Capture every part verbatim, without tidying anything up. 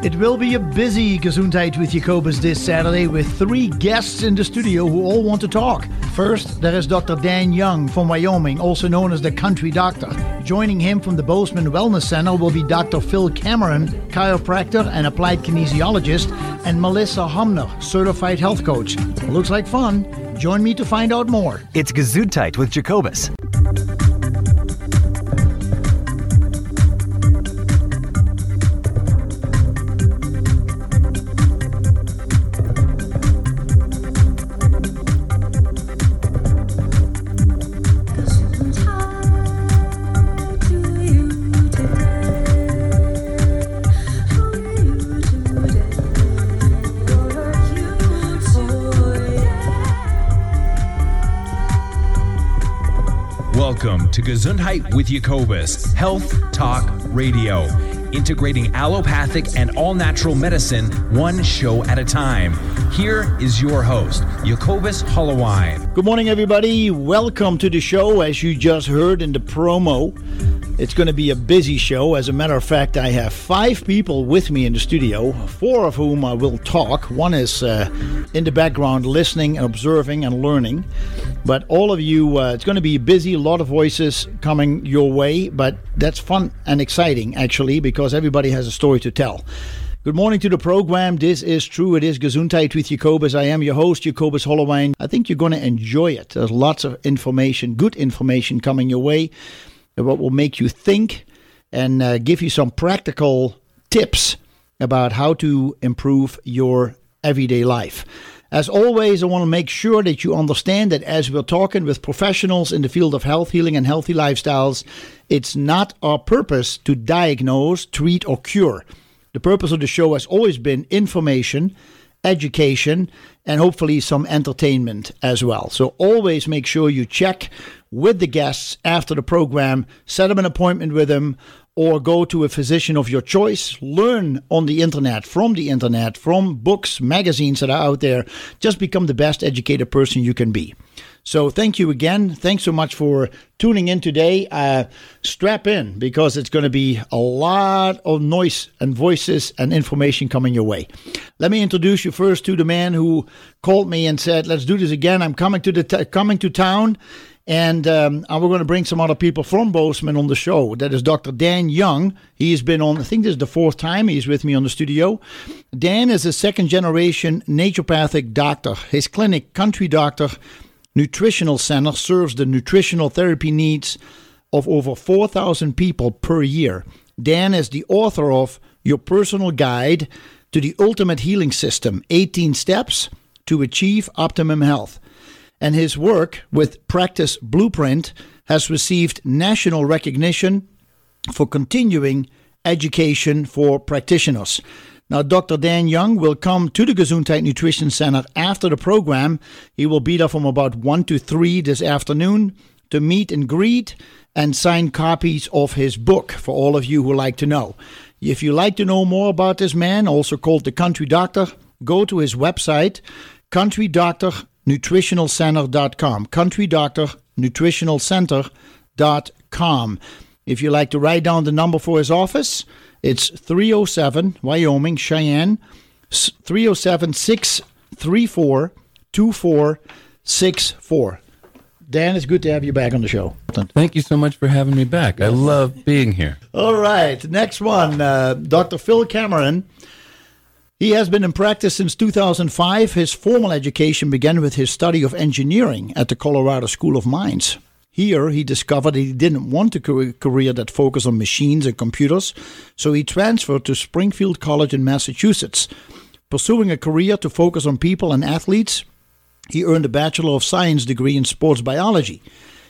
It will be a busy Gesundheit with Jacobus this Saturday with three guests in the studio who all want to talk. First, there is Doctor Dan Young from Wyoming, also known as the Country Doctor. Joining him from the Bozeman Wellness Center will be Doctor Phil Cameron, chiropractor and applied kinesiologist, and Melissa Homner, certified health coach. Looks like fun. Join me to find out more. It's Gesundheit with Jacobus. Welcome to Gesundheit with Jacobus, Health Talk Radio, integrating allopathic and all-natural medicine one show at a time. Here is your host, Jacobus Holloway. Good morning, everybody. Welcome to the show. As you just heard in the promo, it's going to be a busy show. As a matter of fact, I have five people with me in the studio, four of whom I will talk. One is uh, in the background listening and observing and learning. But all of you, uh, it's going to be busy, a lot of voices coming your way, but that's fun and exciting, actually, because everybody has a story to tell. Good morning to the program. This is true. It is Gesundheit with Jacobus. I am your host, Jacobus Holloway. I think you're going to enjoy it. There's lots of information, good information coming your way, what will make you think and uh, give you some practical tips about how to improve your everyday life. As always, I want to make sure that you understand that as we're talking with professionals in the field of health, healing, and healthy lifestyles, it's not our purpose to diagnose, treat, or cure. The purpose of the show has always been information, education, and hopefully some entertainment as well. So always make sure you check with the guests after the program, set up an appointment with them, or go to a physician of your choice. Learn on the internet, from the internet, from books, magazines that are out there. Just become the best educated person you can be. So thank you again. Thanks so much for tuning in today. Uh, strap in, because it's going to be a lot of noise and voices and information coming your way. Let me introduce you first to the man who called me and said, let's do this again. I'm coming to the t- coming to town. And um, we're going to bring some other people from Bozeman on the show. That is Doctor Dan Young. He has been on, I think this is the fourth time he's with me on the studio. Dan is a second-generation naturopathic doctor. His clinic, Country Doctor Nutritional Center, serves the nutritional therapy needs of over four thousand people per year. Dan is the author of Your Personal Guide to the Ultimate Healing System, eighteen Steps to Achieve Optimum Health. And his work with Practice Blueprint has received national recognition for continuing education for practitioners. Now, Doctor Dan Young will come to the Gesundheit Nutrition Center after the program. He will be there from about one to three this afternoon to meet and greet and sign copies of his book for all of you who like to know. If you like to know more about this man, also called the Country Doctor, go to his website, country doctor nutritional center dot com, country doctor nutritional center dot com. If you like to write down the number for his office, it's three oh seven Wyoming, Cheyenne, three oh seven, six three four, two four six four. Dan, it's good to have you back on the show. Thank you so much for having me back. I love being here. All right, next one, uh, Doctor Phil Cameron. He has been in practice since two thousand five. His formal education began with his study of engineering at the Colorado School of Mines. Here, he discovered he didn't want a career that focused on machines and computers, so he transferred to Springfield College in Massachusetts. Pursuing a career to focus on people and athletes, he earned a Bachelor of Science degree in sports biology.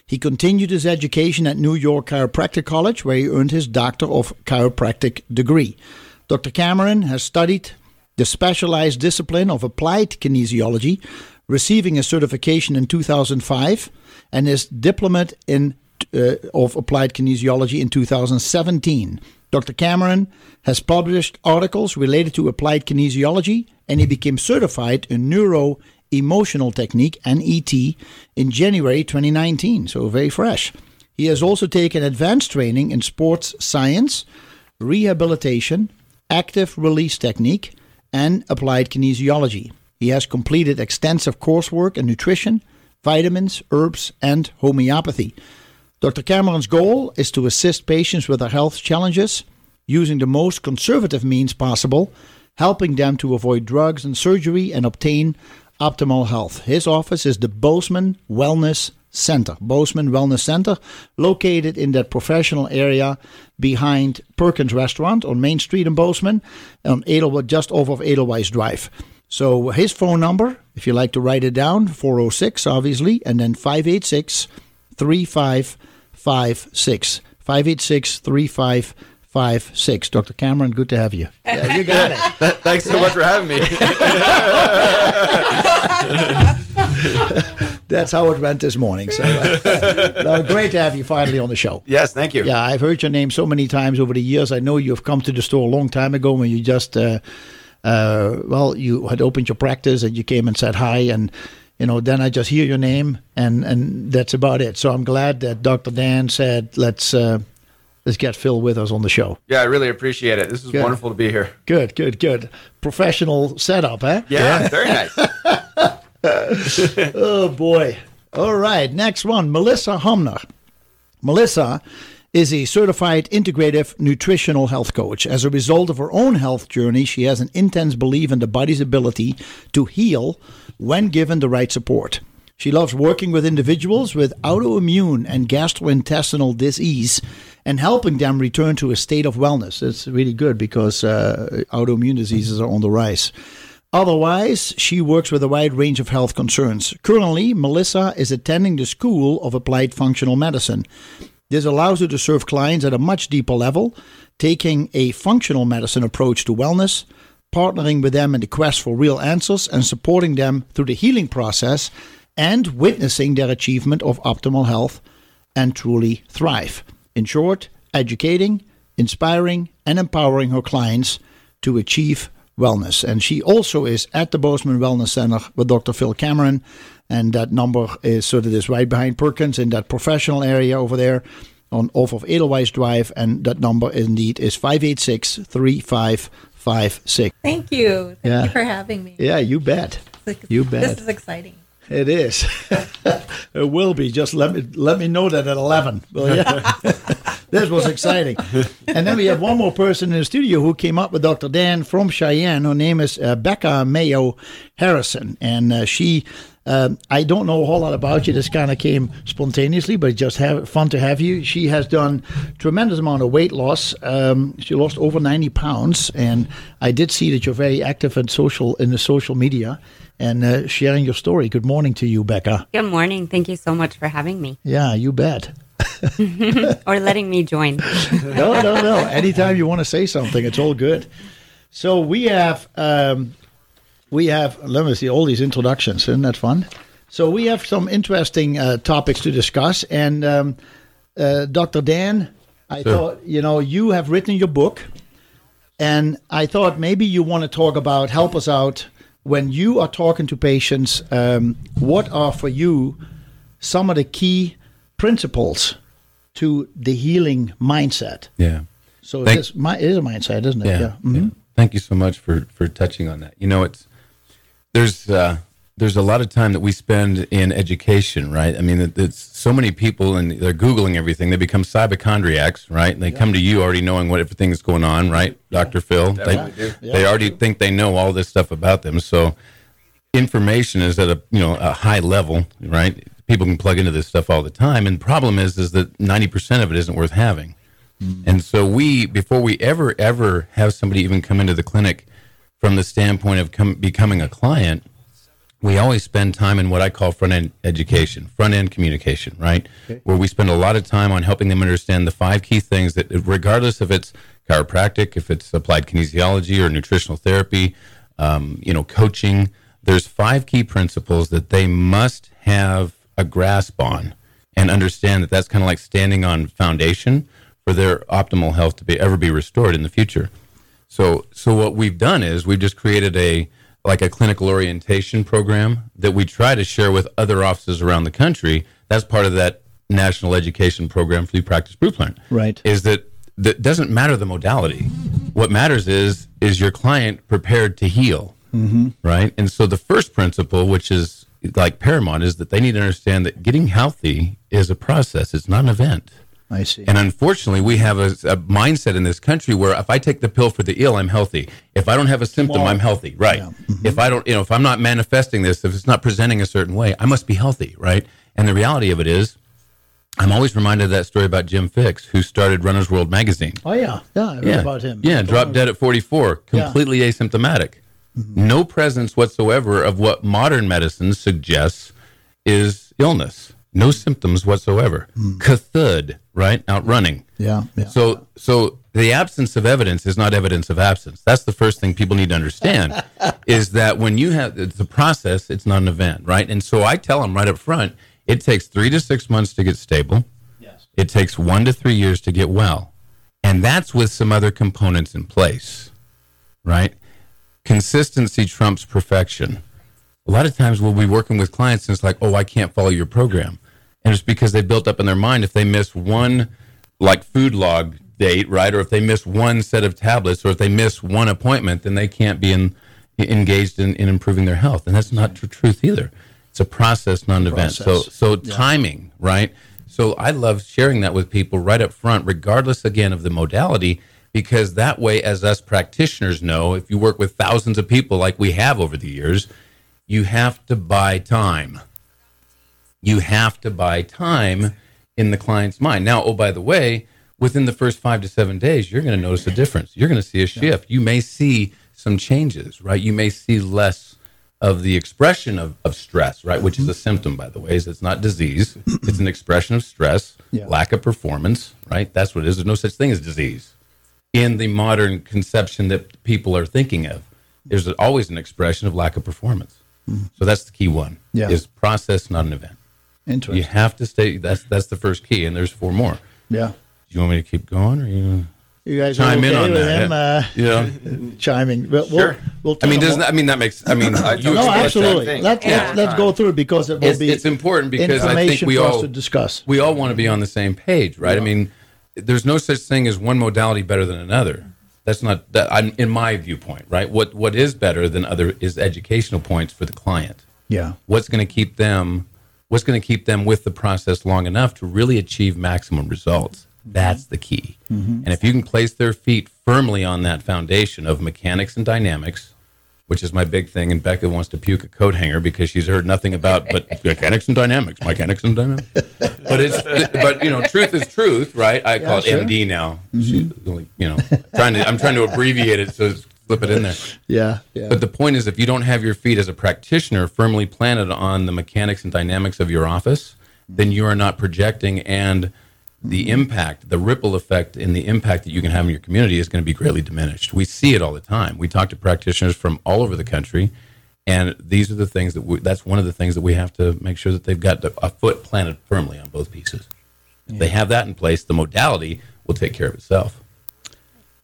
He continued his education at New York Chiropractic College, where he earned his Doctor of Chiropractic degree. Doctor Cameron has studied the specialized discipline of applied kinesiology, receiving a certification in two thousand five and his diplomate in uh, of applied kinesiology in two thousand seventeen. Doctor Cameron has published articles related to applied kinesiology, and he became certified in Neuro-Emotional Technique, N E T, in January twenty nineteen, so very fresh. He has also taken advanced training in sports science, rehabilitation, active release technique, and applied kinesiology. He has completed extensive coursework in nutrition, vitamins, herbs, and homeopathy. Doctor Cameron's goal is to assist patients with their health challenges using the most conservative means possible, helping them to avoid drugs and surgery and obtain optimal health. His office is the Bozeman Wellness Center. Bozeman Wellness Center, located in that professional area behind Perkins Restaurant on Main Street in Bozeman, on Edelweiss, just off of Edelweiss Drive. So his phone number, if you like to write it down, four oh six, obviously, and then five eight six, three five five six. five eight six, three five five six. Doctor Cameron, good to have you. Yeah, you got it. That, thanks so much for having me. That's how it went this morning. So uh, no, great to have you finally on the show. Yes, thank you. Yeah, I've heard your name so many times over the years. I know you've come to the store a long time ago when you just... Uh, Uh, well, you had opened your practice and you came and said hi, and you know, then I just hear your name, and, and that's about it. So I'm glad that Doctor Dan said, let's uh, let's get Phil with us on the show. Yeah, I really appreciate it. This is good. Wonderful to be here. Good, good, good. Professional setup, eh? Yeah, yeah. Very nice. Oh, boy. All right, next one, Melissa Homner. Melissa is a certified integrative nutritional health coach. As a result of her own health journey, she has an intense belief in the body's ability to heal when given the right support. She loves working with individuals with autoimmune and gastrointestinal disease and helping them return to a state of wellness. It's really good because uh, autoimmune diseases are on the rise. Otherwise, she works with a wide range of health concerns. Currently, Melissa is attending the School of Applied Functional Medicine. This allows you to serve clients at a much deeper level, taking a functional medicine approach to wellness, partnering with them in the quest for real answers, and supporting them through the healing process and witnessing their achievement of optimal health and truly thrive. In short, educating, inspiring, and empowering her clients to achieve wellness. And she also is at the Bozeman Wellness Center with Doctor Phil Cameron. And that number is sort of this right behind Perkins in that professional area over there on off of Edelweiss Drive. And that number indeed is five eight six, three five five six. Thank you. Thank yeah. you for having me. Yeah, you bet. You bet. This is exciting. It is. It will be. Just let me let me know that at eleven. Well, yeah. This was exciting. And then we have one more person in the studio who came up with Doctor Dan from Cheyenne. Her name is uh, Becca Mayo Harrison. And uh, she... Um, I don't know a whole lot about you. This kind of came spontaneously, but just have, fun to have you. She has done tremendous amount of weight loss. Um, she lost over ninety pounds, and I did see that you're very active in social in the social media and uh, sharing your story. Good morning to you, Becca. Good morning. Thank you so much for having me. Yeah, you bet. Or letting me join. no, no, no. Anytime you want to say something, it's all good. So we have... Um, We have, let me see, all these introductions. Isn't that fun? So we have some interesting uh, topics to discuss. And um, uh, Doctor Dan, I sure. thought, you know, you have written your book. And I thought maybe you want to talk about, help us out, when you are talking to patients, um, what are for you some of the key principles to the healing mindset? Yeah. So Thank- it, is, it is a mindset, isn't it? Yeah. yeah. Mm-hmm. yeah. Thank you so much for, for touching on that. You know, it's, There's uh, there's a lot of time that we spend in education, right? I mean, it, it's so many people, and they're Googling everything. They become cyberchondriacs, right? And they yeah. come to you already knowing what everything is going on, right, yeah. Doctor Phil? They, yeah. they already think they know all this stuff about them. So information is at a you know a high level, right? People can plug into this stuff all the time, and the problem is is that ninety percent of it isn't worth having. Mm-hmm. And so we, before we ever, ever have somebody even come into the clinic, from the standpoint of com- becoming a client, we always spend time in what I call front-end education, front-end communication, right? Okay. Where we spend a lot of time on helping them understand the five key things that, regardless if it's chiropractic, if it's applied kinesiology or nutritional therapy, um, you know, coaching, there's five key principles that they must have a grasp on and understand that that's kind of like standing on foundation for their optimal health to be ever be restored in the future. So so what we've done is we've just created a like a clinical orientation program that we try to share with other offices around the country. That's part of that national education program for the Practice Blueprint. Right. Is that that doesn't matter the modality. What matters is, is your client prepared to heal, mm-hmm. right? And so the first principle, which is like paramount, is that they need to understand that getting healthy is a process. It's not an event. I see. And unfortunately, we have a, a mindset in this country where if I take the pill for the ill, I'm healthy. If I don't have a symptom, well, I'm healthy, right? Yeah. Mm-hmm. If I don't, you know, if I'm not manifesting this, if it's not presenting a certain way, I must be healthy, right? And the reality of it is, I'm always reminded of that story about Jim Fixx, who started Runner's World magazine. Oh, yeah. Yeah, I read yeah. about him. Yeah, dropped dead at forty-four, completely yeah. asymptomatic. Mm-hmm. No presence whatsoever of what modern medicine suggests is illness. No symptoms whatsoever. Mm. Cathud, right? Out running. Yeah, yeah. So so the absence of evidence is not evidence of absence. That's the first thing people need to understand, is that when you have, it's a process, it's not an event, right? And so I tell them right up front, it takes three to six months to get stable. Yes. It takes one to three years to get well. And that's with some other components in place, right? Consistency trumps perfection. A lot of times we'll be working with clients and it's like, oh, I can't follow your program. And it's because they built up in their mind, if they miss one like food log date, right? Or if they miss one set of tablets, or if they miss one appointment, then they can't be in, engaged in, in improving their health. And that's not the truth either. It's a process, not an event. So, so yeah. timing, right? So I love sharing that with people right up front, regardless, again, of the modality, because that way, as us practitioners know, if you work with thousands of people like we have over the years, you have to buy time. You have to buy time in the client's mind. Now, oh, by the way, within the first five to seven days, you're going to notice a difference. You're going to see a shift. You may see some changes, right? You may see less of the expression of, of stress, right? Which is a symptom, by the way, is it's not disease. It's an expression of stress, yeah. lack of performance, right? That's what it is. There's no such thing as disease in the modern conception that people are thinking of. There's always an expression of lack of performance. So that's the key one, yeah. is process, not an event. Interesting. You have to stay, that's that's the first key, and there's four more. Yeah. Do you want me to keep going, or you, you guys chime okay in on with that? Him, uh, yeah. Chiming. We'll, sure. We'll I, mean, doesn't that, I mean, that makes, I mean, I do no, absolutely. That let, yeah. let, let's go through it because it will it's, be It's important because I think we all, to discuss. we all want to be on the same page, right? Yeah. I mean, there's no such thing as one modality better than another. That's not that I'm in my viewpoint, right? What what is better than other is educational points for the client. Yeah. What's going to keep them what's going to keep them with the process long enough to really achieve maximum results? That's the key. Mm-hmm. And if you can place their feet firmly on that foundation of mechanics and dynamics, which is my big thing, and Becca wants to puke a coat hanger because she's heard nothing about but mechanics and dynamics, mechanics and dynamics. But it's but you know, truth is truth, right? I yeah, call it sure. M D now. Mm-hmm. She's, you know, trying to I'm trying to abbreviate it, so slip it in there. Yeah, yeah. But the point is, if you don't have your feet as a practitioner firmly planted on the mechanics and dynamics of your office, then you are not projecting, and the impact, the ripple effect, and the impact that you can have in your community is going to be greatly diminished. We see it all the time. We talk to practitioners from all over the country, and these are the things that we, that's one of the things that we have to make sure that they've got a foot planted firmly on both pieces. If yeah. they have that in place, the modality will take care of itself.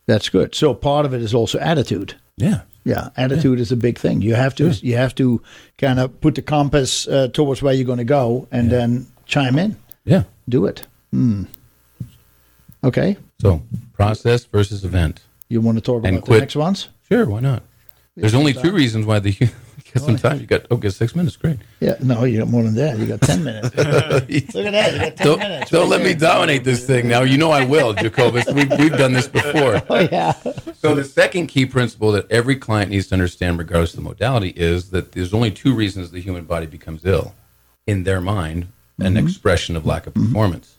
That's good. So part of it is also attitude. Yeah. Yeah, attitude yeah. is a big thing. You have to yeah. you have to kind of put the compass uh, towards where you're going to go, and yeah. then chime in. Yeah. Do it. Hmm. Okay. So, process versus event. You want to talk about and the next ones? Sure, why not? There's only two reasons why the human gets some time. You got, okay, six minutes, great. Yeah, no, you got more than that. You got ten minutes. Look at that, you got ten don't, minutes. Don't right let there. me dominate this thing now. You know I will, Jacobus. We've, we've done this before. Oh, yeah. So, the second key principle that every client needs to understand, regardless of the modality, is that there's only two reasons the human body becomes ill. In their mind, an mm-hmm. expression of lack of performance. Mm-hmm.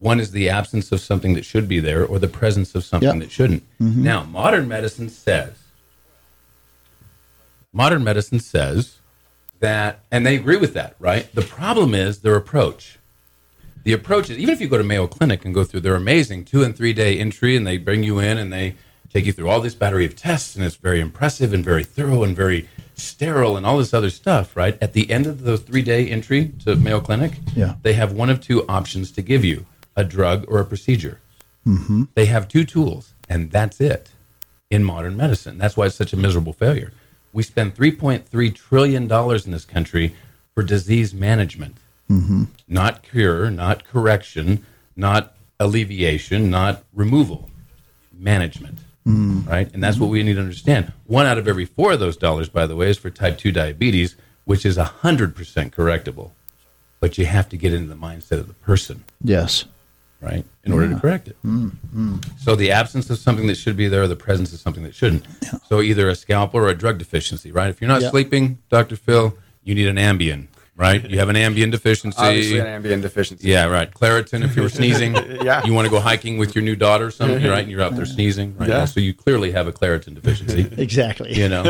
One is the absence of something that should be there, or the presence of something yep. that shouldn't. Mm-hmm. Now, modern medicine says, modern medicine says that, and they agree with that, right? The problem is their approach. The approach is, even if you go to Mayo Clinic and go through their amazing two and three day entry, and they bring you in and they take you through all this battery of tests, and it's very impressive and very thorough and very sterile and all this other stuff, right? At the end of the three day entry to Mayo Clinic, yeah. they have one of two options to give you: a drug or a procedure. Mm-hmm. They have two tools, and that's it in modern medicine. That's why it's such a miserable failure. We spend three point three trillion dollars in this country for disease management, mm-hmm. not cure, not correction, not alleviation, not removal, management, mm. right? And that's mm-hmm. what we need to understand. One out of every four of those dollars, by the way, is for type two diabetes, which is one hundred percent correctable. But you have to get into the mindset of the person. Yes. Right? In yeah. order to correct it. Mm-hmm. So the absence of something that should be there or the presence of something that shouldn't. Yeah. So either a scalpel or a drug deficiency, right? If you're not yep. sleeping, Doctor Phil, you need an Ambien. Right? You have an Ambien deficiency. Obviously an Ambien deficiency. Yeah, right. Claritin if you were sneezing. yeah. You want to go hiking with your new daughter or something, right? And you're out there sneezing, right? Yeah. So you clearly have a Claritin deficiency. Exactly. You know?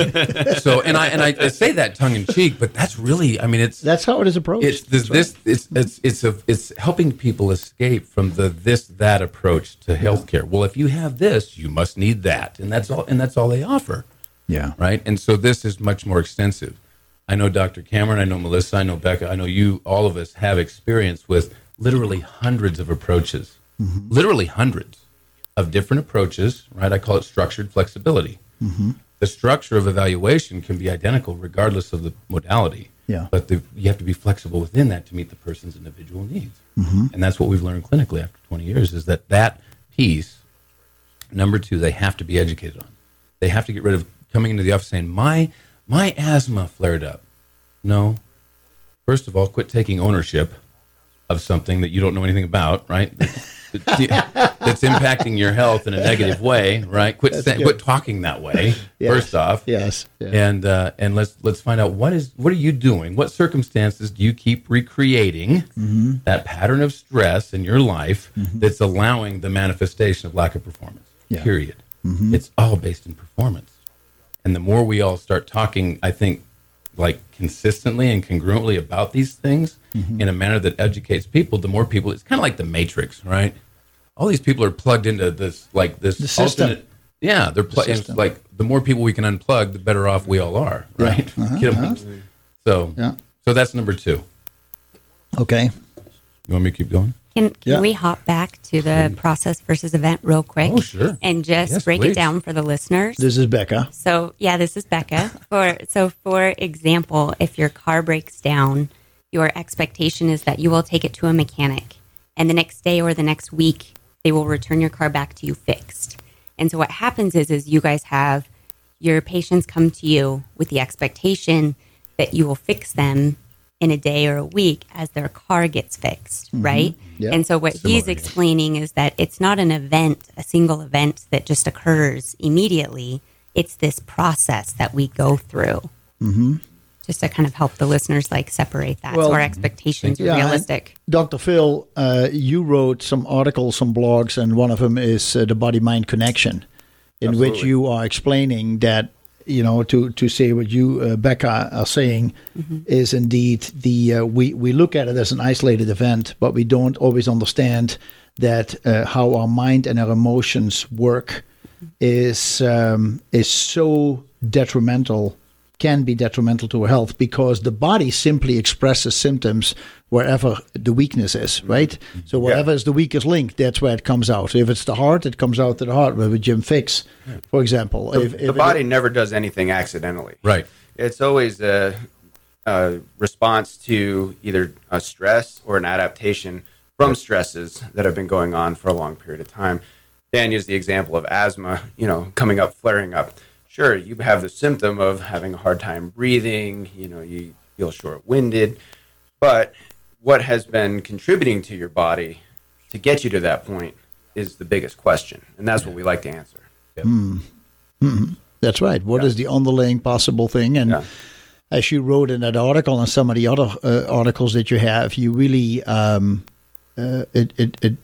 So, and I and I, I say that tongue in cheek, but that's really, I mean, it's... That's how it is approached. It's this, this right. it's, it's, it's, a, it's helping people escape from the this, that approach to healthcare. Well, if you have this, you must need that. And that's all, and that's all they offer. Yeah. Right? And so this is much more extensive. I know Doctor Cameron, I know Melissa, I know Becca, I know you, all of us have experience with literally hundreds of approaches, mm-hmm. literally hundreds of different approaches, right? I call it structured flexibility. Mm-hmm. The structure of evaluation can be identical regardless of the modality, yeah. but the, you have to be flexible within that to meet the person's individual needs. Mm-hmm. And that's what we've learned clinically after twenty years is that that piece, number two, they have to be educated on. They have to get rid of coming into the office saying, my... My asthma flared up. No. First of all, quit taking ownership of something that you don't know anything about, right? That's impacting your health in a negative way, right? Quit sa- quit talking that way. Yes. First off, yes, yeah. and uh, and let's let's find out what is what are you doing? What circumstances do you keep recreating mm-hmm. that pattern of stress in your life mm-hmm. that's allowing the manifestation of lack of performance? Yeah. Period. Mm-hmm. It's all based in performance. And the more we all start talking, I think, like consistently and congruently about these things mm-hmm. in a manner that educates people, the more people, it's kind of like the Matrix, right? All these people are plugged into this, like this. The system. Yeah. They're plugged the like the more people we can unplug, the better off we all are, right? Yeah. Uh-huh, Get them uh-huh. So, yeah. so that's number two. Okay. You want me to keep going? Can, can yeah. we hop back to the process versus event real quick? Oh, sure. And just yes, break please. it down for the listeners. This is Becca. So, yeah, this is Becca. For So, for example, if your car breaks down, your expectation is that you will take it to a mechanic. And the next day or the next week, they will return your car back to you fixed. And so what happens is, is you guys have your patients come to you with the expectation that you will fix them in a day or a week as their car gets fixed, mm-hmm. right? Yep. And so what Similar, he's explaining yes. is that it's not an event, a single event that just occurs immediately. It's this process that we go through mm-hmm. just to kind of help the listeners like separate that. Well, so our expectations yeah, are realistic. Doctor Phil, uh, you wrote some articles, some blogs, and one of them is uh, the body-mind connection in Absolutely. which you are explaining that you know, to, to say what you, uh, Becca, are saying mm-hmm. is indeed the, uh, we, we look at it as an isolated event, but we don't always understand that uh, how our mind and our emotions work is um, is so detrimental, can be detrimental to our health because the body simply expresses symptoms wherever the weakness is, right? So wherever yeah. is the weakest link, that's where it comes out. So if it's the heart, it comes out to the heart with Jim Fixx, yeah. for example. So if, the if body it, never does anything accidentally. Right. It's always a, a response to either a stress or an adaptation from stresses that have been going on for a long period of time. Dan used the example of asthma, you know, coming up, flaring up. Sure, you have the symptom of having a hard time breathing, you know, you feel short-winded, but what has been contributing to your body to get you to that point is the biggest question, and that's what we like to answer. Yep. Mm. Mm-hmm. That's right. What yeah. is the underlying possible thing? And yeah. as you wrote in that article and some of the other uh, articles that you have, you really, um, uh, it, it, it,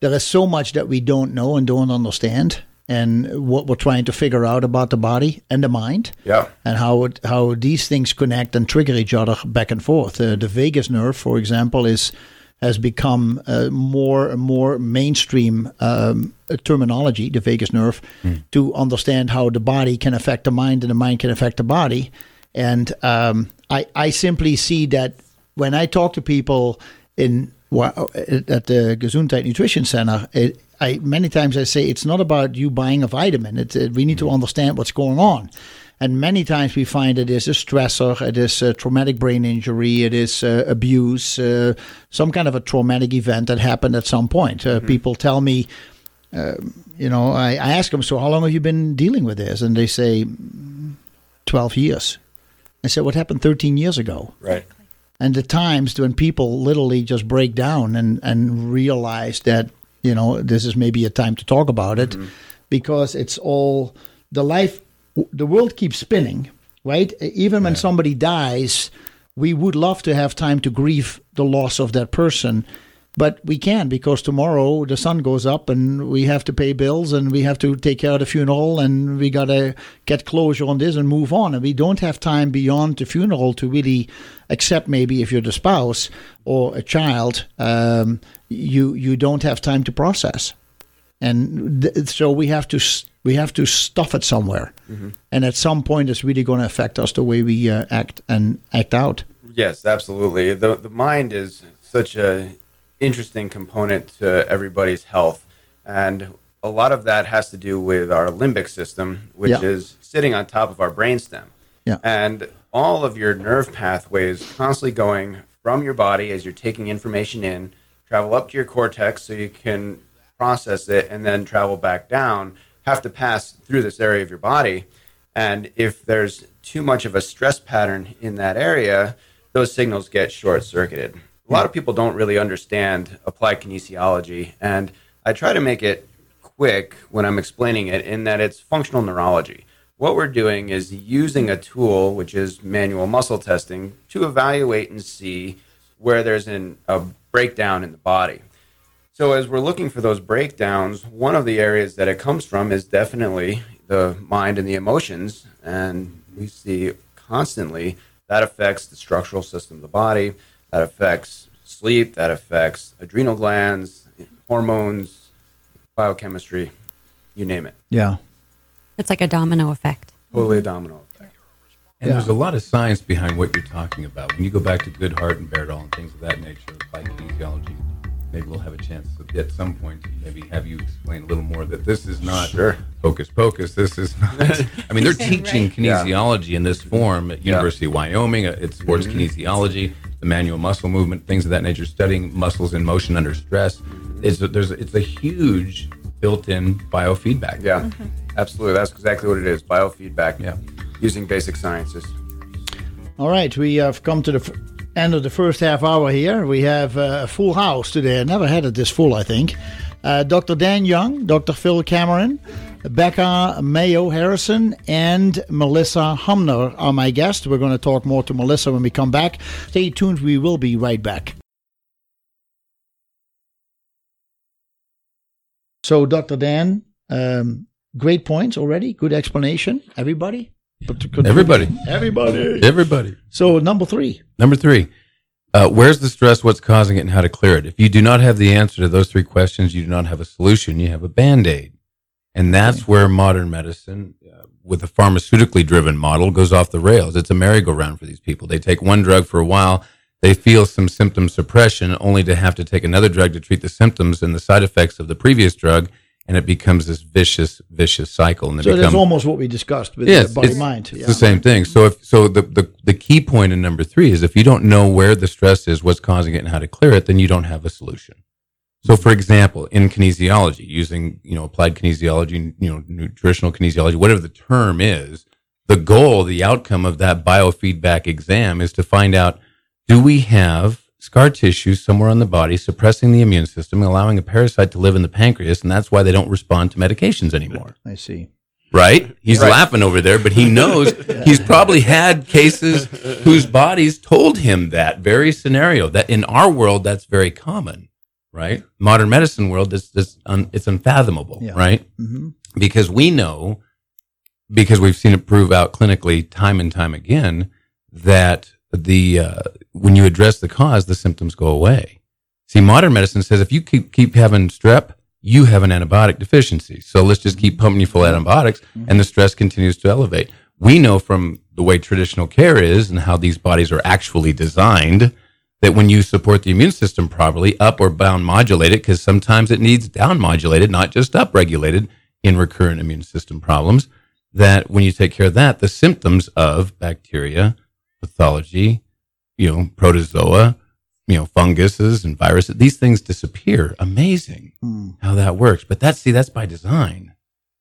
there is so much that we don't know and don't understand. And what we're trying to figure out about the body and the mind, yeah, and how it, how these things connect and trigger each other back and forth. Uh, the vagus nerve, for example, is has become uh, more and more mainstream um, terminology. The vagus nerve mm. to understand how the body can affect the mind and the mind can affect the body. And um, I I simply see that when I talk to people in at the Gesundheit Nutrition Center. It, I, many times I say it's not about you buying a vitamin. It's, it, we need to understand what's going on. And many times we find it is a stressor, it is a traumatic brain injury, it is uh, abuse, uh, some kind of a traumatic event that happened at some point. Uh, mm-hmm. People tell me, uh, you know, I, I ask them, so how long have you been dealing with this? And they say, twelve years. I said, what happened thirteen years ago? Right. And the times when people literally just break down and, and realize that, you know, this is maybe a time to talk about it, mm-hmm. because it's all the life, the world keeps spinning, right? Even yeah. when somebody dies, we would love to have time to grieve the loss of that person, but we can't, because tomorrow the sun goes up and we have to pay bills and we have to take care of the funeral and we got to get closure on this and move on. And we don't have time beyond the funeral to really, except maybe if you're the spouse or a child, um, you you don't have time to process. And th- so we have to we have to stuff it somewhere. Mm-hmm. And at some point, it's really going to affect us the way we uh, act and act out. Yes, absolutely. The, the mind is such a... interesting component to everybody's health, and a lot of that has to do with our limbic system, which yeah. is sitting on top of our brainstem, yeah. and all of your nerve pathways constantly going from your body as you're taking information in, travel up to your cortex so you can process it, and then travel back down, have to pass through this area of your body. And if there's too much of a stress pattern in that area, those signals get short-circuited. A lot of people don't really understand applied kinesiology, and I try to make it quick when I'm explaining it, in that it's functional neurology. What we're doing is using a tool, which is manual muscle testing, to evaluate and see where there's an, a breakdown in the body. So as we're looking for those breakdowns, one of the areas that it comes from is definitely the mind and the emotions, and we see constantly that affects the structural system of the body. That affects sleep, that affects adrenal glands, hormones, biochemistry, you name it. Yeah. It's like a domino effect. Totally a domino effect. And yeah. there's a lot of science behind what you're talking about. When you go back to Goodhart and Beardall and things of that nature, like kinesiology, maybe we'll have a chance to, at some point, maybe have you explain a little more that this is not sure. hocus pocus. This is not, I mean, they're teaching right. kinesiology yeah. in this form at University yeah. of Wyoming. It's sports mm-hmm. kinesiology, the manual muscle movement, things of that nature, studying muscles in motion under stress. It's a, there's, it's a huge built-in biofeedback. Yeah, mm-hmm. absolutely. That's exactly what it is, biofeedback, yeah. using basic sciences. All right, we have come to the... F- end of the first half hour here. We have a full house today. I never had it this full, I think. Uh, Doctor Dan Young, Doctor Phil Cameron, Becca Mayo Harrison, and Melissa Homner are my guests. We're going to talk more to Melissa when we come back. Stay tuned. We will be right back. So, Doctor Dan, um, great points already. Good explanation. Everybody? Everybody. Everybody. Everybody. So number three. Number three. Uh, where's the stress, what's causing it, and how to clear it? If you do not have the answer to those three questions, you do not have a solution. You have a Band-Aid. And that's okay. where modern medicine, uh, with a pharmaceutically driven model, goes off the rails. It's a merry-go-round for these people. They take one drug for a while. They feel some symptom suppression, only to have to take another drug to treat the symptoms and the side effects of the previous drug. And it becomes this vicious, vicious cycle. And so become, that's almost what we discussed with yes, the body-mind. It's yeah. the same thing. So if so the, the, the key point in number three is, if you don't know where the stress is, what's causing it, and how to clear it, then you don't have a solution. So, for example, in kinesiology, using, you know, applied kinesiology, you know, nutritional kinesiology, whatever the term is, the goal, the outcome of that biofeedback exam is to find out, do we have scar tissue somewhere on the body suppressing the immune system, allowing a parasite to live in the pancreas, and that's why they don't respond to medications anymore. I see. Right? He's right. laughing over there, but he knows yeah. he's probably had cases whose bodies told him that very scenario. That in our world, that's very common, right? Modern medicine world, it's, it's, un, it's unfathomable, yeah. right? Mm-hmm. Because we know, because we've seen it prove out clinically time and time again, that the uh, when you address the cause, the symptoms go away. See, modern medicine says if you keep keep having strep, you have an antibiotic deficiency. So let's just keep pumping you full of antibiotics, mm-hmm. and the stress continues to elevate. We know from the way traditional care is and how these bodies are actually designed that when you support the immune system properly, up or down modulate it, because sometimes it needs down modulated, not just up regulated in recurrent immune system problems, that when you take care of that, the symptoms of bacteria, pathology, you know, protozoa, you know, funguses and viruses, these things disappear. Amazing mm. how that works. But that's, see, that's by design.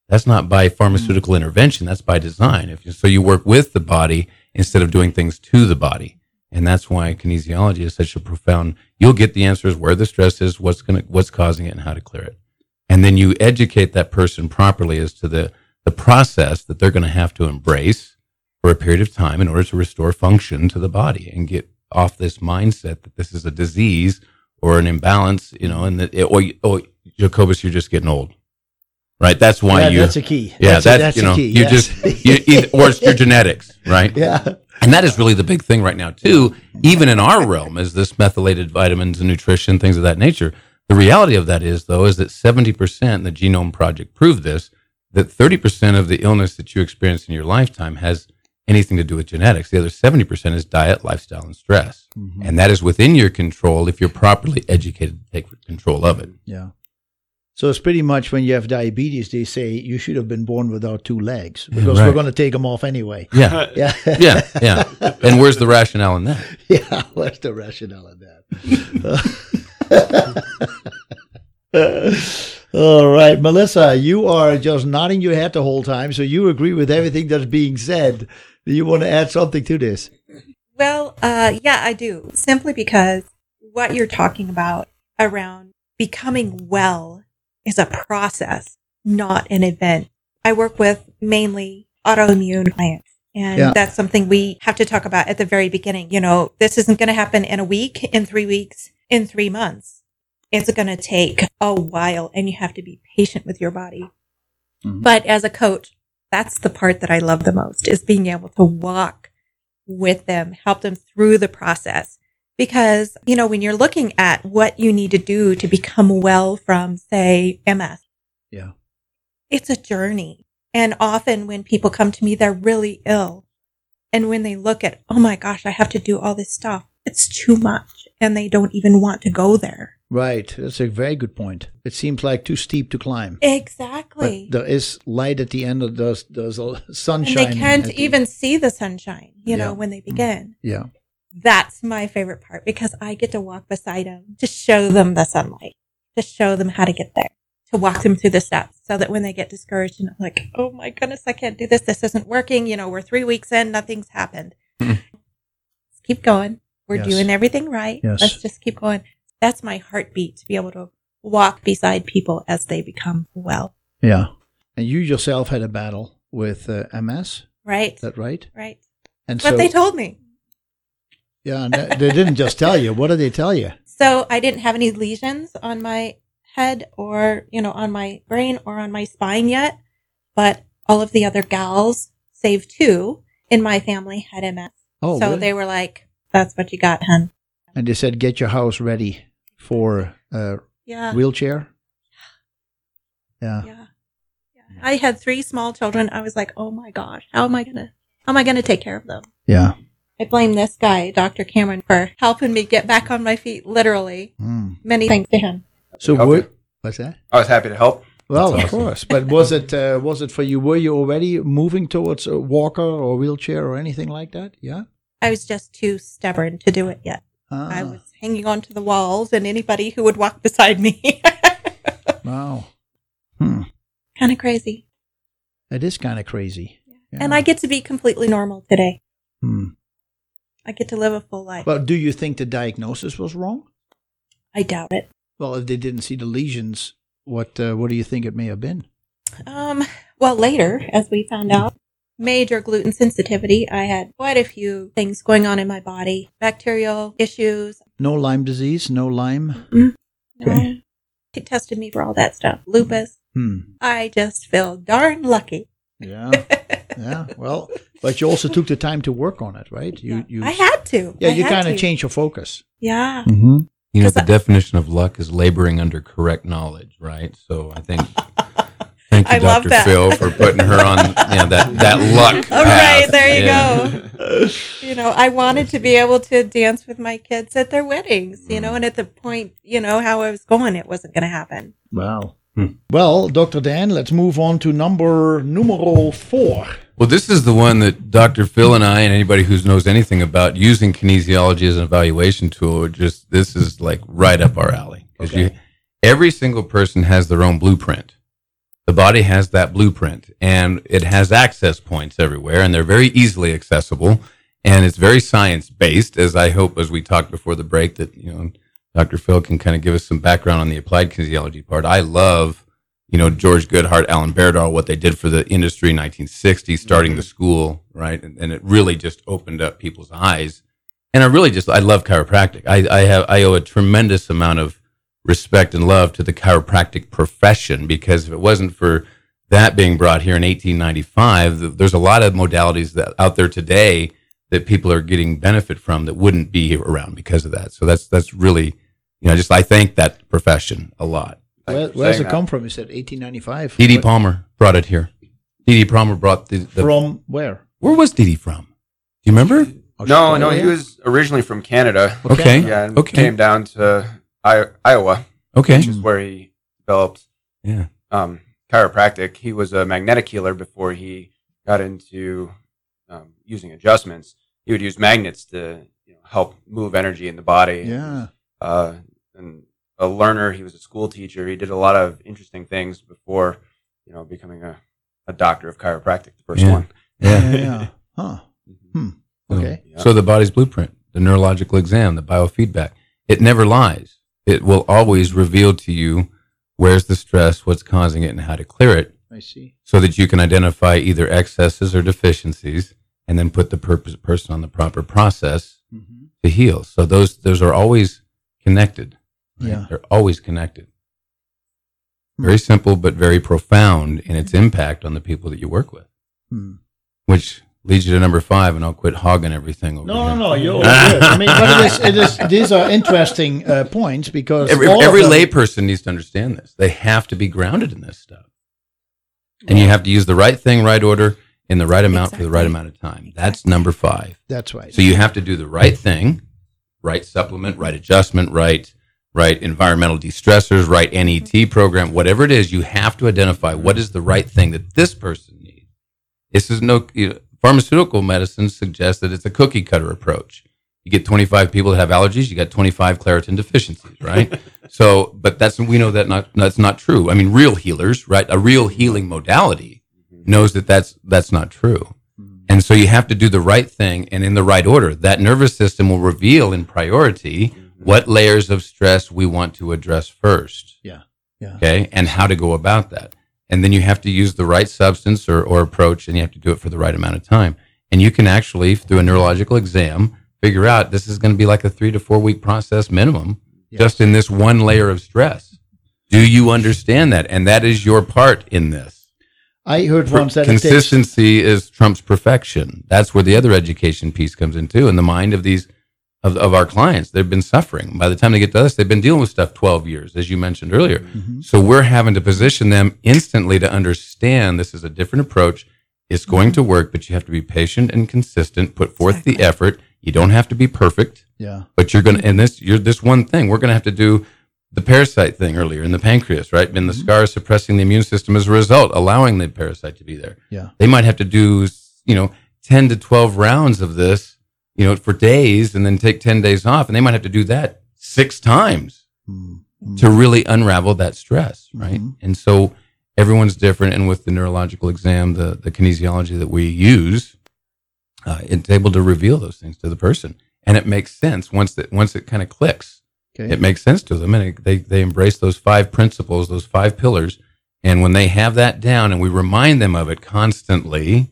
That's not by pharmaceutical mm. intervention. That's by design. If you, so you work with the body instead of doing things to the body. And that's why kinesiology is such a profound, you'll get the answers where the stress is, what's going to, what's causing it and how to clear it. And then you educate that person properly as to the, the process that they're going to have to embrace for a period of time in order to restore function to the body and get off this mindset that this is a disease or an imbalance, you know, and that, it, or, oh, Jacobus, you're just getting old. Right. That's why yeah, you, that's a key. Yeah. That's, that's, that's you know, key, you yes. just, you, either, or it's your genetics, right? Yeah. And that is really the big thing right now too, even in our realm is this methylated vitamins and nutrition, things of that nature. The reality of that is though, is that seventy percent, the Genome Project proved this, that thirty percent of the illness that you experience in your lifetime has anything to do with genetics. The other seventy percent is diet, lifestyle, and stress. Mm-hmm. And that is within your control if you're properly educated to take control of it. Yeah. So it's pretty much when you have diabetes, they say you should have been born without two legs because right. we're going to take them off anyway. Yeah. Yeah. yeah. Yeah. And where's the rationale in that? Yeah. Where's the rationale in that? All right, Melissa, you are just nodding your head the whole time. So you agree with everything that's being said. Do you want to add something to this? Well, uh, yeah, I do. Simply because what you're talking about around becoming well is a process, not an event. I work with mainly autoimmune clients. And yeah. that's something we have to talk about at the very beginning. You know, this isn't going to happen in a week, in three weeks, in three months. It's going to take a while and you have to be patient with your body. Mm-hmm. But as a coach, that's the part that I love the most is being able to walk with them, help them through the process. Because, you know, when you're looking at what you need to do to become well from, say, M S, yeah, it's a journey. And often when people come to me, they're really ill. And when they look at, oh, my gosh, I have to do all this stuff, it's too much. And they don't even want to go there. Right. That's a very good point. It seems like too steep to climb. Exactly. But there is light at the end of those, there's sunshine. And they can't even the... see the sunshine, you yeah. know, when they begin. Yeah. That's my favorite part because I get to walk beside them to show them the sunlight, to show them how to get there, to walk them through the steps so that when they get discouraged and like, oh my goodness, I can't do this. This isn't working. You know, we're three weeks in, nothing's happened. Let's keep going. We're yes. doing everything right. Yes. Let's just keep going. That's my heartbeat to be able to walk beside people as they become well. Yeah. And you yourself had a battle with uh, M S. Right. Is that right? Right. And but so- they told me. Yeah, and they didn't just tell you. What did they tell you? So I didn't have any lesions on my head or, you know, on my brain or on my spine yet. But all of the other gals, save two, in my family had M S. Oh, so really? They were like, that's what you got, hun. And they said, get your house ready for a yeah. wheelchair? Yeah. yeah. Yeah. I had three small children. I was like, oh, my gosh, how am I going to how am I going to take care of them? Yeah. I blame this guy, Doctor Cameron, for helping me get back on my feet, literally. Mm. Many thanks to him. So, were, what's that? I was happy to help. Well, That's of awesome. Course. But was it uh, was it for you? Were you already moving towards a walker or wheelchair or anything like that? Yeah? I was just too stubborn to do it yet. Ah. I was hanging on to the walls and anybody who would walk beside me. Wow. Hmm. Kind of crazy. It is kind of crazy. Yeah. Yeah. And I get to be completely normal today. Hmm. I get to live a full life. Well, do you think the diagnosis was wrong? I doubt it. Well, if they didn't see the lesions, what uh, what do you think it may have been? Um. Well, later, as we found out, major gluten sensitivity. I had quite a few things going on in my body, bacterial issues. No Lyme disease? No Lyme? Mm-hmm. No. They tested me for all that stuff. Lupus. Hmm. I just feel darn lucky. Yeah. Yeah, well, but you also took the time to work on it, right? You, yeah. you I had to. Yeah, I you kind of changed your focus. Yeah. Mm-hmm. You know, the I, definition of luck is laboring under correct knowledge, right? So I think, thank you, I Doctor Phil, for putting her on you know, that, that luck All path. Right, there you yeah. go. You know, I wanted to be able to dance with my kids at their weddings, you know, and at the point, you know, how I was going, it wasn't going to happen. Wow. Hmm. Well, Doctor Dan, let's move on to number numero four. Well, this is the one that Doctor Phil and I and anybody who knows anything about using kinesiology as an evaluation tool, just this is like right up our alley. Okay. You, every single person has their own blueprint. The body has that blueprint, and it has access points everywhere, and they're very easily accessible, and it's very science-based, as I hope, as we talked before the break, that, you know, Doctor Phil can kind of give us some background on the applied kinesiology part. I love, you know, George Goodhart, Alan Beardall, what they did for the industry in nineteen sixty, starting the school, right? And, and it really just opened up people's eyes. And I really just, I love chiropractic. I, I have, I owe a tremendous amount of respect and love to the chiropractic profession, because if it wasn't for that being brought here in eighteen ninety-five, there's a lot of modalities that out there today that people are getting benefit from that wouldn't be around because of that. So that's, that's really, you know, just, I thank that profession a lot. Where, where's it that. come from? You said eighteen ninety-five. D D. Palmer brought it here. D D. Palmer brought the, the... From where? Where was D D from? Do you remember? No, no, he was originally from Canada. Okay. Yeah, and okay. came down to I- Iowa, okay. which is where he developed yeah. um, chiropractic. He was a magnetic healer before he got into um, using adjustments. He would use magnets to, you know, help move energy in the body. Yeah. Uh, and... a learner. He was a school teacher. He did a lot of interesting things before, you know, becoming a, a doctor of chiropractic, the first yeah. one. Yeah. yeah, yeah. Huh. Hmm. Okay. So, yeah. so the body's blueprint, the neurological exam, the biofeedback, it never lies. It will always reveal to you where's the stress, what's causing it, and how to clear it. I see. So that you can identify either excesses or deficiencies and then put the purpose, person on the proper process mm-hmm. to heal. So those those are always connected. Yeah, they're always connected. Very simple, but very profound in its impact on the people that you work with, hmm. which leads you to number five, and I'll quit hogging everything over No, here. no, no, you're all good. I mean, but it is, it is, these are interesting uh, points because every, every layperson needs to understand this. They have to be grounded in this stuff, and yeah. you have to use the right thing, right order, in the right amount exactly. for the right amount of time. That's number five. That's right. So you have to do the right thing, right supplement, right adjustment, right... right environmental de-stressors, right N E T program, whatever it is, you have to identify what is the right thing that this person needs. This is no, you know, pharmaceutical medicine suggests that it's a cookie cutter approach. You get twenty-five people that have allergies, you got twenty-five Claritin deficiencies, right? So, but that's, we know that not, that's not true. I mean, real healers, right? A real healing modality knows that that's, that's not true. And so you have to do the right thing and in the right order. That nervous system will reveal in priority what layers of stress we want to address first. Yeah. Yeah. Okay. And how to go about that. And then you have to use the right substance or, or approach, and you have to do it for the right amount of time. And you can actually, through a neurological exam, figure out this is going to be like a three to four week process minimum, yes. just in this one layer of stress. Do you understand that? And that is your part in this. I heard once that consistency is Trump's perfection. That's where the other education piece comes in too, in the mind of these Of, of our clients. They've been suffering. By the time they get to us, they've been dealing with stuff twelve years, as you mentioned earlier. Mm-hmm. So we're having to position them instantly to understand this is a different approach. It's going mm-hmm. to work, but you have to be patient and consistent. Put forth exactly. the effort. You don't have to be perfect. Yeah. But you're going to, and this, you're this one thing, we're going to have to do the parasite thing earlier in the pancreas, right? And the mm-hmm. scar is suppressing the immune system as a result, allowing the parasite to be there. Yeah. They might have to do, you know, ten to twelve rounds of this, you know, for days, and then take ten days off. And they might have to do that six times mm-hmm. to really unravel that stress, right? Mm-hmm. And so everyone's different. And with the neurological exam, the, the kinesiology that we use, uh, it's able to reveal those things to the person. And it makes sense once that, once it kind of clicks, okay. it makes sense to them. And it, they, they embrace those five principles, those five pillars. And when they have that down and we remind them of it constantly,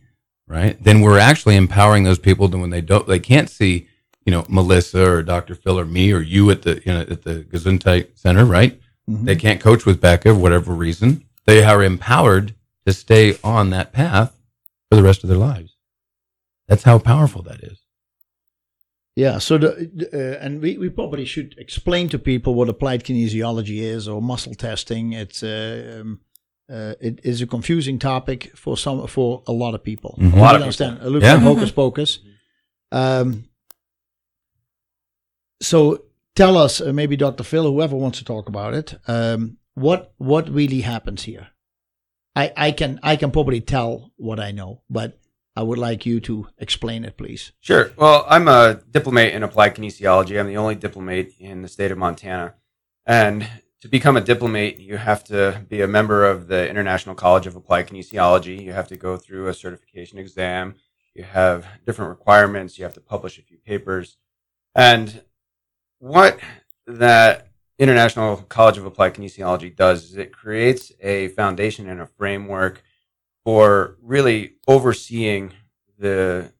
right, then we're actually empowering those people to, when they don't, they can't see, you know, Melissa or Doctor Phil or me or you at the, you know, at the Gesundheit Center, right? Mm-hmm. They can't coach with Becca for whatever reason. They are empowered to stay on that path for the rest of their lives. That's how powerful that is. Yeah. So, the, the, uh, and we, we probably should explain to people what applied kinesiology is, or muscle testing. It's uh, um, Uh, it is a confusing topic for some, for a lot of people. Mm-hmm. A lot of understand. People. A little yeah. hocus pocus. Um, so tell us, uh, maybe Doctor Phil, whoever wants to talk about it, um, what what really happens here. I, I can I can probably tell what I know, but I would like you to explain it, please. Sure. Well, I'm a diplomate in applied kinesiology. I'm the only diplomate in the state of Montana. And to become a diplomate, you have to be a member of the International College of Applied Kinesiology. You have to go through a certification exam. You have different requirements. You have to publish a few papers. And what that International College of Applied Kinesiology does is it creates a foundation and a framework for really overseeing the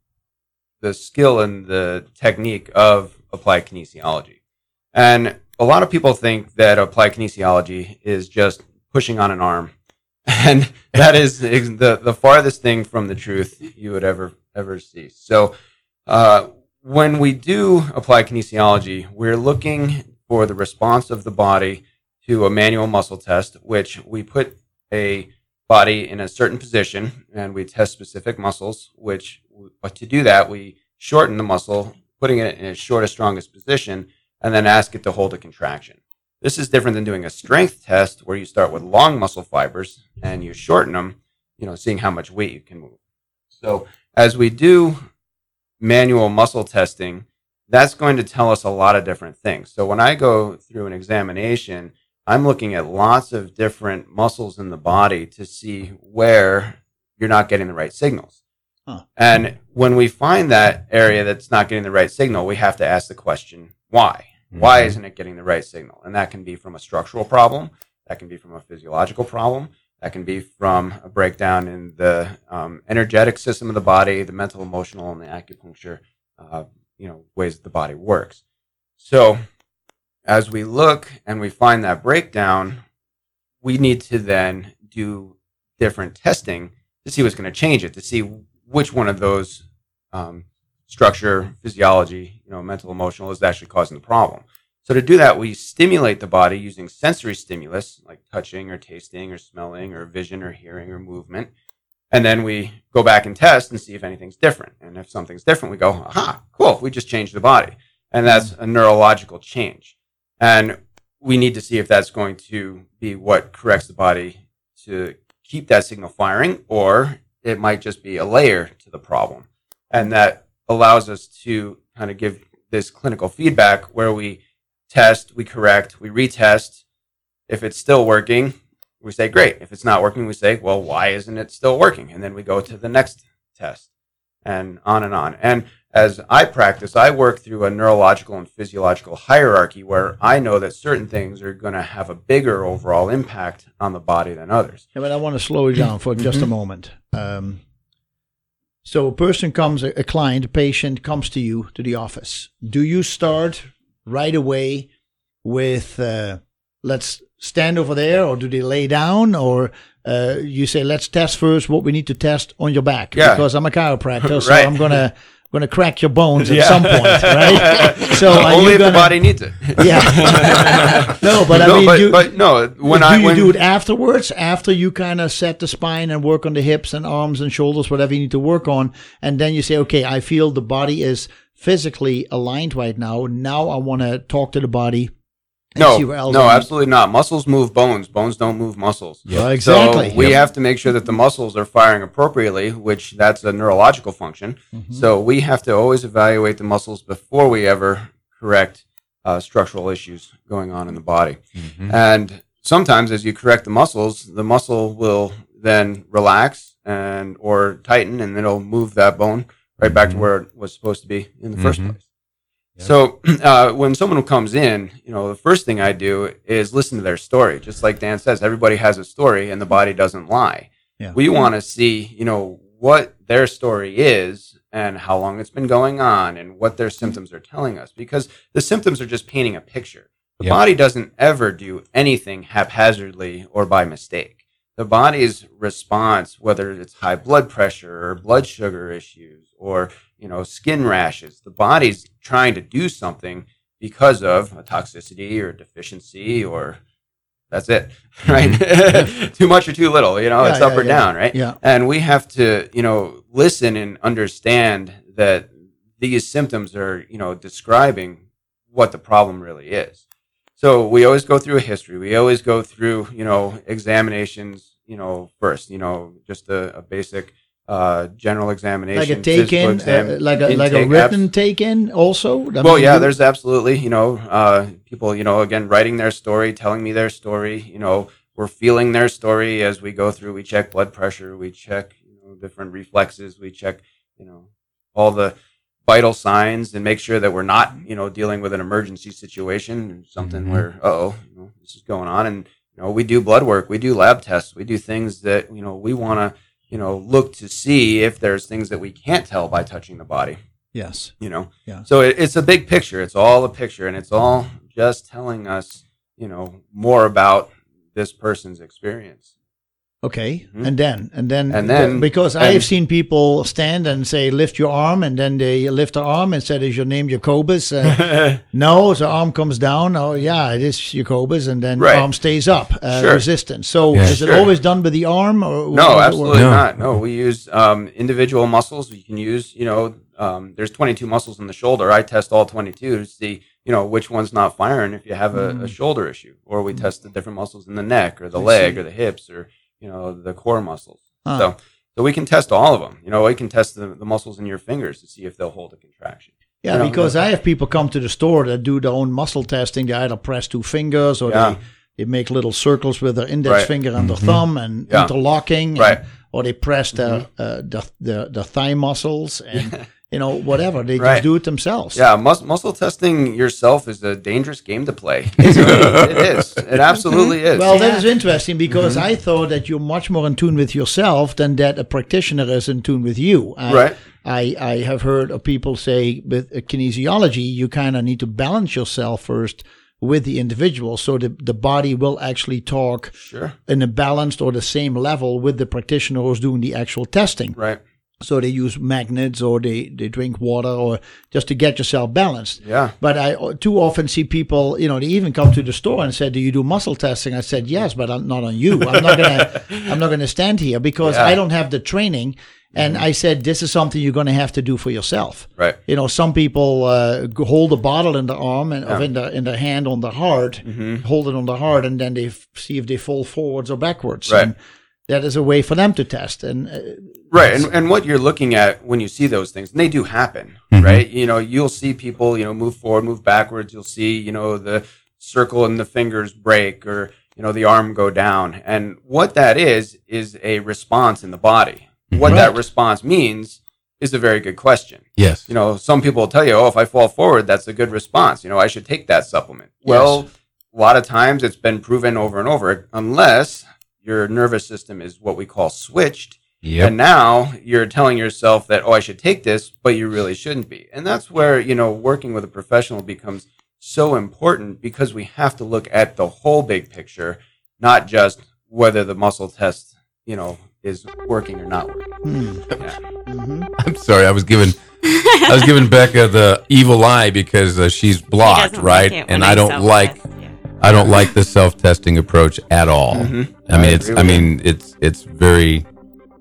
the skill and the technique of applied kinesiology. And a lot of people think that applied kinesiology is just pushing on an arm. And that is the, the farthest thing from the truth you would ever, ever see. So uh, when we do applied kinesiology, we're looking for the response of the body to a manual muscle test, which we put a body in a certain position and we test specific muscles, which to do that, we shorten the muscle, putting it in its shortest, strongest position, and then ask it to hold a contraction. This is different than doing a strength test where you start with long muscle fibers and you shorten them, you know, seeing how much weight you can move. So as we do manual muscle testing, that's going to tell us a lot of different things. So when I go through an examination, I'm looking at lots of different muscles in the body to see where you're not getting the right signals. Huh. And when we find that area that's not getting the right signal, we have to ask the question, why? Why isn't it getting the right signal? And that can be from a structural problem. That can be from a physiological problem. That can be from a breakdown in the um, energetic system of the body, the mental, emotional, and the acupuncture, uh, you know, ways that the body works. So as we look and we find that breakdown, we need to then do different testing to see what's going to change it, to see which one of those um, structure, physiology, you know, mental, emotional is actually causing the problem. So to do that, we stimulate the body using sensory stimulus like touching or tasting or smelling or vision or hearing or movement. And then we go back and test and see if anything's different. And if something's different, we go, aha, cool, we just changed the body. And that's a neurological change. And we need to see if that's going to be what corrects the body to keep that signal firing, or it might just be a layer to the problem. And that allows us to kind of give this clinical feedback where we test, we correct, we retest. If it's still working, we say, great. If it's not working, we say, well, why isn't it still working? And then we go to the next test and on and on. And as I practice, I work through a neurological and physiological hierarchy where I know that certain things are going to have a bigger overall impact on the body than others. Yeah, but I want to slow you down for just mm-hmm. a moment. Um, So a person comes, a client, a patient comes to you, to the office. Do you start right away with, uh, let's stand over there, or do they lay down, or uh, you say, let's test first what we need to test on your back? Yeah. Because I'm a chiropractor, right. So I'm going to going to crack your bones at yeah. some point, right? So are Only you if gonna, the body needs it. Yeah. no, but I no, mean, but, do, but no, when do I, you when, do it afterwards, after you kind of set the spine and work on the hips and arms and shoulders, whatever you need to work on, and then you say, okay, I feel the body is physically aligned right now. Now I want to talk to the body. No, no, absolutely not. Muscles move bones. Bones don't move muscles. Yeah, exactly. So we yep. have to make sure that the muscles are firing appropriately, which that's a neurological function. Mm-hmm. So we have to always evaluate the muscles before we ever correct uh, structural issues going on in the body. Mm-hmm. And sometimes as you correct the muscles, the muscle will then relax and or tighten, and it'll move that bone right back mm-hmm. to where it was supposed to be in the mm-hmm. first place. So uh, when someone comes in, you know, the first thing I do is listen to their story. Just like Dan says, everybody has a story and the body doesn't lie. Yeah. We want to see, you know, what their story is and how long it's been going on and what their symptoms are telling us, because the symptoms are just painting a picture. The yeah. body doesn't ever do anything haphazardly or by mistake. The body's response, whether it's high blood pressure or blood sugar issues or, you know, skin rashes, the body's trying to do something because of a toxicity or deficiency, or that's it, right? Too much or too little, you know, yeah, it's up yeah, or yeah. down, right? Yeah. And we have to, you know, listen and understand that these symptoms are, you know, describing what the problem really is. So we always go through a history. We always go through, you know, examinations, you know, first, you know, just a, a basic uh, general examination. Like a take-in, exam, uh, like, a, like a written abs- take-in also? I well, mean, yeah, there's absolutely, you know, uh, people, you know, again, writing their story, telling me their story, you know, we're feeling their story as we go through. We check blood pressure. We check, you know, different reflexes. We check, you know, all the vital signs and make sure that we're not, you know, dealing with an emergency situation or something mm-hmm. where, uh-oh, you know, this is going on. And, you know, we do blood work. We do lab tests. We do things that, you know, we want to, you know, look to see if there's things that we can't tell by touching the body. Yes. You know, yeah. So it, it's a big picture. It's all a picture, and it's all just telling us, you know, more about this person's experience. Okay. Mm-hmm. And then, and then, and then because and I have seen people stand and say, lift your arm. And then they lift the arm and said, is your name Jacobus? Uh, no, the arm comes down. Oh yeah, it is Jacobus. And then right. the arm stays up, uh, sure. resistance. So yeah, is sure. it always done with the arm? Or no, absolutely no. not. No, we use um, individual muscles. You can use, you know, um, there's twenty-two muscles in the shoulder. I test all twenty-two to see, you know, which one's not firing if you have a, mm. a shoulder issue, or we mm. test the different muscles in the neck or the I leg see. or the hips or, you know, the core muscles. Ah. So so we can test all of them. You know, we can test the, the muscles in your fingers to see if they'll hold a contraction. Yeah, you know, because I have people come to the store that do their own muscle testing. They either press two fingers or yeah. they, they make little circles with their index right. finger and their mm-hmm. thumb and yeah. interlocking. Right. And, or they press their, mm-hmm. uh, their, their, their thigh muscles and, you know, whatever. They right. just do it themselves. Yeah, mus- muscle testing yourself is a dangerous game to play. It's, it is. It absolutely is. Well, yeah. that is interesting because mm-hmm. I thought that you're much more in tune with yourself than that a practitioner is in tune with you. I, right. I, I have heard of people say with kinesiology, you kind of need to balance yourself first with the individual, so the, the body will actually talk sure. in a balanced or the same level with the practitioner who's doing the actual testing. Right. So they use magnets or they, they drink water or just to get yourself balanced. Yeah. But I too often see people, you know, they even come to the store and said, do you do muscle testing? I said, yes, but I'm not on you. I'm not going to, I'm not going to stand here because yeah. I don't have the training. And I said, this is something you're going to have to do for yourself. Right. You know, some people uh, hold a bottle in the arm and yeah. or in the in the hand on the heart, mm-hmm. hold it on the heart, and then they f- see if they fall forwards or backwards. Right. And that is a way for them to test. And uh, right. And and what you're looking at when you see those things, and they do happen, mm-hmm. right? You know, you'll see people, you know, move forward, move backwards. You'll see, you know, the circle in the fingers break or, you know, the arm go down. And what that is is a response in the body. What right. that response means is a very good question. Yes. You know, some people will tell you, oh, if I fall forward, that's a good response. You know, I should take that supplement. Yes. Well, a lot of times it's been proven over and over, unless your nervous system is what we call switched. Yep. And now you're telling yourself that, oh, I should take this, but you really shouldn't be. And that's where, you know, working with a professional becomes so important, because we have to look at the whole big picture, not just whether the muscle test, you know, is working or not working. Hmm. Yeah. Mm-hmm. I'm sorry, I was giving I was giving Becca the evil eye because uh, she's blocked, right? Like and I don't like yeah. I don't like the self-testing approach at all. Mm-hmm. I mean, I it's I mean, you. it's it's very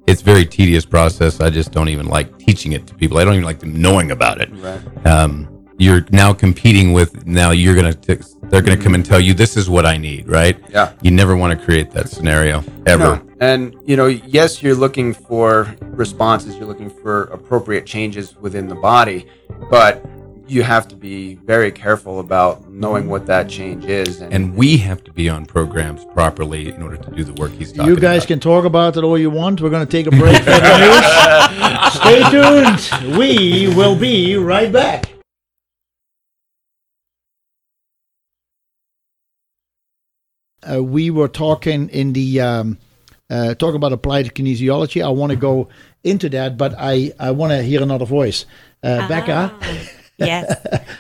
it's very tedious process. I just don't even like teaching it to people. I don't even like them knowing about it. Right. Um, you're now competing with now you're going to they're going to come and tell you this is what I need, right? Yeah. You never want to create that scenario ever. No. And, you know, yes, you're looking for responses, you're looking for appropriate changes within the body, but you have to be very careful about knowing what that change is. And, and we have to be on programs properly in order to do the work he's talking about. You guys about. can talk about it all you want. We're going to take a break for the news. Stay tuned. We will be right back. Uh, we were talking in the... Um, Uh, talk about applied kinesiology. I want to go into that, but I, I want to hear another voice. Uh, Becca? Uh, yes.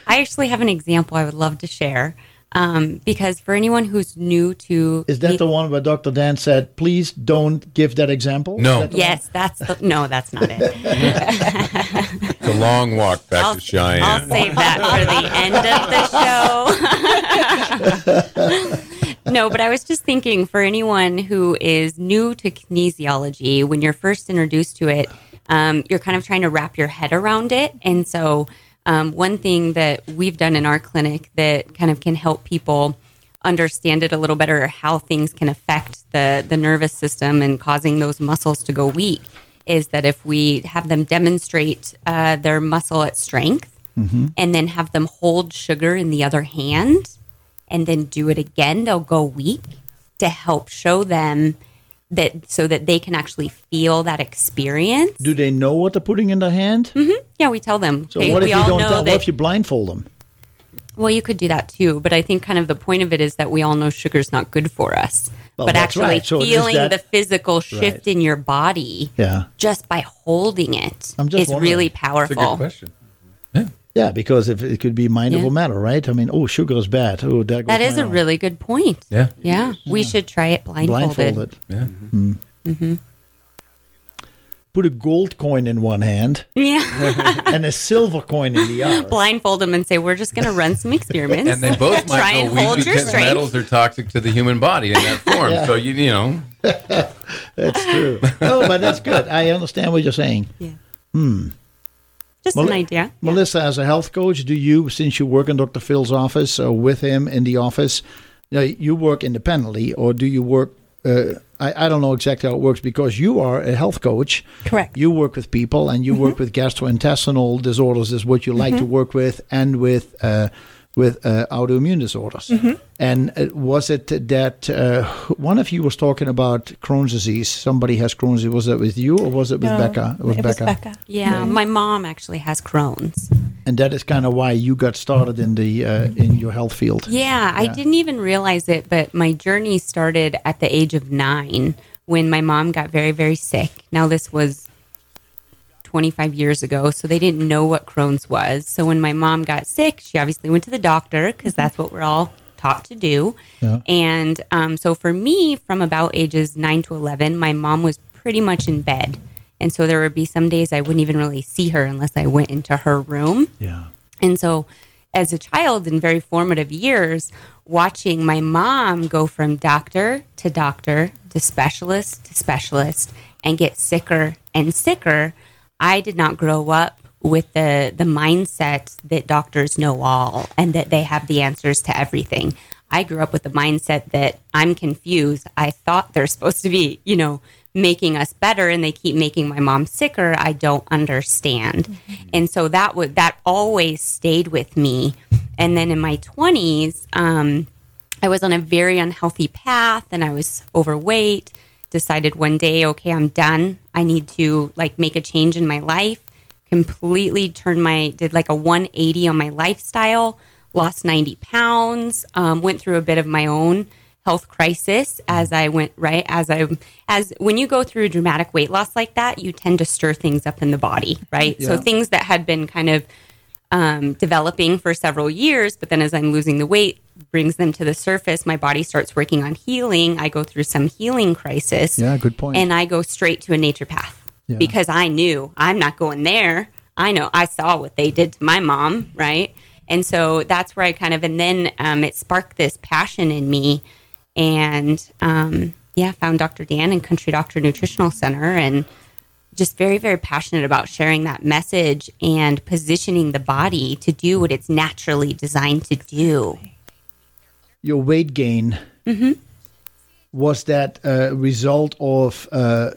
I actually have an example I would love to share, um, because for anyone who's new to... Is that the, the one where Doctor Dan said, please don't give that example? No. That yes, one? that's... The, no, that's not it. It's a long walk back I'll, to Cheyenne. I'll save that for the end of the show. No, but I was just thinking, for anyone who is new to kinesiology, when you're first introduced to it, um, you're kind of trying to wrap your head around it. And so um, one thing that we've done in our clinic that kind of can help people understand it a little better, how things can affect the, the nervous system and causing those muscles to go weak, is that if we have them demonstrate uh, their muscle at strength, mm-hmm. and then have them hold sugar in the other hand and then do it again, they'll go weak, to help show them that, so that they can actually feel that experience. Do they know what they're putting in their hand? Mm-hmm. Yeah, we tell them. So okay, what, if you don't tell, that, what if you blindfold them? Well, you could do that too, but I think kind of the point of it is that we all know sugar's not good for us. Well, but actually right. so feeling that, the physical shift right. in your body yeah. just by holding it is really powerful. That's a good question. Yeah. Yeah, because if it could be mind over yeah. matter, right? I mean, oh, sugar is bad. Oh, that goes that is a arm. Really good point. Yeah, yeah, we yeah. should try it blindfolded. Blindfolded. Yeah. Mm-hmm. Mm-hmm. Put a gold coin in one hand, yeah, and a silver coin in the other. Blindfold them and say, "We're just going to run some experiments." And they both might try and hold your strength. Metals are toxic to the human body in that form. yeah. So you, you know, that's true. No, but that's good. I understand what you're saying. Yeah. Hmm. Just Mel- an idea. Melissa, yeah. as a health coach, do you, since you work in Doctor Phil's office or with him in the office, you work independently, or do you work, uh, I, I don't know exactly how it works, because you are a health coach. Correct. You work with people, and you mm-hmm. work with gastrointestinal disorders is what you like mm-hmm. to work with, and with uh, with uh, autoimmune disorders. Mm-hmm. And uh, was it that uh, one of you was talking about Crohn's disease? Somebody has Crohn's disease. Was that with you or was it with no, Becca? It was it Becca. Was Becca. Yeah, yeah, my mom actually has Crohn's. And that is kind of why you got started in the uh, in your health field. Yeah, yeah, I didn't even realize it, but my journey started at the age of nine when my mom got very, very sick. Now this was twenty-five years ago, so they didn't know what Crohn's was. So when my mom got sick, she obviously went to the doctor because that's what we're all taught to do. Yeah. And um, so for me, from about ages nine to eleven, my mom was pretty much in bed. And so there would be some days I wouldn't even really see her unless I went into her room. Yeah. And so as a child in very formative years, watching my mom go from doctor to doctor to specialist to specialist and get sicker and sicker, I did not grow up with the, the mindset that doctors know all and that they have the answers to everything. I grew up with the mindset that I'm confused. I thought they're supposed to be, you know, making us better, and they keep making my mom sicker. I don't understand. Mm-hmm. And so that would that always stayed with me. And then in my twenties, um, I was on a very unhealthy path, and I was overweight. Decided one day, okay, I'm done. I need to like make a change in my life, completely turn my, did like a one eighty on my lifestyle, lost ninety pounds, um, went through a bit of my own health crisis as I went, right? As I, as when you go through dramatic weight loss like that, you tend to stir things up in the body, right? Yeah. So things that had been kind of um, developing for several years, but then as I'm losing the weight, brings them to the surface. My body starts working on healing. I go through some healing crisis. Yeah, good point. And I go straight to a naturopath yeah. because I knew I'm not going there. I know I saw what they did to my mom, right? And so that's where I kind of, and then um, it sparked this passion in me, and um, yeah, found Doctor Dan and Country Doctor Nutritional Center, and just very, very passionate about sharing that message and positioning the body to do what it's naturally designed to do. Your weight gain, mm-hmm. was that a result of uh,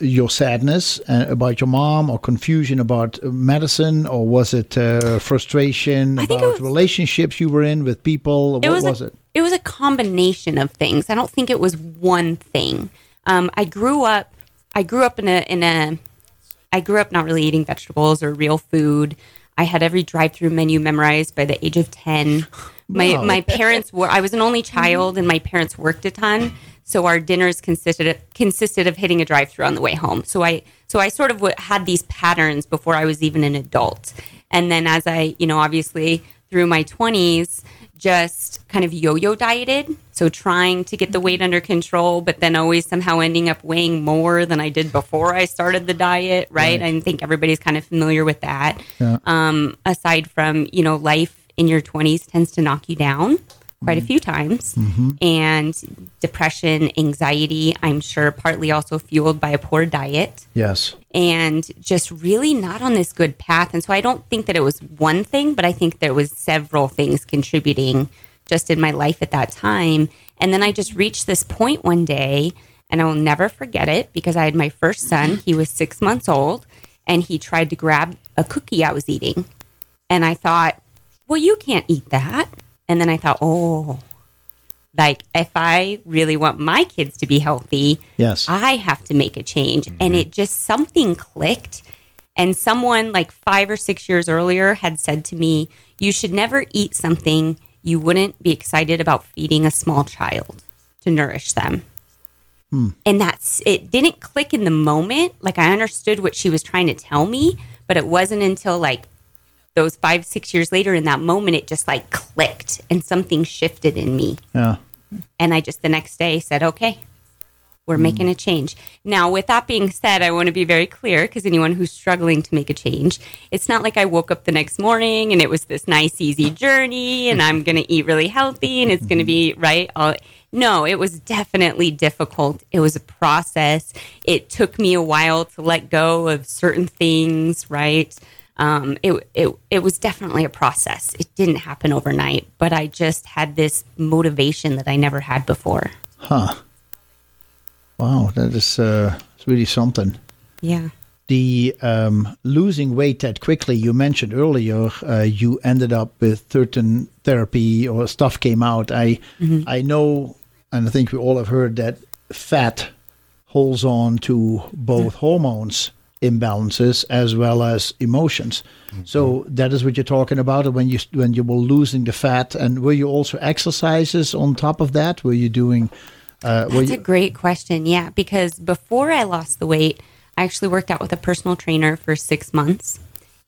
your sadness uh, about your mom, or confusion about medicine, or was it uh, frustration I about it was, relationships you were in with people? What was, was a, it? It was a combination of things. I don't think it was one thing. Um, I grew up. I grew up in a in a. I grew up not really eating vegetables or real food. I had every drive-through menu memorized by the age of ten. My wow. my parents were, I was an only child, and my parents worked a ton, so our dinners consisted of, consisted of hitting a drive-through on the way home. So I so I sort of had these patterns before I was even an adult, and then as I, you know, obviously through my twenties, just kind of yo-yo dieted, so trying to get the weight under control, but then always somehow ending up weighing more than I did before I started the diet. Right? Right. I think everybody's kind of familiar with that. Yeah. Um, aside from, you know, life in your twenties tends to knock you down quite a few times. Mm-hmm. And depression, anxiety, I'm sure partly also fueled by a poor diet. Yes. And just really not on this good path. And so I don't think that it was one thing, but I think there was several things contributing just in my life at that time. And then I just reached this point one day, and I will never forget it, because I had my first son. He was six months old, and he tried to grab a cookie I was eating. And I thought, well, you can't eat that. And then I thought, oh, like, if I really want my kids to be healthy, yes, I have to make a change. Mm-hmm. And it just, something clicked. And someone like five or six years earlier had said to me, you should never eat something you wouldn't be excited about feeding a small child to nourish them. Hmm. And that's, it didn't click in the moment. Like, I understood what she was trying to tell me, but it wasn't until like those five, six years later, in that moment, it just like clicked and something shifted in me. Yeah. And I just the next day said, okay, we're mm. making a change. Now, with that being said, I want to be very clear, because anyone who's struggling to make a change, it's not like I woke up the next morning and it was this nice, easy journey and I'm going to eat really healthy and it's going to be right. All, no, it was definitely difficult. It was a process. It took me a while to let go of certain things, right? Um, it, it it was definitely a process. It didn't happen overnight, but I just had this motivation that I never had before. Huh. Wow, that is uh, it's really something. Yeah. The um, losing weight that quickly, you mentioned earlier, uh, you ended up with certain therapy or stuff came out. I mm-hmm. I know, and I think we all have heard that fat holds on to both mm-hmm. hormones imbalances as well as emotions. Mm-hmm. So that is what you're talking about when you when you were losing the fat. And were you also exercises on top of that? Were you doing? Uh, were That's you- a great question. Yeah, because before I lost the weight, I actually worked out with a personal trainer for six months,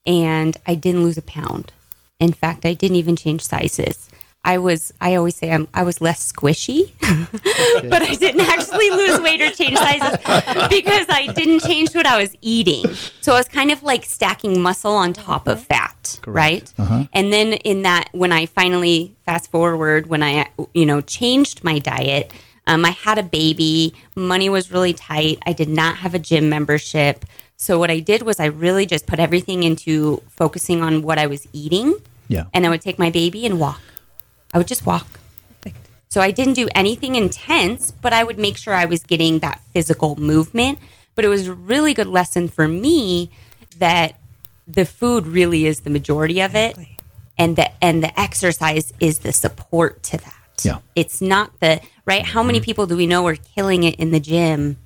and I didn't lose a pound. In fact, I didn't even change sizes. I was, I always say I'm, I was less squishy, but I didn't actually lose weight or change sizes because I didn't change what I was eating. So I was kind of like stacking muscle on top of fat, Correct. Right? Uh-huh. And then in that, when I finally, fast forward, when I, you know, changed my diet, um, I had a baby, money was really tight. I did not have a gym membership. So what I did was I really just put everything into focusing on what I was eating. Yeah. And I would take my baby and walk. I would just walk. Perfect. So I didn't do anything intense, but I would make sure I was getting that physical movement. But it was a really good lesson for me that the food really is the majority of it. Exactly. And the, and the exercise is the support to that. Yeah. It's not the, right? How many people do we know are killing it in the gym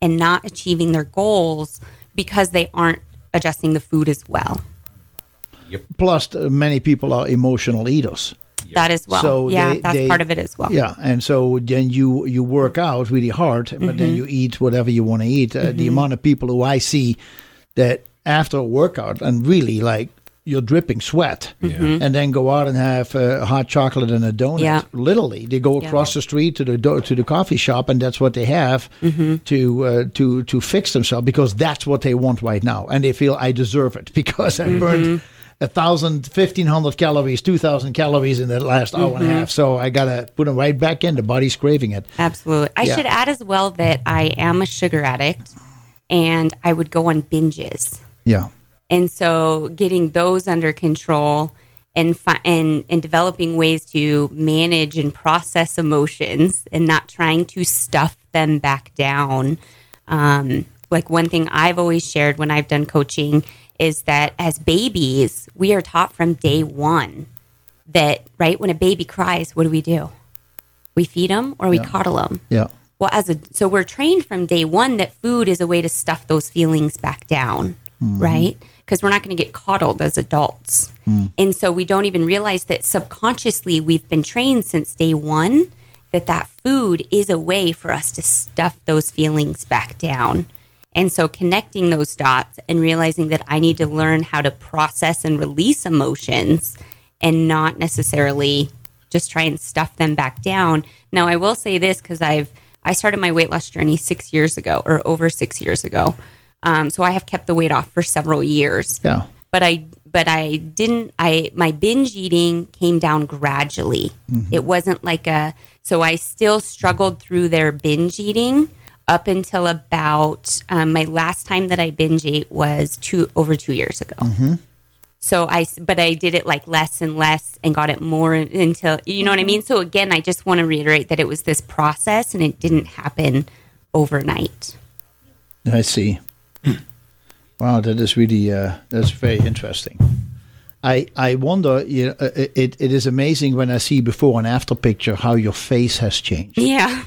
and not achieving their goals because they aren't adjusting the food as well? Yep. Plus, uh, many people are emotional eaters. That as well. So yeah, they, that's they, part of it as well. Yeah, and so then you, you work out really hard, but mm-hmm. then you eat whatever you want to eat. Uh, mm-hmm. The amount of people who I see that after a workout and really like you're dripping sweat mm-hmm. and then go out and have uh, hot chocolate and a donut. Yeah. Literally, they go across yeah. the street to the do- to the coffee shop, and that's what they have mm-hmm. to uh, to to fix themselves because that's what they want right now, and they feel I deserve it because mm-hmm. I burned A thousand, fifteen hundred calories, two thousand calories in the last hour mm-hmm. and a half. So I gotta put them right back in. The body's craving it. Absolutely. I yeah. should add as well that I am a sugar addict, and I would go on binges. Yeah. And so getting those under control and fi- and and developing ways to manage and process emotions and not trying to stuff them back down. Um, like one thing I've always shared when I've done coaching is that as babies, we are taught from day one that, right, when a baby cries, what do we do? We feed them or we yeah. coddle them. Yeah. Well, as a, so we're trained from day one that food is a way to stuff those feelings back down, mm-hmm. right? Because we're not going to get coddled as adults. Mm. And so we don't even realize that subconsciously we've been trained since day one that that food is a way for us to stuff those feelings back down. And so connecting those dots and realizing that I need to learn how to process and release emotions and not necessarily just try and stuff them back down. Now, I will say this because I've I started my weight loss journey six years ago or over six years ago. Um, so I have kept the weight off for several years. Yeah. But I but I didn't I my binge eating came down gradually. Mm-hmm. It wasn't like a so I still struggled through their binge eating. Up until about um, my last time that I binge ate was two over two years ago. Mm-hmm. So I, but I did it like less and less and got it more until, you know what I mean? So again, I just want to reiterate that it was this process and it didn't happen overnight. I see. Wow. That is really, uh, that's very interesting. I, I wonder, you know, it, it is amazing when I see before and after picture how your face has changed. Yeah.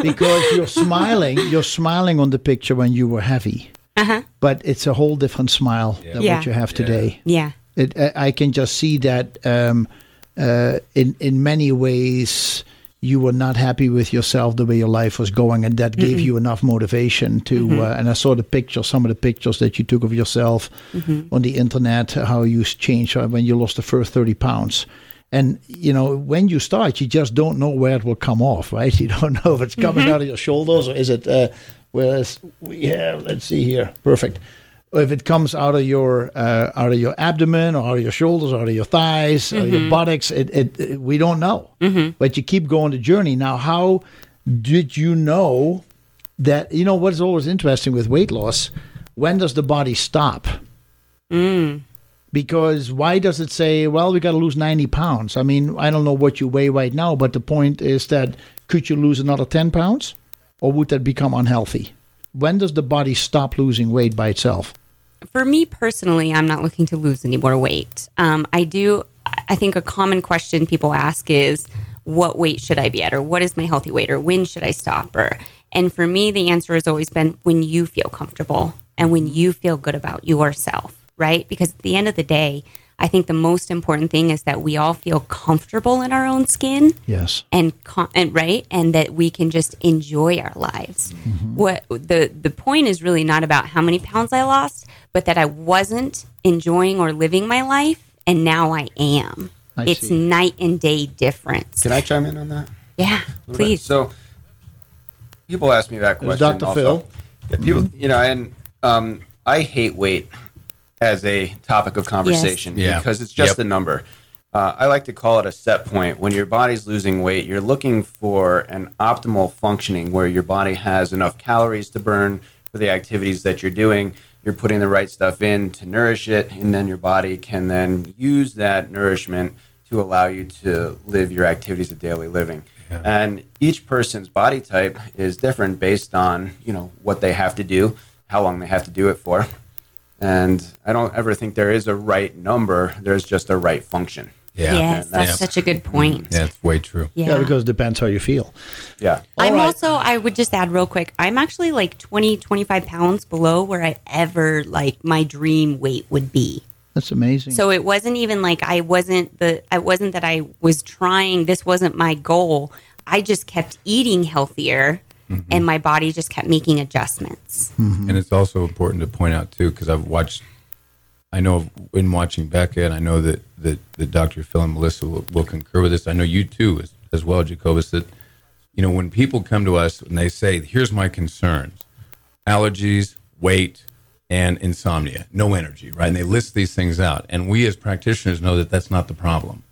Because you're smiling, you're smiling on the picture when you were heavy. Uh-huh. But it's a whole different smile yeah. than yeah. what you have yeah. today. Yeah, it, I, I can just see that um, uh, in in many ways you were not happy with yourself the way your life was going, and that mm-hmm. gave you enough motivation to. Mm-hmm. Uh, and I saw the picture, some of the pictures that you took of yourself mm-hmm. on the internet, how you changed when you lost the first thirty pounds. And, you know, when you start, you just don't know where it will come off, right? You don't know if it's coming mm-hmm. out of your shoulders or is it... Uh, Whereas we have, let's see here, perfect. If it comes out of your uh, out of your abdomen or out of your shoulders or out of your thighs mm-hmm. or your buttocks, it, it, it we don't know. Mm-hmm. But you keep going the journey. Now, how did you know that? You know what is always interesting with weight loss? When does the body stop? Mm. Because why does it say, well, we got to lose ninety pounds? I mean, I don't know what you weigh right now, but the point is that could you lose another ten pounds? Or would that become unhealthy? When does the body stop losing weight by itself? For me personally, I'm not looking to lose any more weight. Um, I do, I think a common question people ask is, what weight should I be at? Or what is my healthy weight? Or when should I stop? Or, and for me, the answer has always been when you feel comfortable and when you feel good about yourself, right? Because at the end of the day, I think the most important thing is that we all feel comfortable in our own skin. Yes. And, com- and right. And that we can just enjoy our lives. Mm-hmm. What the, the point is really not about how many pounds I lost, but that I wasn't enjoying or living my life. And now I am. I it's see. Night and day difference. Can I chime in on that? Yeah, please. Bit? So people ask me that question. Doctor Phil. People, mm-hmm. you know, and um, I hate weight as a topic of conversation yes. yeah. because it's just yep. a number. Uh, I like to call it a set point. When your body's losing weight, you're looking for an optimal functioning where your body has enough calories to burn for the activities that you're doing. You're putting the right stuff in to nourish it, and then your body can then use that nourishment to allow you to live your activities of daily living. Yeah. And each person's body type is different based on, you know, what they have to do, how long they have to do it for. And I don't ever think there is a right number. There's just a right function. Yeah, yes, that's yeah. such a good point. That's yeah, way true. Yeah. yeah, because it depends how you feel. Yeah. All I'm right. also, I would just add real quick, I'm actually like twenty, twenty-five pounds below where I ever, like, my dream weight would be. That's amazing. So it wasn't even like I wasn't the, I wasn't that I was trying, this wasn't my goal. I just kept eating healthier. Mm-hmm. And my body just kept making adjustments. Mm-hmm. And it's also important to point out, too, because I've watched, I know in watching Becca, and I know that, that, that Doctor Phil and Melissa will, will concur with this. I know you, too, as, as well, Jacobus, that, you know, when people come to us and they say, here's my concerns, allergies, weight, and insomnia, no energy, right? And they list these things out. And we as practitioners know that that's not the problem.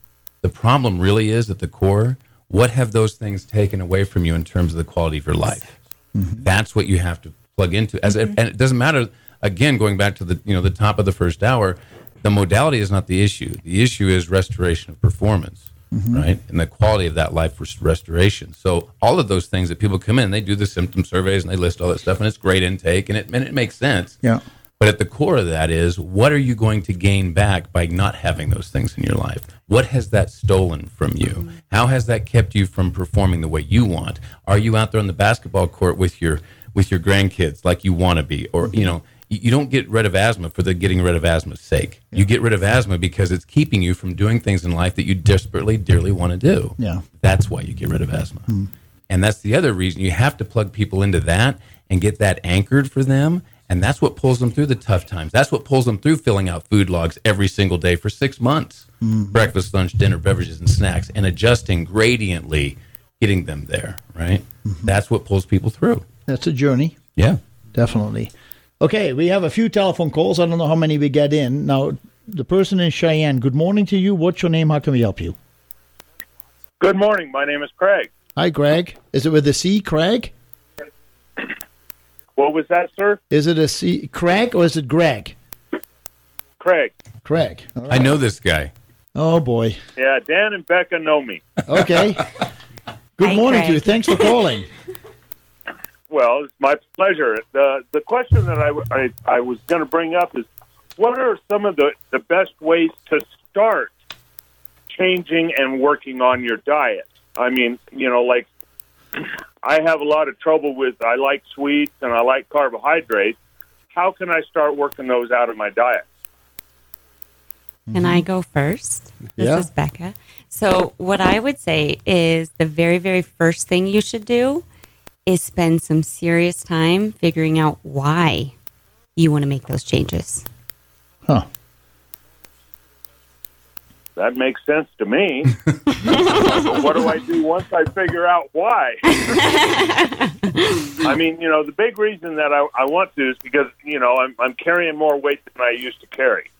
The problem really is at the core, what have those things taken away from you in terms of the quality of your life? Mm-hmm. That's what you have to plug into. As mm-hmm. it, and it doesn't matter. Again, going back to the you know the top of the first hour, the modality is not the issue. The issue is restoration of performance, mm-hmm. right? And the quality of that life restoration. So all of those things that people come in, they do the symptom surveys and they list all that stuff, and it's great intake, and it and it makes sense. Yeah. But at the core of that is, what are you going to gain back by not having those things in your life? What has that stolen from you? How has that kept you from performing the way you want? Are you out there on the basketball court with your with your grandkids like you want to be? Or, you know, you don't get rid of asthma for the getting rid of asthma's sake. Yeah. You get rid of asthma because it's keeping you from doing things in life that you desperately, dearly want to do. Yeah. That's why you get rid of asthma. Mm. And that's the other reason. You have to plug people into that and get that anchored for them. And that's what pulls them through the tough times. That's what pulls them through filling out food logs every single day for six months. Mm-hmm. Breakfast, lunch, dinner, beverages, and snacks, and adjusting gradiently, getting them there, right? Mm-hmm. That's what pulls people through. That's a journey. Yeah. Definitely. Okay, we have a few telephone calls. I don't know how many we get in. Now, the person in Cheyenne, good morning to you. What's your name? How can we help you? Good morning. My name is Craig. Hi, Craig. Is it with a C, Craig? What was that, sir? Is it a C, Craig, or is it Greg? Craig. Craig. Right. I know this guy. Oh, boy. Yeah, Dan and Becca know me. Okay. Good Hi, morning Craig. to you. Thanks for calling. Well, it's my pleasure. The The question that I, I, I was going to bring up is, what are some of the, the best ways to start changing and working on your diet? I mean, you know, like, I have a lot of trouble with, I like sweets and I like carbohydrates. How can I start working those out of my diet? Can I go first? This yeah. is Becca. So what I would say is the very, very first thing you should do is spend some serious time figuring out why you want to make those changes. Huh. That makes sense to me. But what do I do once I figure out why? I mean, you know, the big reason that I, I want to is because, you know, I'm, I'm carrying more weight than I used to carry.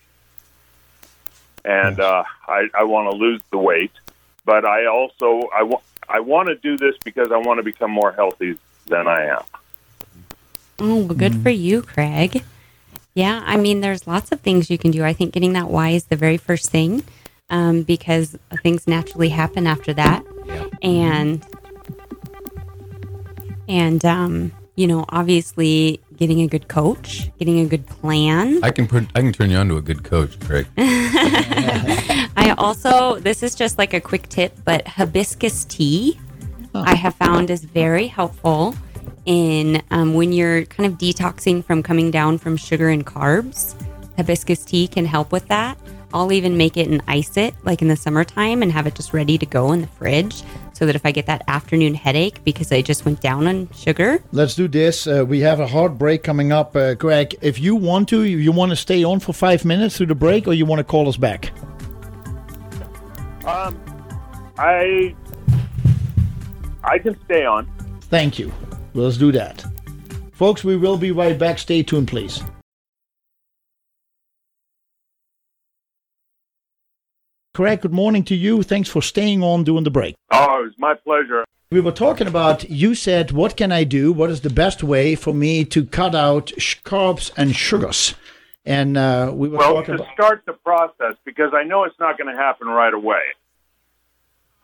And uh, I, I want to lose the weight. But I also, I, wa- I want to do this because I want to become more healthy than I am. Oh, well, good mm-hmm. for you, Craig. Yeah, I mean, there's lots of things you can do. I think getting that why is the very first thing. Um, because things naturally happen after that. And, and um, you know, obviously getting a good coach, getting a good plan. I can put, I can turn you on to a good coach, Craig. I also, this is just like a quick tip, but hibiscus tea oh. I have found is very helpful in um, when you're kind of detoxing from coming down from sugar and carbs. Hibiscus tea can help with that. I'll even make it and ice it like in the summertime and have it just ready to go in the fridge so that if I get that afternoon headache because I just went down on sugar. Let's do this. Uh, we have a hard break coming up, uh, Greg. If you want to, you, you want to stay on for five minutes through the break or you want to call us back? Um, I, I can stay on. Thank you. Let's do that. Folks, we will be right back. Stay tuned, please. Craig, good morning to you. Thanks for staying on during the break. Oh, it was my pleasure. We were talking about, you said, what can I do? What is the best way for me to cut out sh- carbs and sugars? And uh, we were well, talking about... Well, to start the process, because I know it's not going to happen right away.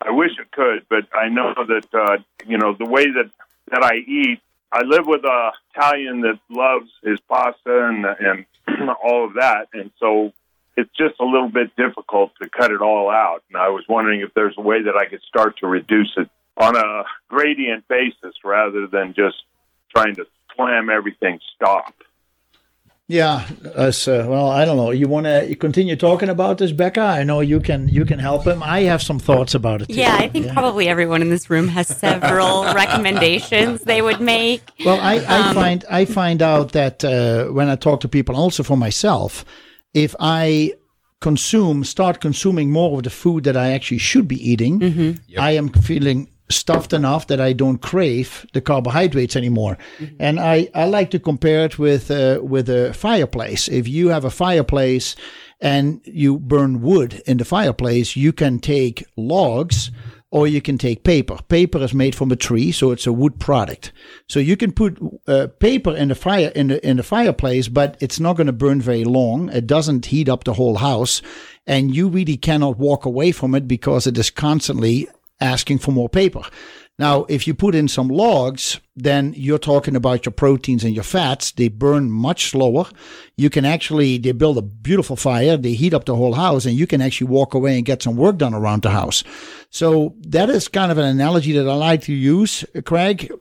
I wish it could, but I know that, uh, you know, the way that, that I eat, I live with an Italian that loves his pasta and, and all of that, and so... It's just a little bit difficult to cut it all out. And I was wondering if there's a way that I could start to reduce it on a gradient basis rather than just trying to slam everything stop. Yeah. Uh, so, well, I don't know. You want to continue talking about this, Becca? I know you can you can help him. I have some thoughts about it too. Yeah, I think yeah. probably everyone in this room has several recommendations they would make. Well, I, I, um, find, I find out that uh, when I talk to people, also for myself, if I consume, start consuming more of the food that I actually should be eating, mm-hmm. yep. I am feeling stuffed enough that I don't crave the carbohydrates anymore. Mm-hmm. And I, I like to compare it with uh, with a fireplace. If you have a fireplace and you burn wood in the fireplace, you can take logs or you can take paper. Paper is made from a tree, so it's a wood product. So you can put uh, paper in the fire in the in the fireplace, but it's not going to burn very long. It doesn't heat up the whole house, and you really cannot walk away from it because it is constantly asking for more paper. Now, if you put in some logs, then you're talking about your proteins and your fats. They burn much slower. You can actually, they build a beautiful fire. They heat up the whole house and you can actually walk away and get some work done around the house. So that is kind of an analogy that I like to use, Craig,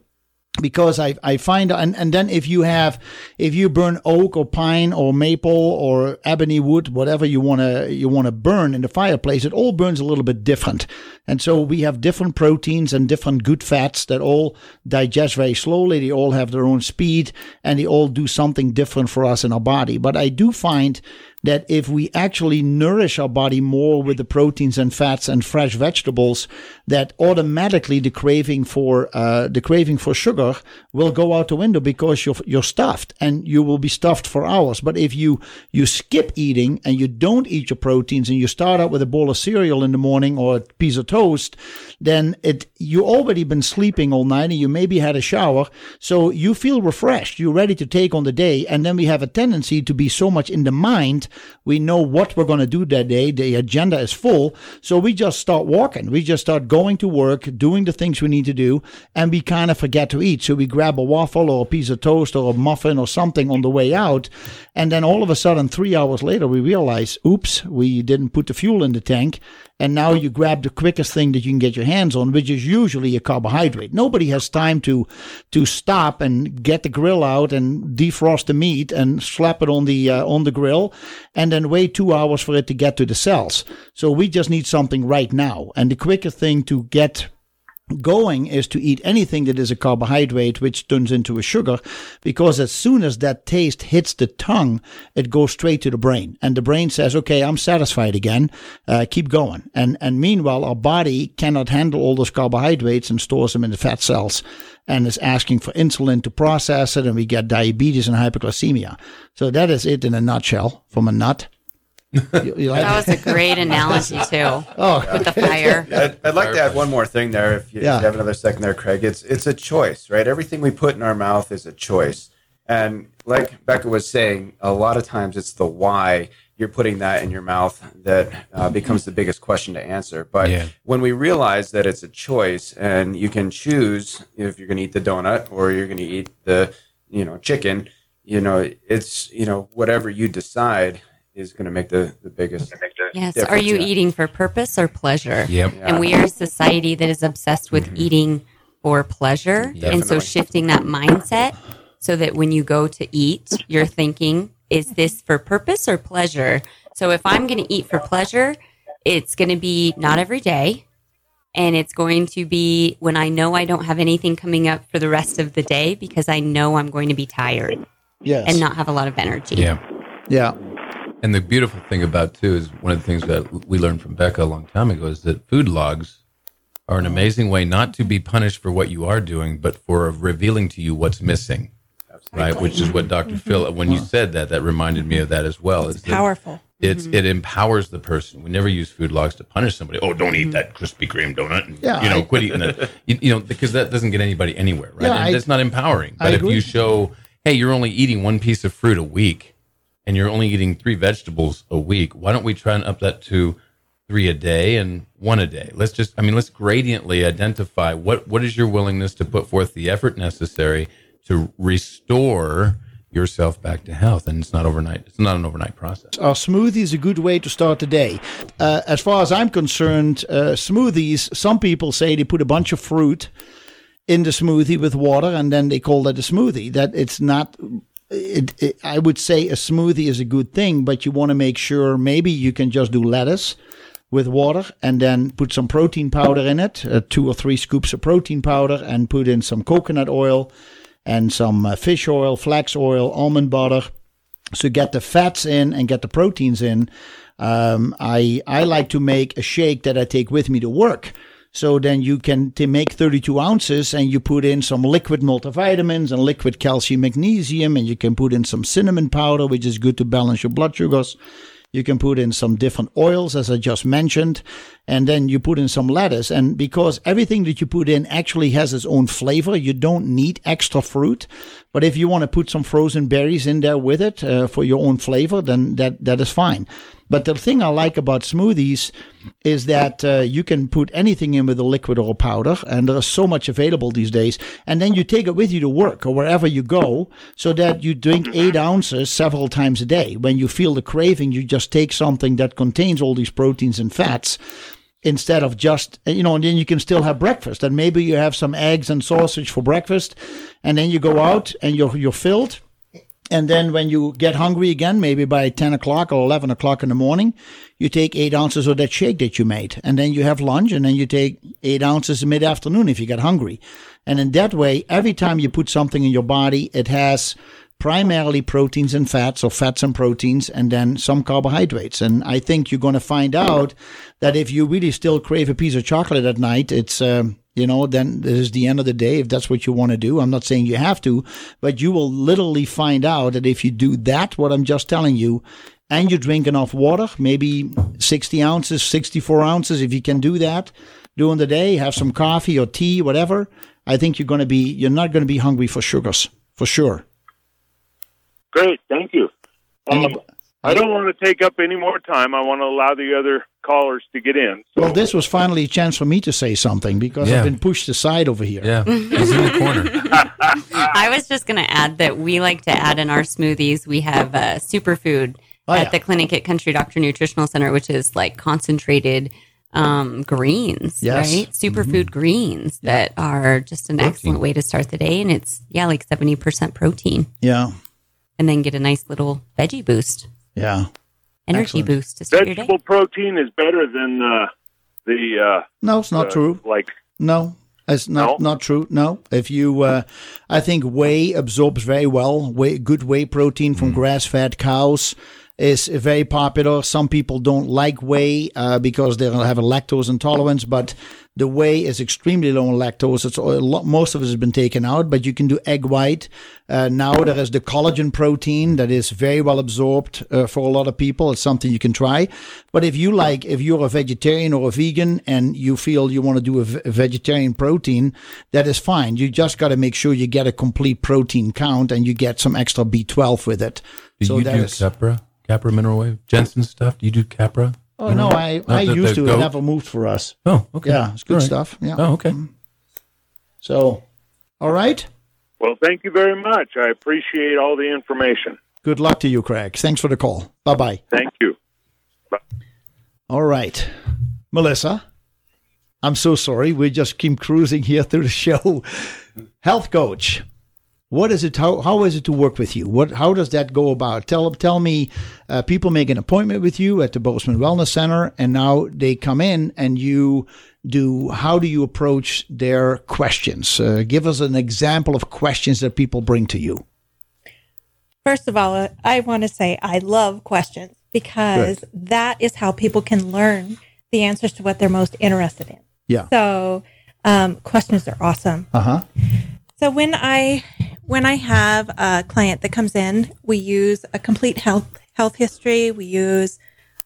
because I, I find, and, and then if you have, if you burn oak or pine or maple or ebony wood, whatever you want to, you want to burn in the fireplace, it all burns a little bit different. And so we have different proteins and different good fats that all digest very slowly. They all have their own speed and they all do something different for us in our body. But I do find that if we actually nourish our body more with the proteins and fats and fresh vegetables, that automatically the craving for uh, the craving for sugar will go out the window because you're you're stuffed and you will be stuffed for hours. But if you you skip eating and you don't eat your proteins and you start out with a bowl of cereal in the morning or a piece of toast, then it you already been sleeping all night and you maybe had a shower, so you feel refreshed, you're ready to take on the day. And then we have a tendency to be so much in the mind We know what we're going to do that day. The agenda is full. So we just start walking. We just start going to work, doing the things we need to do, and we kind of forget to eat. So we grab a waffle or a piece of toast or a muffin or something on the way out. And then all of a sudden, three hours later, we realize, oops, we didn't put the fuel in the tank. And now you grab the quickest thing that you can get your hands on, which is usually a carbohydrate. Nobody has time to to stop and get the grill out and defrost the meat and slap it on the uh, on the grill and then wait two hours for it to get to the cells. So we just need something right now. And the quickest thing to get going is to eat anything that is a carbohydrate, which turns into a sugar, because as soon as that taste hits the tongue, it goes straight to the brain, and the brain says, okay, I'm satisfied again, uh, keep going. And and meanwhile, our body cannot handle all those carbohydrates and stores them in the fat cells, and is asking for insulin to process it, and we get diabetes and hyperglycemia. So that is it in a nutshell from a nut. You, you like that? That was a great analogy, too. Oh, with the fire. I'd, I'd like to add one more thing there, if you, yeah. if you have another second there, Craig. It's it's a choice, right? Everything we put in our mouth is a choice. And like Becca was saying, a lot of times it's the why you're putting that in your mouth that uh, becomes the biggest question to answer. But yeah. when we realize that it's a choice, and you can choose if you're going to eat the donut or you're going to eat the, you know, chicken, you know, it's, you know, whatever you decide is going to make the, the biggest yes. difference. Are you yeah. eating for purpose or pleasure? Yep. Yeah. And we are a society that is obsessed with mm-hmm. eating for pleasure. Definitely. And so shifting that mindset so that when you go to eat, you're thinking, is this for purpose or pleasure? So if I'm going to eat for pleasure, it's going to be not every day. And it's going to be when I know I don't have anything coming up for the rest of the day, because I know I'm going to be tired yes. and not have a lot of energy. Yeah. Yeah. And the beautiful thing about, too, is one of the things that we learned from Becca a long time ago is that food logs are an amazing way not to be punished for what you are doing, but for revealing to you what's missing, right? Which is what Doctor Mm-hmm. Phil, when you said that, that reminded me of that as well. It's powerful. It's mm-hmm. It empowers the person. We never use food logs to punish somebody. Oh, don't eat that Krispy Kreme donut. And, yeah, you know, I, quit eating that. you, you know, because that doesn't get anybody anywhere, right? Yeah, and that's not empowering. But I if agree. You show, hey, you're only eating one piece of fruit a week, and you're only eating three vegetables a week, why don't we try and up that to three a day and one a day? Let's just, I mean, let's gradiently identify what, what is your willingness to put forth the effort necessary to restore yourself back to health. And it's not overnight. It's not an overnight process. Our smoothie is a good way to start the day. Uh, as far as I'm concerned, uh, smoothies, some people say they put a bunch of fruit in the smoothie with water, and then they call that a smoothie. That it's not... It, it, I would say a smoothie is a good thing, but you want to make sure maybe you can just do lettuce with water and then put some protein powder in it, uh, two or three scoops of protein powder, and put in some coconut oil and some uh, fish oil, flax oil, almond butter. So get the fats in and get the proteins in. Um, I, I like to make a shake that I take with me to work. So then you can t- make thirty-two ounces, and you put in some liquid multivitamins and liquid calcium magnesium, and you can put in some cinnamon powder, which is good to balance your blood sugars. You can put in some different oils, as I just mentioned, and then you put in some lettuce. And because everything that you put in actually has its own flavor, you don't need extra fruit. But if you want to put some frozen berries in there with it uh, for your own flavor, then that, that is fine. But the thing I like about smoothies is that uh, you can put anything in with a liquid or a powder, and there is so much available these days. And then you take it with you to work or wherever you go, so that you drink eight ounces several times a day. When you feel the craving, you just take something that contains all these proteins and fats, instead of just, you know, and then you can still have breakfast. And maybe you have some eggs and sausage for breakfast, and then you go out and you're you're filled. And then when you get hungry again, maybe by ten o'clock or eleven o'clock in the morning, you take eight ounces of that shake that you made. And then you have lunch, and then you take eight ounces mid-afternoon if you get hungry. And in that way, every time you put something in your body, it has primarily proteins and fats, or fats and proteins, and then some carbohydrates. And I think you're going to find out that if you really still crave a piece of chocolate at night, it's... Um, You know, then this is the end of the day, if that's what you want to do. I'm not saying you have to, but you will literally find out that if you do that, what I'm just telling you, and you drink enough water, maybe sixty ounces, sixty-four ounces, if you can do that during the day, have some coffee or tea, whatever, I think you're going to be, you're not going to be hungry for sugars, for sure. Great. Thank you. Um, I don't want to take up any more time. I want to allow the other callers to get in. So. Well, this was finally a chance for me to say something because yeah. I've been pushed aside over here. Yeah, he's in the corner. I was just going to add that we like to add in our smoothies. We have uh, superfood oh, at yeah. the clinic at Country Doctor Nutritional Center, which is like concentrated um, greens, yes. right? Superfood mm-hmm. greens yeah. that are just an protein. Excellent way to start the day. And it's, yeah, like seventy percent protein. Yeah. And then get a nice little veggie boost. Yeah, energy Excellent. Boost. To start Vegetable your day. Protein is better than uh, the. Uh, no, it's not uh, true. Like no, it's not no? not true. No, if you, uh, I think whey absorbs very well. Whey, good whey protein from mm. grass-fed cows is very popular. Some people don't like whey uh, because they have a lactose intolerance, but the whey is extremely low in lactose. It's a lot, most of it has been taken out, but you can do egg white. Uh, now there is the collagen protein that is very well absorbed uh, for a lot of people. It's something you can try. But if you like, if you're a vegetarian or a vegan and you feel you want to do a, v- a vegetarian protein, that is fine. You just got to make sure you get a complete protein count and you get some extra B twelve with it. Do so you that do is, Capra? Capra Mineral Wave? Jensen stuff? Do you do Capra? Oh, no, I, I used to. It never moved for us. Oh, okay. Yeah, it's good right. stuff. Yeah. Oh, okay. So, all right. Well, thank you very much. I appreciate all the information. Good luck to you, Craig. Thanks for the call. Bye-bye. Thank you. Bye. All right. Melissa, I'm so sorry. We just keep cruising here through the show. Health coach. What is it? How how is it to work with you? What how does that go about? Tell tell me, uh, people make an appointment with you at the Bozeman Wellness Center, and now they come in and you do. How do you approach their questions? Uh, give us an example of questions that people bring to you. First of all, I want to say I love questions because Good. That is how people can learn the answers to what they're most interested in. Yeah. So um, questions are awesome. Uh huh. So when I when I have a client that comes in, we use a complete health health history. We use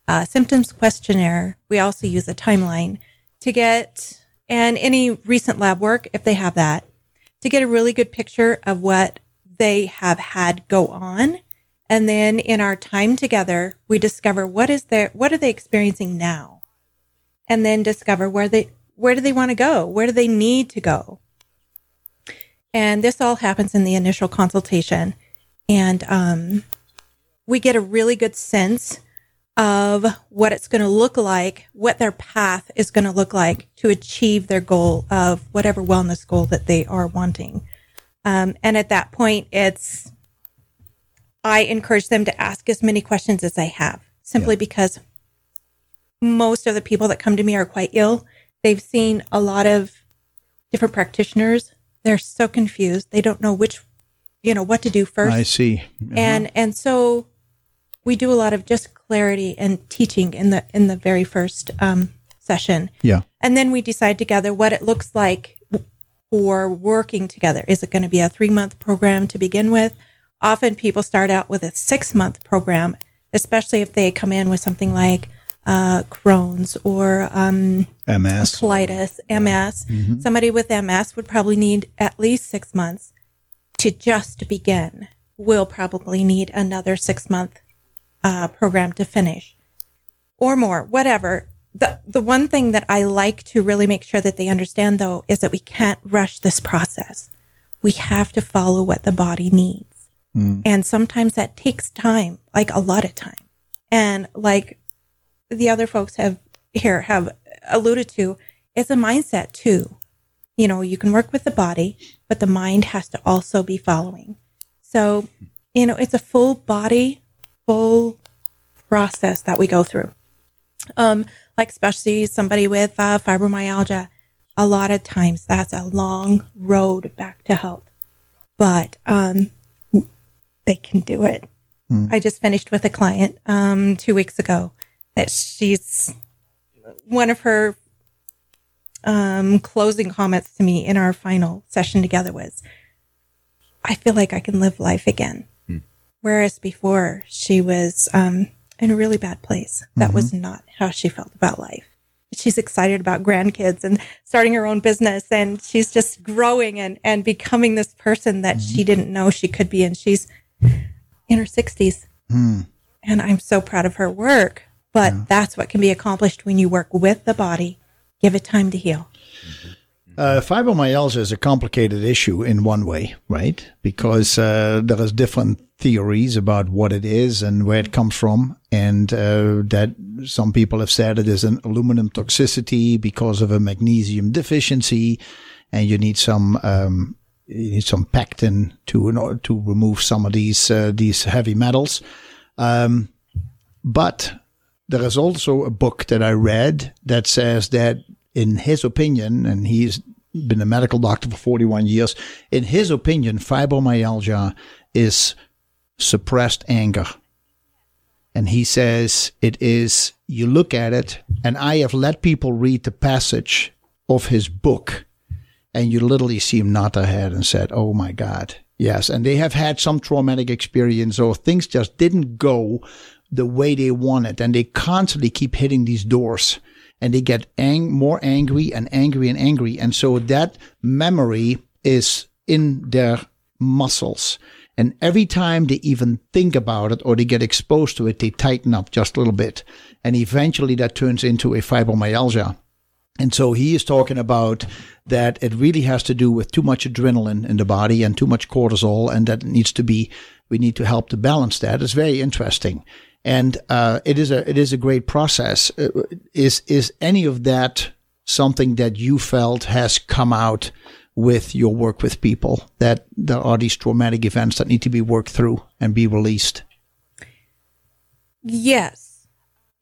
a symptoms questionnaire. We also use a timeline to get, and any recent lab work, if they have that, to get a really good picture of what they have had go on. And then in our time together, we discover what is their, what are they experiencing now? And then discover where they, where do they want to go? Where do they need to go? And this all happens in the initial consultation. And um, we get a really good sense of what it's going to look like, what their path is going to look like to achieve their goal of whatever wellness goal that they are wanting. Um, and at that point, it's, I encourage them to ask as many questions as I have, simply yeah. because most of the people that come to me are quite ill. They've seen a lot of different practitioners. They're so confused. They don't know which, you know, what to do first. I see. Uh-huh. And and so we do a lot of just clarity and teaching in the in the very first um, session. Yeah. And then we decide together what it looks like for working together. Is it going to be a three-month program to begin with? Often people start out with a six-month program, especially if they come in with something like uh, Crohn's or um, M S, colitis, M S. Mm-hmm. Somebody with M S would probably need at least six months to just begin. We'll probably need another six month uh, program to finish, or more, whatever. The the one thing that I like to really make sure that they understand, though, is that we can't rush this process. We have to follow what the body needs, mm. and sometimes that takes time, like a lot of time, and like. The other folks have here have alluded to, it's a mindset too. You know, you can work with the body, but the mind has to also be following. So, you know, it's a full body, full process that we go through. Um, like especially somebody with uh, fibromyalgia, a lot of times that's a long road back to health, but um, they can do it. Mm. I just finished with a client um, two weeks ago. That she's one of her um, closing comments to me in our final session together was, I feel like I can live life again. Mm. Whereas before she was um, in a really bad place. That mm-hmm. was not how she felt about life. She's excited about grandkids and starting her own business. And she's just growing and, and becoming this person that mm-hmm. she didn't know she could be. And she's in her sixties. Mm. and I'm so proud of her work. But yeah. that's what can be accomplished when you work with the body. Give it time to heal. Uh, fibromyalgia is a complicated issue in one way, right? Because uh, there is different theories about what it is and where it comes from. And uh, that some people have said it is an aluminum toxicity because of a magnesium deficiency. And you need some um, you need some pectin to, in order to remove some of these, uh, these heavy metals. Um, but there is also a book that I read that says that, in his opinion, and he's been a medical doctor for forty-one years, in his opinion, fibromyalgia is suppressed anger. And he says it is, you look at it, and I have let people read the passage of his book, and you literally see him nod their head and said, oh my God, yes. And they have had some traumatic experience or things just didn't go the way they wanted, and they constantly keep hitting these doors. And they get ang- more angry and angry and angry. And so that memory is in their muscles. And every time they even think about it or they get exposed to it, they tighten up just a little bit. And eventually that turns into a fibromyalgia. And so he is talking about that it really has to do with too much adrenaline in the body and too much cortisol. And that needs to be, we need to help to balance that. It's very interesting. And uh, it is a it is a great process. Is is any of that something that you felt has come out with your work with people, that there are these traumatic events that need to be worked through and be released? Yes,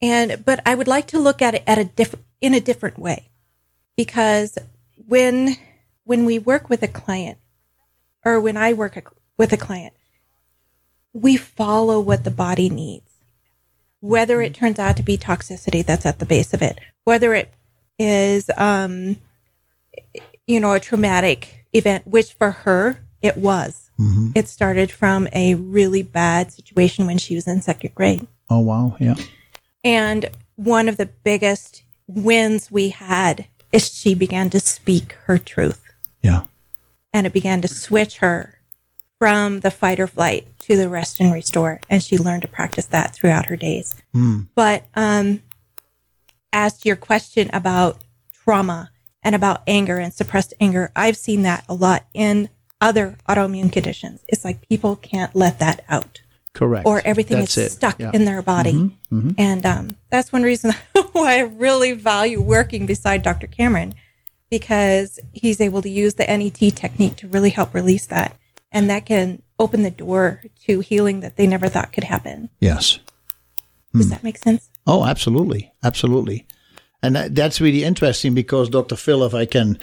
and but I would like to look at it at a diff- in a different way, because when when we work with a client, or when I work a, with a client, we follow what the body needs. Whether it turns out to be toxicity that's at the base of it, whether it is, um, you know, a traumatic event, which for her, it was. Mm-hmm. It started from a really bad situation when she was in second grade. Oh, wow. Yeah. And one of the biggest wins we had is she began to speak her truth. Yeah. And it began to switch her from the fight or flight to the rest and restore. And she learned to practice that throughout her days. Mm. But um, as to your question about trauma and about anger and suppressed anger, I've seen that a lot in other autoimmune conditions. It's like people can't let that out. Correct. Or everything that's is it. stuck yeah. in their body. Mm-hmm. Mm-hmm. And um, that's one reason why I really value working beside Doctor Cameron, because he's able to use the N E T technique to really help release that. And that can open the door to healing that they never thought could happen. Yes. Does hmm. that make sense? Oh, absolutely. Absolutely. And that, that's really interesting because, Doctor Phil, if I can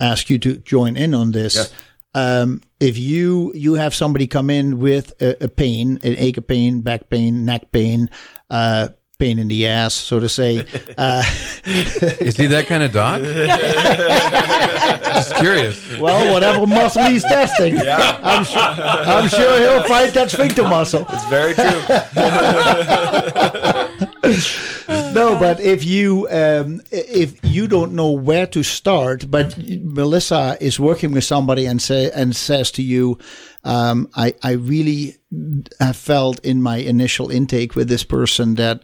ask you to join in on this. Yes. Um, if you, you have somebody come in with a, a pain, an ache of pain, back pain, neck pain, uh, pain in the ass, so to say. Uh, Is he that kind of doc? Just curious. Well, whatever muscle he's testing, yeah. I'm, sure, I'm sure he'll fight that sphincter muscle. It's very true. No, but if you um, if you don't know where to start, but Melissa is working with somebody and say and says to you, um, I I really have felt in my initial intake with this person that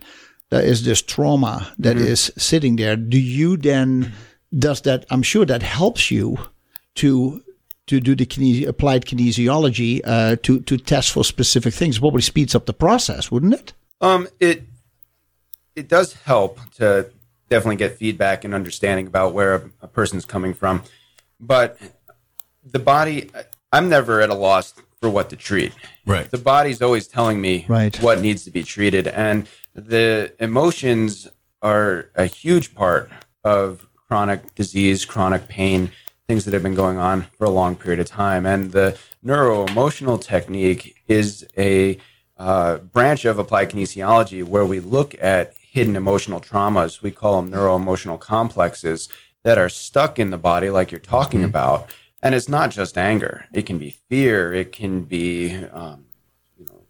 there is this trauma that mm-hmm. is sitting there. Do you then? Does that? I'm sure that helps you to to do the kinesi- applied kinesiology uh, to to test for specific things. Probably speeds up the process, wouldn't it? Um, it it does help to definitely get feedback and understanding about where a, a person's coming from. But the body, I'm never at a loss for what to treat. Right. The body's always telling me right. what needs to be treated, and the emotions are a huge part of chronic disease, chronic pain, things that have been going on for a long period of time. And the neuro-emotional technique is a uh, branch of applied kinesiology where we look at hidden emotional traumas. We call them neuro-emotional complexes that are stuck in the body like you're talking mm-hmm. about. And it's not just anger. It can be fear. It can be um, you know,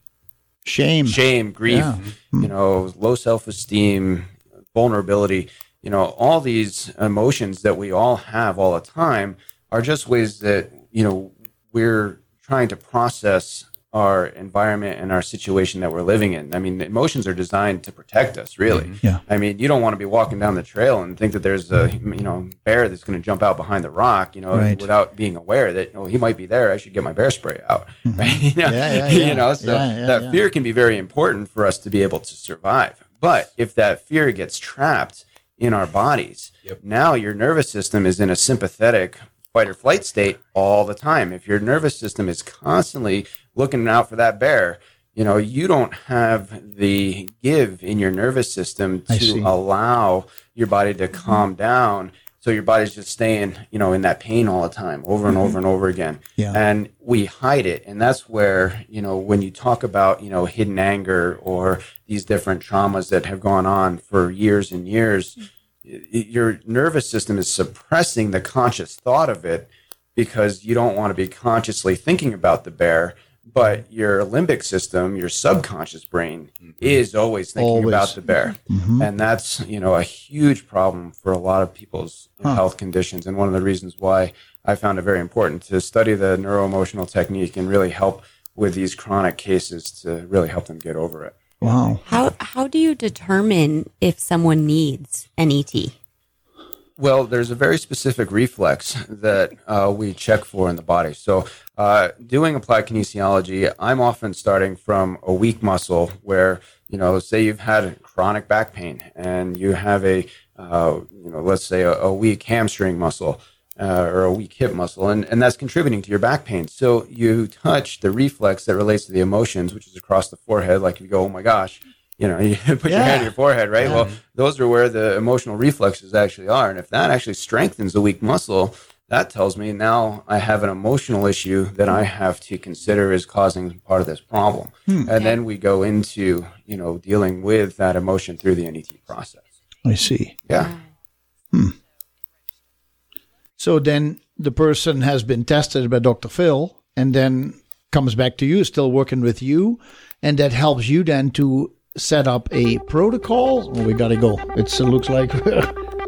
shame, shame, grief, yeah. you know, low self-esteem, vulnerability. You know, all these emotions that we all have all the time are just ways that, you know, we're trying to process our environment and our situation that we're living in. I mean, emotions are designed to protect us, really. Yeah. I mean, you don't want to be walking down the trail and think that there's a, you know, bear that's going to jump out behind the rock, you know, right. without being aware that, oh, he might be there. I should get my bear spray out. Right? You know, yeah, yeah, yeah. You know, so yeah, yeah, that yeah. fear can be very important for us to be able to survive. But if that fear gets trapped in our bodies, yep. now your nervous system is in a sympathetic fight or flight state all the time. If your nervous system is constantly looking out for that bear, you know, you don't have the give in your nervous system to allow your body to calm down. So your body's just staying, you know, in that pain all the time, over and mm-hmm. over and over again. Yeah. And we hide it. And that's where, you know, when you talk about, you know, hidden anger or these different traumas that have gone on for years and years, your nervous system is suppressing the conscious thought of it because you don't want to be consciously thinking about the bear. But your limbic system, your subconscious brain, is always thinking always. about the bear. Mm-hmm. And that's, you know, a huge problem for a lot of people's huh. health conditions. And one of the reasons why I found it very important to study the neuro-emotional technique and really help with these chronic cases to really help them get over it. Wow. How how do you determine if someone needs N E T? Well, there's a very specific reflex that uh, we check for in the body. So uh, doing applied kinesiology, I'm often starting from a weak muscle where, you know, say you've had chronic back pain and you have a, uh, you know, let's say a, a weak hamstring muscle uh, or a weak hip muscle, and, and that's contributing to your back pain. So you touch the reflex that relates to the emotions, which is across the forehead, like you go, oh my gosh. You know, you put yeah. your hand on your forehead, right? Yeah. Well, those are where the emotional reflexes actually are. And if that actually strengthens the weak muscle, that tells me now I have an emotional issue that I have to consider as causing part of this problem. Hmm. And yeah. then we go into, you know, dealing with that emotion through the N E T process. I see. Yeah. yeah. Hmm. So then the person has been tested by Doctor Phil and then comes back to you, still working with you. And that helps you then to set up a protocol. Well, we gotta go. It looks like we're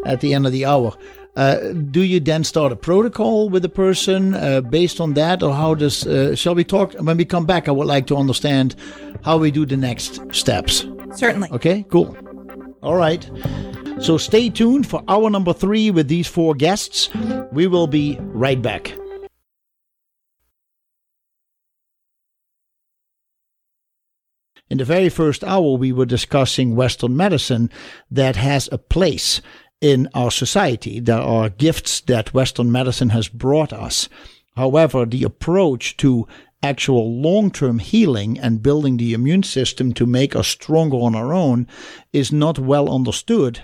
at the end of the hour. Uh, do you then start a protocol with the person uh, based on that, or how does? Uh, shall we talk when we come back? I would like to understand how we do the next steps. Certainly. Okay. Cool. All right. So stay tuned for hour number three with these four guests. We will be right back. In the very first hour, we were discussing Western medicine that has a place in our society. There are gifts that Western medicine has brought us. However, the approach to actual long-term healing and building the immune system to make us stronger on our own is not well understood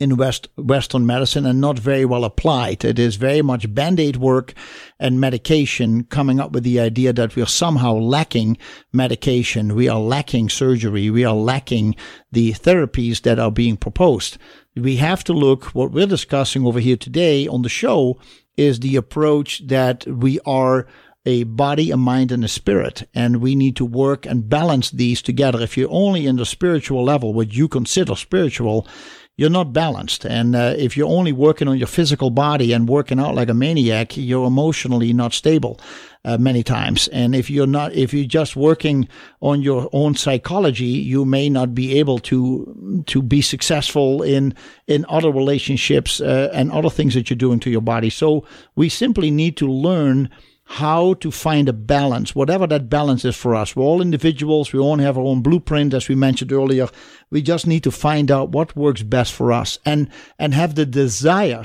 in West, Western medicine and not very well applied. It is very much Band-Aid work and medication, coming up with the idea that we are somehow lacking medication, we are lacking surgery, we are lacking the therapies that are being proposed. We have to look, what we're discussing over here today on the show is the approach that we are a body, a mind, and a spirit. And we need to work and balance these together. If you're only in the spiritual level, what you consider spiritual, you're not balanced. And uh, if you're only working on your physical body and working out like a maniac, you're emotionally not stable uh, many times. And if you're not, if you're just working on your own psychology, you may not be able to to be successful in in other relationships uh, and other things that you're doing to your body. So we simply need to learn how to find a balance, whatever that balance is for us. We're all individuals. We all have our own blueprint, as we mentioned earlier. We just need to find out what works best for us and, and have the desire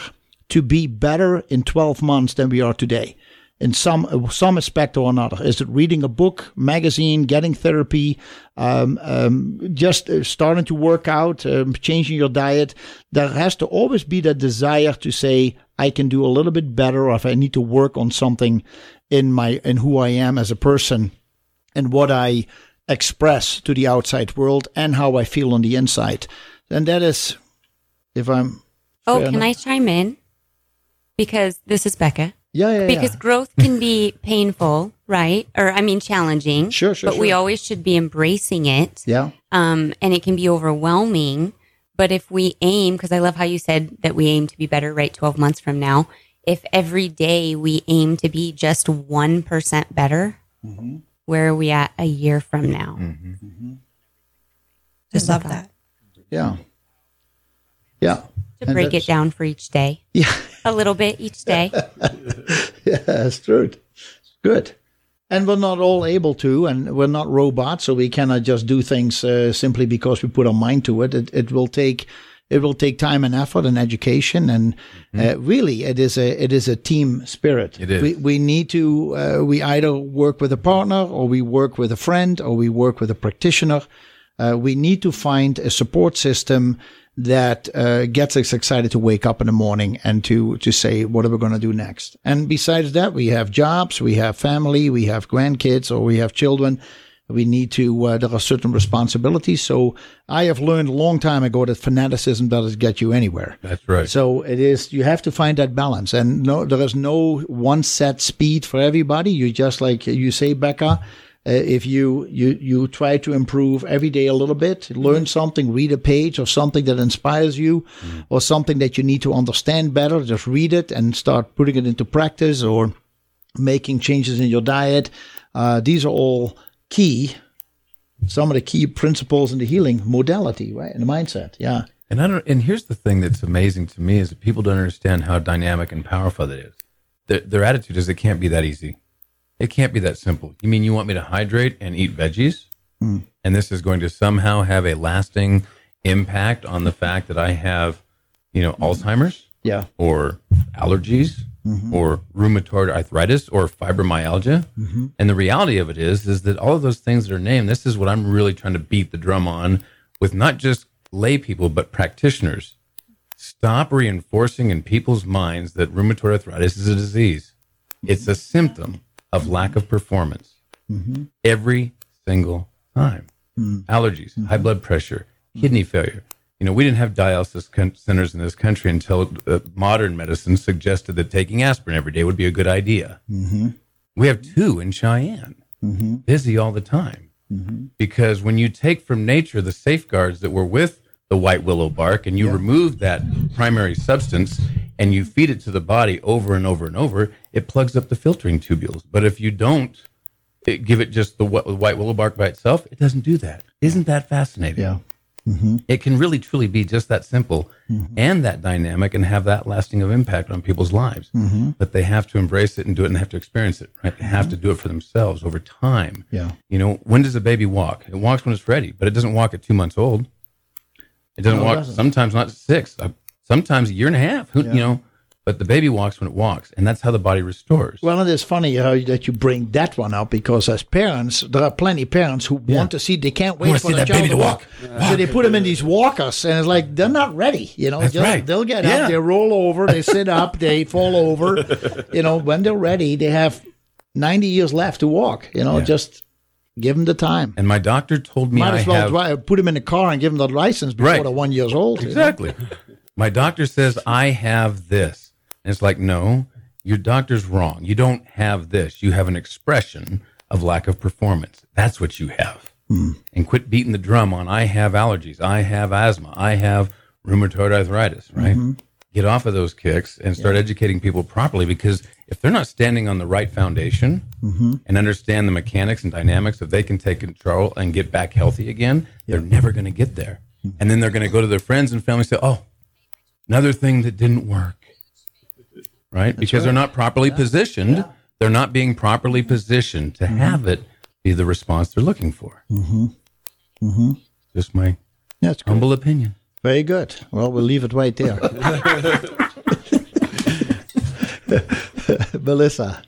to be better in twelve months than we are today in some some aspect or another. Is it reading a book, magazine, getting therapy, um, um, just starting to work out, um, changing your diet? There has to always be that desire to say, I can do a little bit better, or if I need to work on something in my in who I am as a person and what I express to the outside world and how I feel on the inside. And that is, if I'm... Oh, can enough. I chime in? Because this is Becca. Yeah, yeah, Because yeah. growth can be painful, right? Or, I mean, challenging. Sure, sure, But sure. we always should be embracing it. Yeah. Um, and it can be overwhelming. But if we aim, because I love how you said that we aim to be better, right, twelve months from now. If every day we aim to be just one percent better, mm-hmm. where are we at a year from now? Mm-hmm. Mm-hmm. Just love that. that. Yeah. Yeah. To and break it down for each day. Yeah. A little bit each day. Yeah, that's true. Good. And we're not all able to, and we're not robots, so we cannot just do things uh, simply because we put our mind to it. It, it will take... It will take time and effort and education, and mm-hmm. uh, really, it is a it is a team spirit. It is. We we need to uh, we either work with a partner, or we work with a friend, or we work with a practitioner. Uh, we need to find a support system that uh, gets us excited to wake up in the morning and to to say, what are we going to do next? And besides that, we have jobs, we have family, we have grandkids, or we have children. We need to, uh, there are certain responsibilities. So I have learned a long time ago that fanaticism doesn't get you anywhere. That's right. So it is, you have to find that balance. And no, there is no one set speed for everybody. You just, like you say, Becca, uh, if you, you, you try to improve every day a little bit, learn mm-hmm. something, read a page or something that inspires you mm-hmm. or something that you need to understand better, just read it and start putting it into practice or making changes in your diet. Uh, these are all key, some of the key principles in the healing modality, right? And the mindset, yeah. And I don't. And here's the thing that's amazing to me is that people don't understand how dynamic and powerful that is. Their, their attitude is it can't be that easy. It can't be that simple. You mean you want me to hydrate and eat veggies? Mm. And this is going to somehow have a lasting impact on the fact that I have, you know, Alzheimer's, yeah, or allergies. Mm-hmm. Or rheumatoid arthritis or fibromyalgia. Mm-hmm. And the reality of it is, is that all of those things that are named, this is what I'm really trying to beat the drum on with not just lay people, but practitioners. Stop reinforcing in people's minds that rheumatoid arthritis is a disease. It's a symptom of lack of performance mm-hmm. every single time. Mm-hmm. Allergies, mm-hmm. high blood pressure, mm-hmm. kidney failure. You know, we didn't have dialysis con- centers in this country until uh, modern medicine suggested that taking aspirin every day would be a good idea. Mm-hmm. We have two in Cheyenne, mm-hmm. busy all the time. Mm-hmm. Because when you take from nature the safeguards that were with the white willow bark and you yeah. remove that primary substance and you feed it to the body over and over and over, it plugs up the filtering tubules. But if you don't it, give it just the wh- white willow bark by itself, it doesn't do that. Isn't that fascinating? Yeah. Mm-hmm. It can really, truly be just that simple mm-hmm. and that dynamic and have that lasting of impact on people's lives. Mm-hmm. But they have to embrace it and do it and have to experience it, right? They have mm-hmm. to do it for themselves over time. Yeah. You know, when does a baby walk? It walks when it's ready, but it doesn't walk at two months old. It doesn't no, walk, it doesn't. Sometimes not six, sometimes a year and a half, who, yeah. you know. But the baby walks when it walks, and that's how the body restores. Well, it is funny how that you bring that one up, because as parents, there are plenty of parents who yeah. want to see, they can't wait for the child baby to walk. walk. Yeah. So they put them in these walkers, and it's like, they're not ready. You know, just, right. They'll get yeah. up, they roll over, they sit up, they fall over. You know, when they're ready, they have ninety years left to walk. You know, yeah. just give them the time. And my doctor told me Might I as well have... drive, put them in the car and give them the license before right. they're one years old. Exactly. You know? My doctor says, I have this. And it's like, no, your doctor's wrong. You don't have this. You have an expression of lack of performance. That's what you have. Mm. And quit beating the drum on, I have allergies. I have asthma. I have rheumatoid arthritis, right? Mm-hmm. Get off of those kicks and start yeah. educating people properly, because if they're not standing on the right foundation mm-hmm. and understand the mechanics and dynamics, if they can take control and get back healthy again, yeah. they're never going to get there. Mm-hmm. And then they're going to go to their friends and family and say, oh, another thing that didn't work. Right? That's because right. they're not properly yeah. positioned. Yeah. They're not being properly positioned to mm-hmm. have it be the response they're looking for. Mm-hmm. Mm-hmm. Just my yeah, humble good. opinion. Very good. Well, we'll leave it right there. Melissa,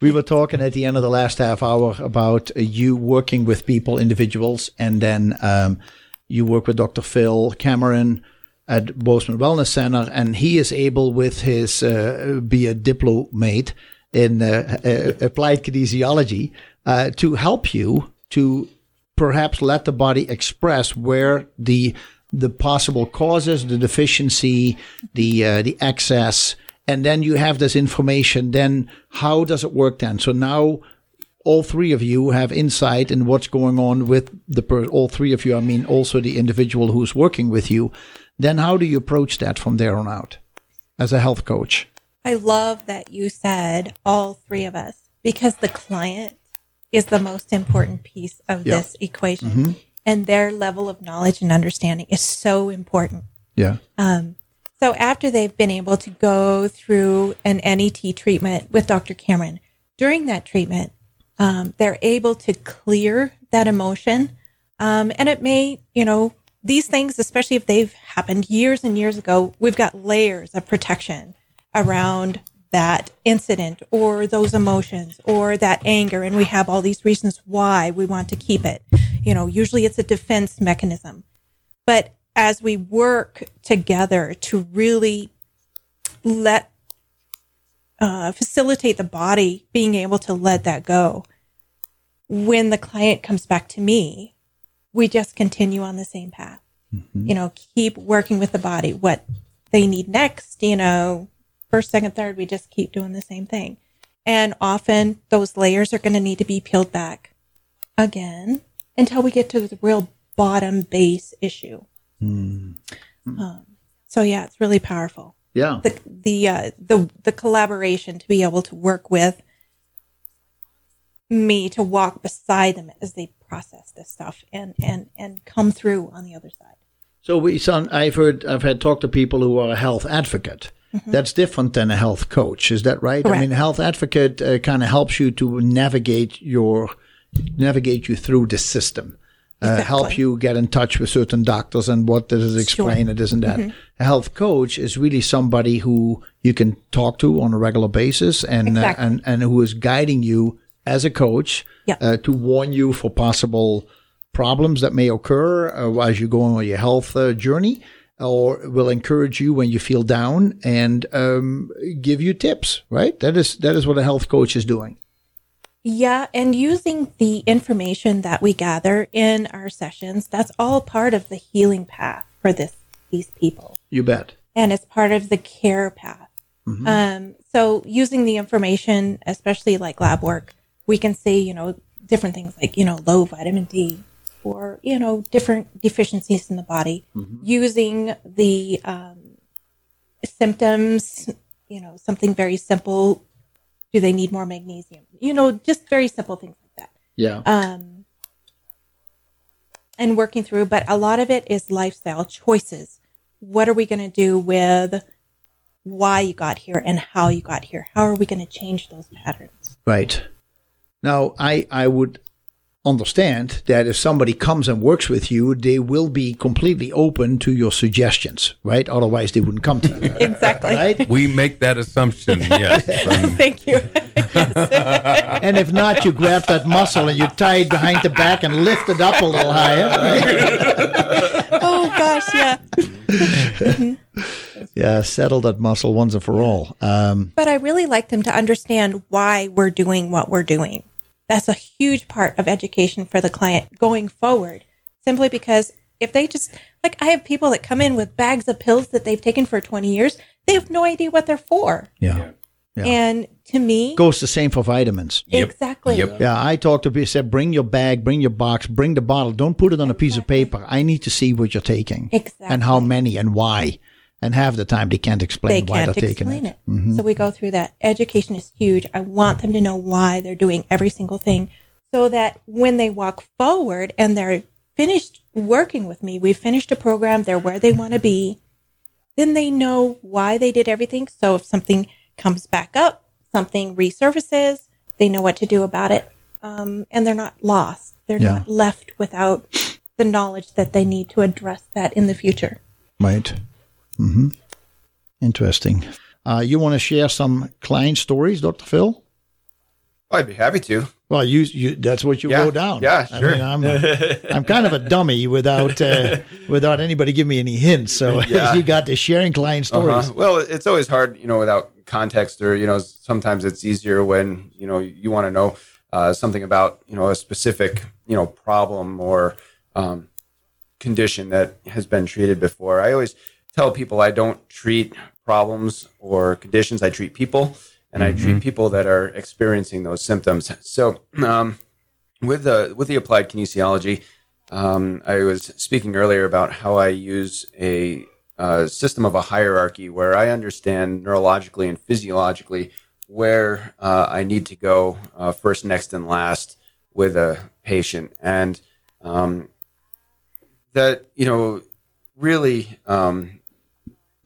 we were talking at the end of the last half hour about uh, you working with people, individuals, and then um, you work with Doctor Phil Cameron at Bozeman Wellness Center, and he is able with his uh, be a diplomate in uh, uh, applied kinesiology uh, to help you to perhaps let the body express where the the possible causes, the deficiency, the uh, the excess, and then you have this information. Then how does it work? Then so now all three of you have insight in what's going on with the per- all three of you. I mean, also the individual who's working with you. Then how do you approach that from there on out as a health coach? I love that you said all three of us, because the client is the most important piece of yeah. this equation. Mm-hmm. And their level of knowledge and understanding is so important. Yeah. Um, so after they've been able to go through an N E T treatment with Doctor Cameron, during that treatment, um, they're able to clear that emotion. Um, and it may, you know, these things, especially if they've happened years and years ago, we've got layers of protection around that incident or those emotions or that anger. And we have all these reasons why we want to keep it. You know, usually it's a defense mechanism. But as we work together to really let, uh, facilitate the body being able to let that go, when the client comes back to me, we just continue on the same path. Mm-hmm. You know, keep working with the body, what they need next, you know, first, second, third, we just keep doing the same thing. And often those layers are going to need to be peeled back again until we get to the real bottom base issue. Mm. Um, so, yeah, it's really powerful. Yeah. The the, uh, the the collaboration to be able to work with me, to walk beside them as they process this stuff and, and, and come through on the other side. So we sound, I've heard, I've had talked to people who are a health advocate. Mm-hmm. That's different than a health coach. Is that right? Correct. I mean, a health advocate uh, kind of helps you to navigate your, navigate you through the system, uh, exactly. help you get in touch with certain doctors and what this is explained, sure. it isn't that. Mm-hmm. A health coach is really somebody who you can talk to on a regular basis and, exactly. uh, and, and who is guiding you as a coach yeah. uh, to warn you for possible problems that may occur uh, as you go on your health uh, journey, or will encourage you when you feel down and um, give you tips, right? That is that is what a health coach is doing. Yeah, and using the information that we gather in our sessions, that's all part of the healing path for this these people. You bet. And it's part of the care path. Mm-hmm. Um, so using the information, especially like lab work, we can see, you know, different things like, you know, low vitamin D, or, you know, different deficiencies in the body, mm-hmm. using the um, symptoms, you know, something very simple. Do they need more magnesium? You know, just very simple things like that. Yeah. Um, and working through, but a lot of it is lifestyle choices. What are we going to do with why you got here and how you got here? How are we going to change those patterns? Right. Now, I, I would... understand that if somebody comes and works with you, they will be completely open to your suggestions, right? Otherwise, they wouldn't come to you. Exactly. Right? We make that assumption, yes. Thank you. Yes. And if not, you grab that muscle and you tie it behind the back and lift it up a little higher. Right? Oh, gosh, yeah. Mm-hmm. Yeah, settle that muscle once and for all. Um, but I really like them to understand why we're doing what we're doing. That's a huge part of education for the client going forward, simply because if they just, like I have people that come in with bags of pills that they've taken for twenty years, they have no idea what they're for. Yeah. yeah. And to me. Goes the same for vitamins. Yep. Exactly. Yep. Yeah. I talked to people, said, bring your bag, bring your box, bring the bottle. Don't put it on exactly. a piece of paper. I need to see what you're taking. Exactly. And how many and why. And half the time they can't explain they why can't they're explain taking it. it. Mm-hmm. So we go through that. Education is huge. I want them to know why they're doing every single thing so that when they walk forward and they're finished working with me, we've finished a program, they're where they want to be, then they know why they did everything. So if something comes back up, something resurfaces, they know what to do about it. Um, and they're not lost. They're yeah. not left without the knowledge that they need to address that in the future. Right. Mm-hmm. Interesting. Uh, you want to share some client stories, Doctor Phil? I'd be happy to. Well, you, you that's what you yeah. wrote down. Yeah, sure. I mean, I'm, a, I'm kind of a dummy without uh, without anybody giving me any hints. So yeah. you got the sharing client stories. Uh-huh. Well, it's always hard, you know, without context or, you know, sometimes it's easier when, you know, you want to know uh, something about, you know, a specific, you know, problem or um, condition that has been treated before. I always tell people I don't treat problems or conditions. I treat people, and mm-hmm. I treat people that are experiencing those symptoms. So um, with the with the applied kinesiology, um, I was speaking earlier about how I use a uh, system of a hierarchy where I understand neurologically and physiologically where uh, I need to go uh, first, next, and last with a patient. And um, that, you know, really, um,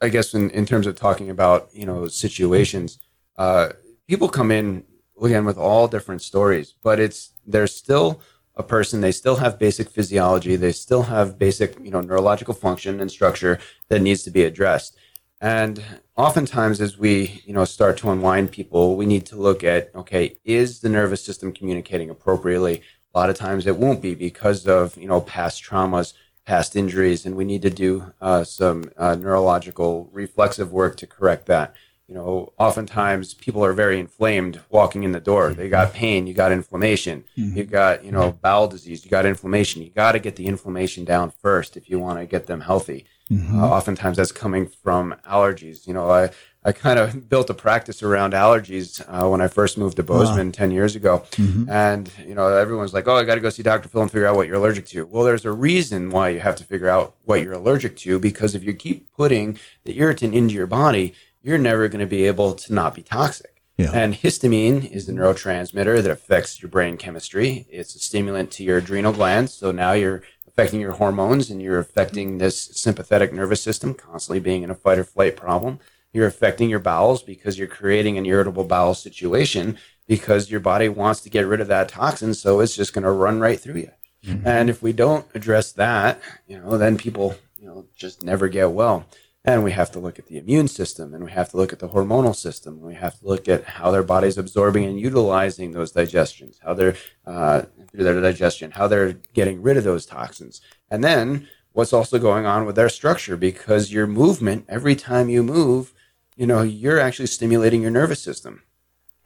I guess in, in terms of talking about, you know, situations, uh, people come in, again, with all different stories, but it's, they're still a person, they still have basic physiology, they still have basic, you know, neurological function and structure that needs to be addressed. And oftentimes as we, you know, start to unwind people, we need to look at, okay, is the nervous system communicating appropriately? A lot of times it won't be because of, you know, past traumas, past injuries, and we need to do uh, some uh, neurological reflexive work to correct that. You know, oftentimes people are very inflamed walking in the door. They got pain, you got inflammation, mm-hmm. you got, you know, bowel disease, you got inflammation. You got to get the inflammation down first if you want to get them healthy. Mm-hmm. Uh, oftentimes that's coming from allergies. You know, I, I kind of built a practice around allergies uh, when I first moved to Bozeman wow. ten years ago. Mm-hmm. And, you know, everyone's like, oh, I got to go see Doctor Phil and figure out what you're allergic to. Well, there's a reason why you have to figure out what you're allergic to, because if you keep putting the irritant into your body, you're never going to be able to not be toxic. Yeah. And histamine is the neurotransmitter that affects your brain chemistry. It's a stimulant to your adrenal glands. So now you're affecting your hormones, and you're affecting this sympathetic nervous system, constantly being in a fight or flight problem. You're affecting your bowels because you're creating an irritable bowel situation because your body wants to get rid of that toxin, so it's just going to run right through you. Mm-hmm. And if we don't address that, you know, then people, you know, just never get well. And we have to look at the immune system, and we have to look at the hormonal system, and we have to look at how their body's absorbing and utilizing those digestions, how they're uh, through their digestion, how they're getting rid of those toxins. And then what's also going on with their structure, because your movement, every time you move, you know, you're actually stimulating your nervous system.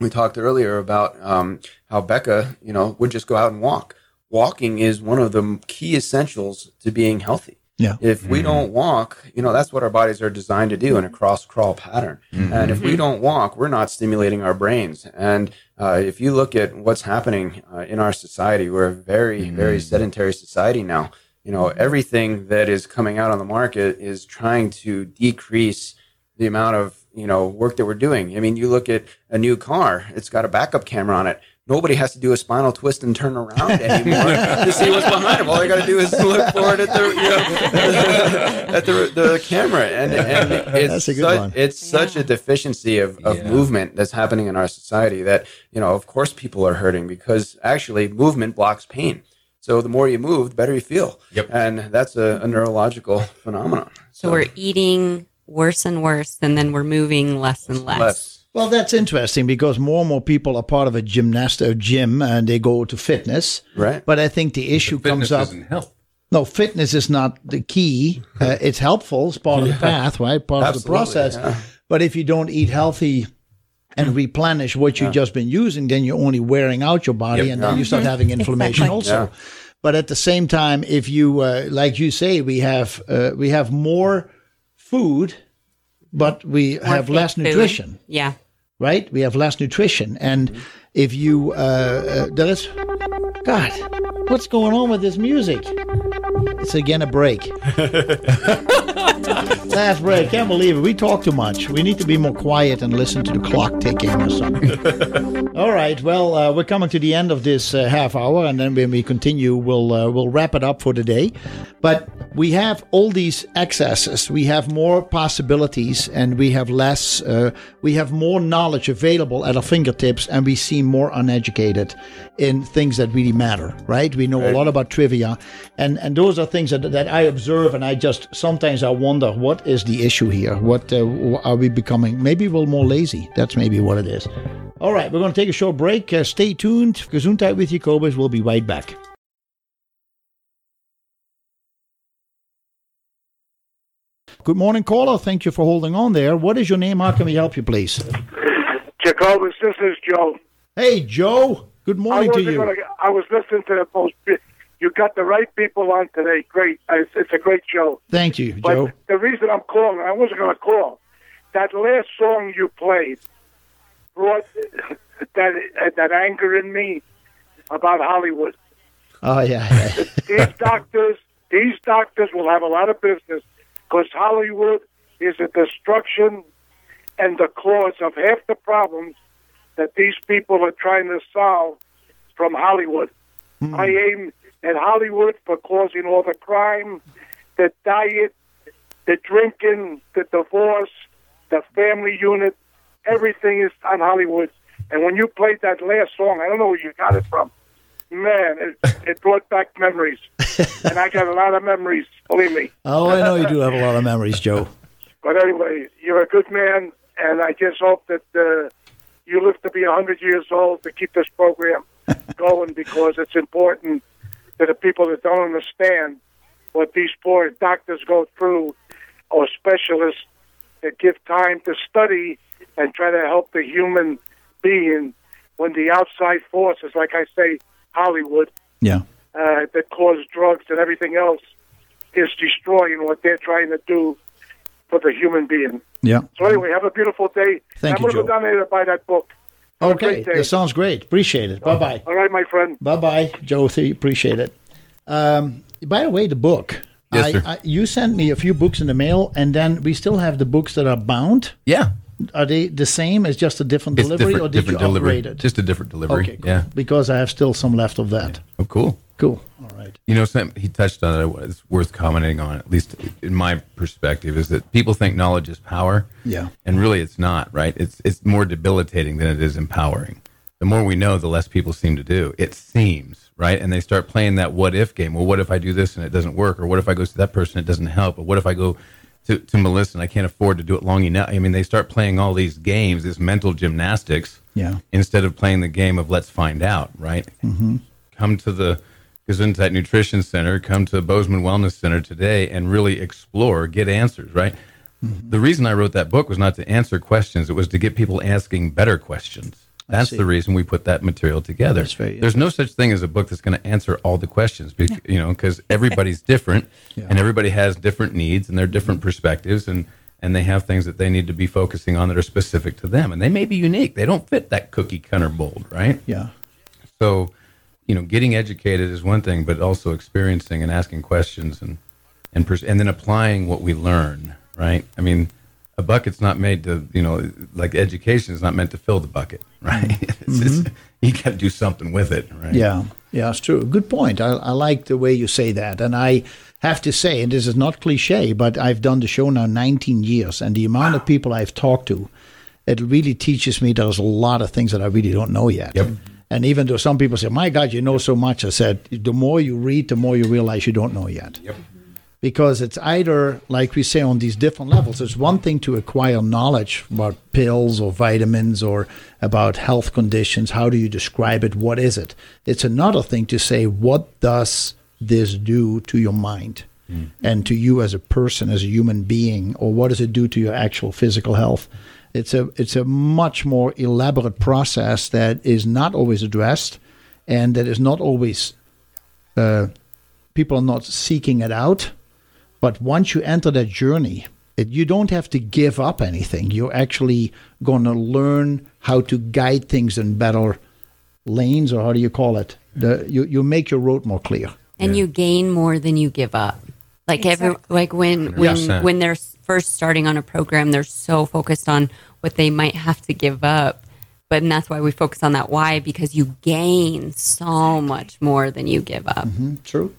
We talked earlier about um, how Becca, you know, would just go out and walk. Walking is one of the key essentials to being healthy. Yeah. If mm-hmm. we don't walk, you know, that's what our bodies are designed to do in a cross-crawl pattern. Mm-hmm. And if we don't walk, we're not stimulating our brains. And uh, if you look at what's happening uh, in our society, we're a very, mm-hmm. very sedentary society now. You know, everything that is coming out on the market is trying to decrease the amount of, you know, work that we're doing. I mean, you look at a new car, it's got a backup camera on it. Nobody has to do a spinal twist and turn around anymore to see what's behind them. All they got to do is look forward at the, you know, at the, the camera. And, and it's, that's a good such, one. It's yeah. such a deficiency of, of yeah. movement that's happening in our society that, you know, of course people are hurting, because actually movement blocks pain. So the more you move, the better you feel. Yep. And that's a, a neurological phenomenon. So, so we're eating worse and worse, and then we're moving less and less. less. Well, that's interesting, because more and more people are part of a gymnast or gym, and they go to fitness. Right. But I think the issue but comes up. Fitness isn't health. No, fitness is not the key. Uh, it's helpful. It's part yeah. of the path, right? Part Absolutely, of the process. Yeah. But if you don't eat healthy and replenish what you've yeah. just been using, then you're only wearing out your body, yep. and yeah. then you start having inflammation exactly. also. Yeah. But at the same time, if you, uh, like you say, we have uh, we have more food, but we have less nutrition. Food. Yeah. Right? We have less nutrition. And mm-hmm. if you, uh, uh, that is, God, what's going on with this music? It's again a break. Last break. Can't believe it. We talk too much. We need to be more quiet and listen to the clock ticking or something. All right. Well, uh, we're coming to the end of this uh, half hour, and then when we continue, we'll uh, we'll wrap it up for today. But we have all these excesses. We have more possibilities, and we have less. Uh, we have more knowledge available at our fingertips, and we seem more uneducated in things that really matter. Right? We know right. a lot about trivia, and and those are things that that I observe, and I just sometimes I wonder what. What is the issue here? What uh, are we becoming? Maybe we're more lazy. That's maybe what it is. All right, we're going to take a short break. Uh, stay tuned. Gesundheit with Jacobus. We'll be right back. Good morning, caller. Thank you for holding on there. What is your name? How can we help you, please? Jacobus, this is Joe. Hey, Joe. Good morning to you. Gonna, I was listening to the post. You got the right people on today. Great. It's a great show. Thank you, Joe. But the reason I'm calling, I wasn't going to call. That last song you played brought that uh, that anger in me about Hollywood. Oh, yeah. these doctors these doctors will have a lot of business, because Hollywood is a destruction and the cause of half the problems that these people are trying to solve from Hollywood. Mm. I aim at Hollywood for causing all the crime, the diet, the drinking, the divorce, the family unit. Everything is on Hollywood. And when you played that last song, I don't know where you got it from. Man, it, it brought back memories. And I got a lot of memories, believe me. Oh, I know you do have a lot of memories, Joe. But anyway, you're a good man, and I just hope that uh, you live to be one hundred years old to keep this program going, because it's important to the people that don't understand what these poor doctors go through, or specialists that give time to study and try to help the human being when the outside forces, like I say, Hollywood, yeah, uh, that cause drugs and everything else, is destroying what they're trying to do for the human being. Yeah. So anyway, have a beautiful day. Thank I'm you, Joe. I'm going to go down there to buy that book. Have okay, that sounds great. Appreciate it. Bye-bye. All right, my friend. Bye-bye, Joe. Appreciate it. Um, by the way, the book. Yes, I, sir. I, you sent me a few books in the mail, and then we still have the books that are bound. Yeah. Are they the same as just a different it's delivery, different, or did you upgrade delivery. It? Just a different delivery. Okay, cool. Yeah. Because I have still some left of that. Yeah. Oh, cool. Cool. All right. You know, Sam, he touched on it. It's worth commenting on, at least in my perspective, is that people think knowledge is power. Yeah. And really, it's not, right? It's it's more debilitating than it is empowering. The more we know, the less people seem to do. It seems, right? And they start playing that what if game. Well, what if I do this and it doesn't work? Or what if I go to that person and it doesn't help? Or what if I go to, to Melissa and I can't afford to do it long enough? I mean, they start playing all these games, this mental gymnastics, yeah, instead of playing the game of let's find out, right? Mm-hmm. Come to the Gesundheit Nutrition Center, come to Bozeman Wellness Center today and really explore, get answers, right? Mm-hmm. The reason I wrote that book was not to answer questions. It was to get people asking better questions. That's the reason we put that material together. That's right, yeah. There's no such thing as a book that's going to answer all the questions, because, you know, because everybody's different, yeah, and everybody has different needs and their different perspectives, and, and they have things that they need to be focusing on that are specific to them. And they may be unique. They don't fit that cookie cutter mold, right? Yeah. So, you know, getting educated is one thing, but also experiencing and asking questions and and pers- and then applying what we learn, right? I mean, a bucket's not made to, you know, like education is not meant to fill the bucket, right? It's, mm-hmm. it's, you got to do something with it, right? Yeah, yeah, it's true. Good point. I, I like the way you say that. And I have to say, and this is not cliche, but I've done the show now nineteen years, and the amount wow. of people I've talked to, it really teaches me there's a lot of things that I really don't know yet. Yep. And even though some people say, my God, you know so much, I said, the more you read, the more you realize you don't know yet. Yep. Because it's either, like we say, on these different levels. It's one thing to acquire knowledge about pills or vitamins or about health conditions. How do you describe it? What is it? It's another thing to say, what does this do to your mind mm. and to you as a person, as a human being, or what does it do to your actual physical health? It's a it's a much more elaborate process that is not always addressed, and that is not always, uh, people are not seeking it out. But once you enter that journey, it, you don't have to give up anything. You're actually going to learn how to guide things in better lanes, or how do you call it? The, you, you make your road more clear. And yeah. you gain more than you give up. Like exactly. every like when when, yeah. when they're first starting on a program, they're so focused on what they might have to give up. But and that's why we focus on that why, because you gain so much more than you give up. Mm-hmm. True.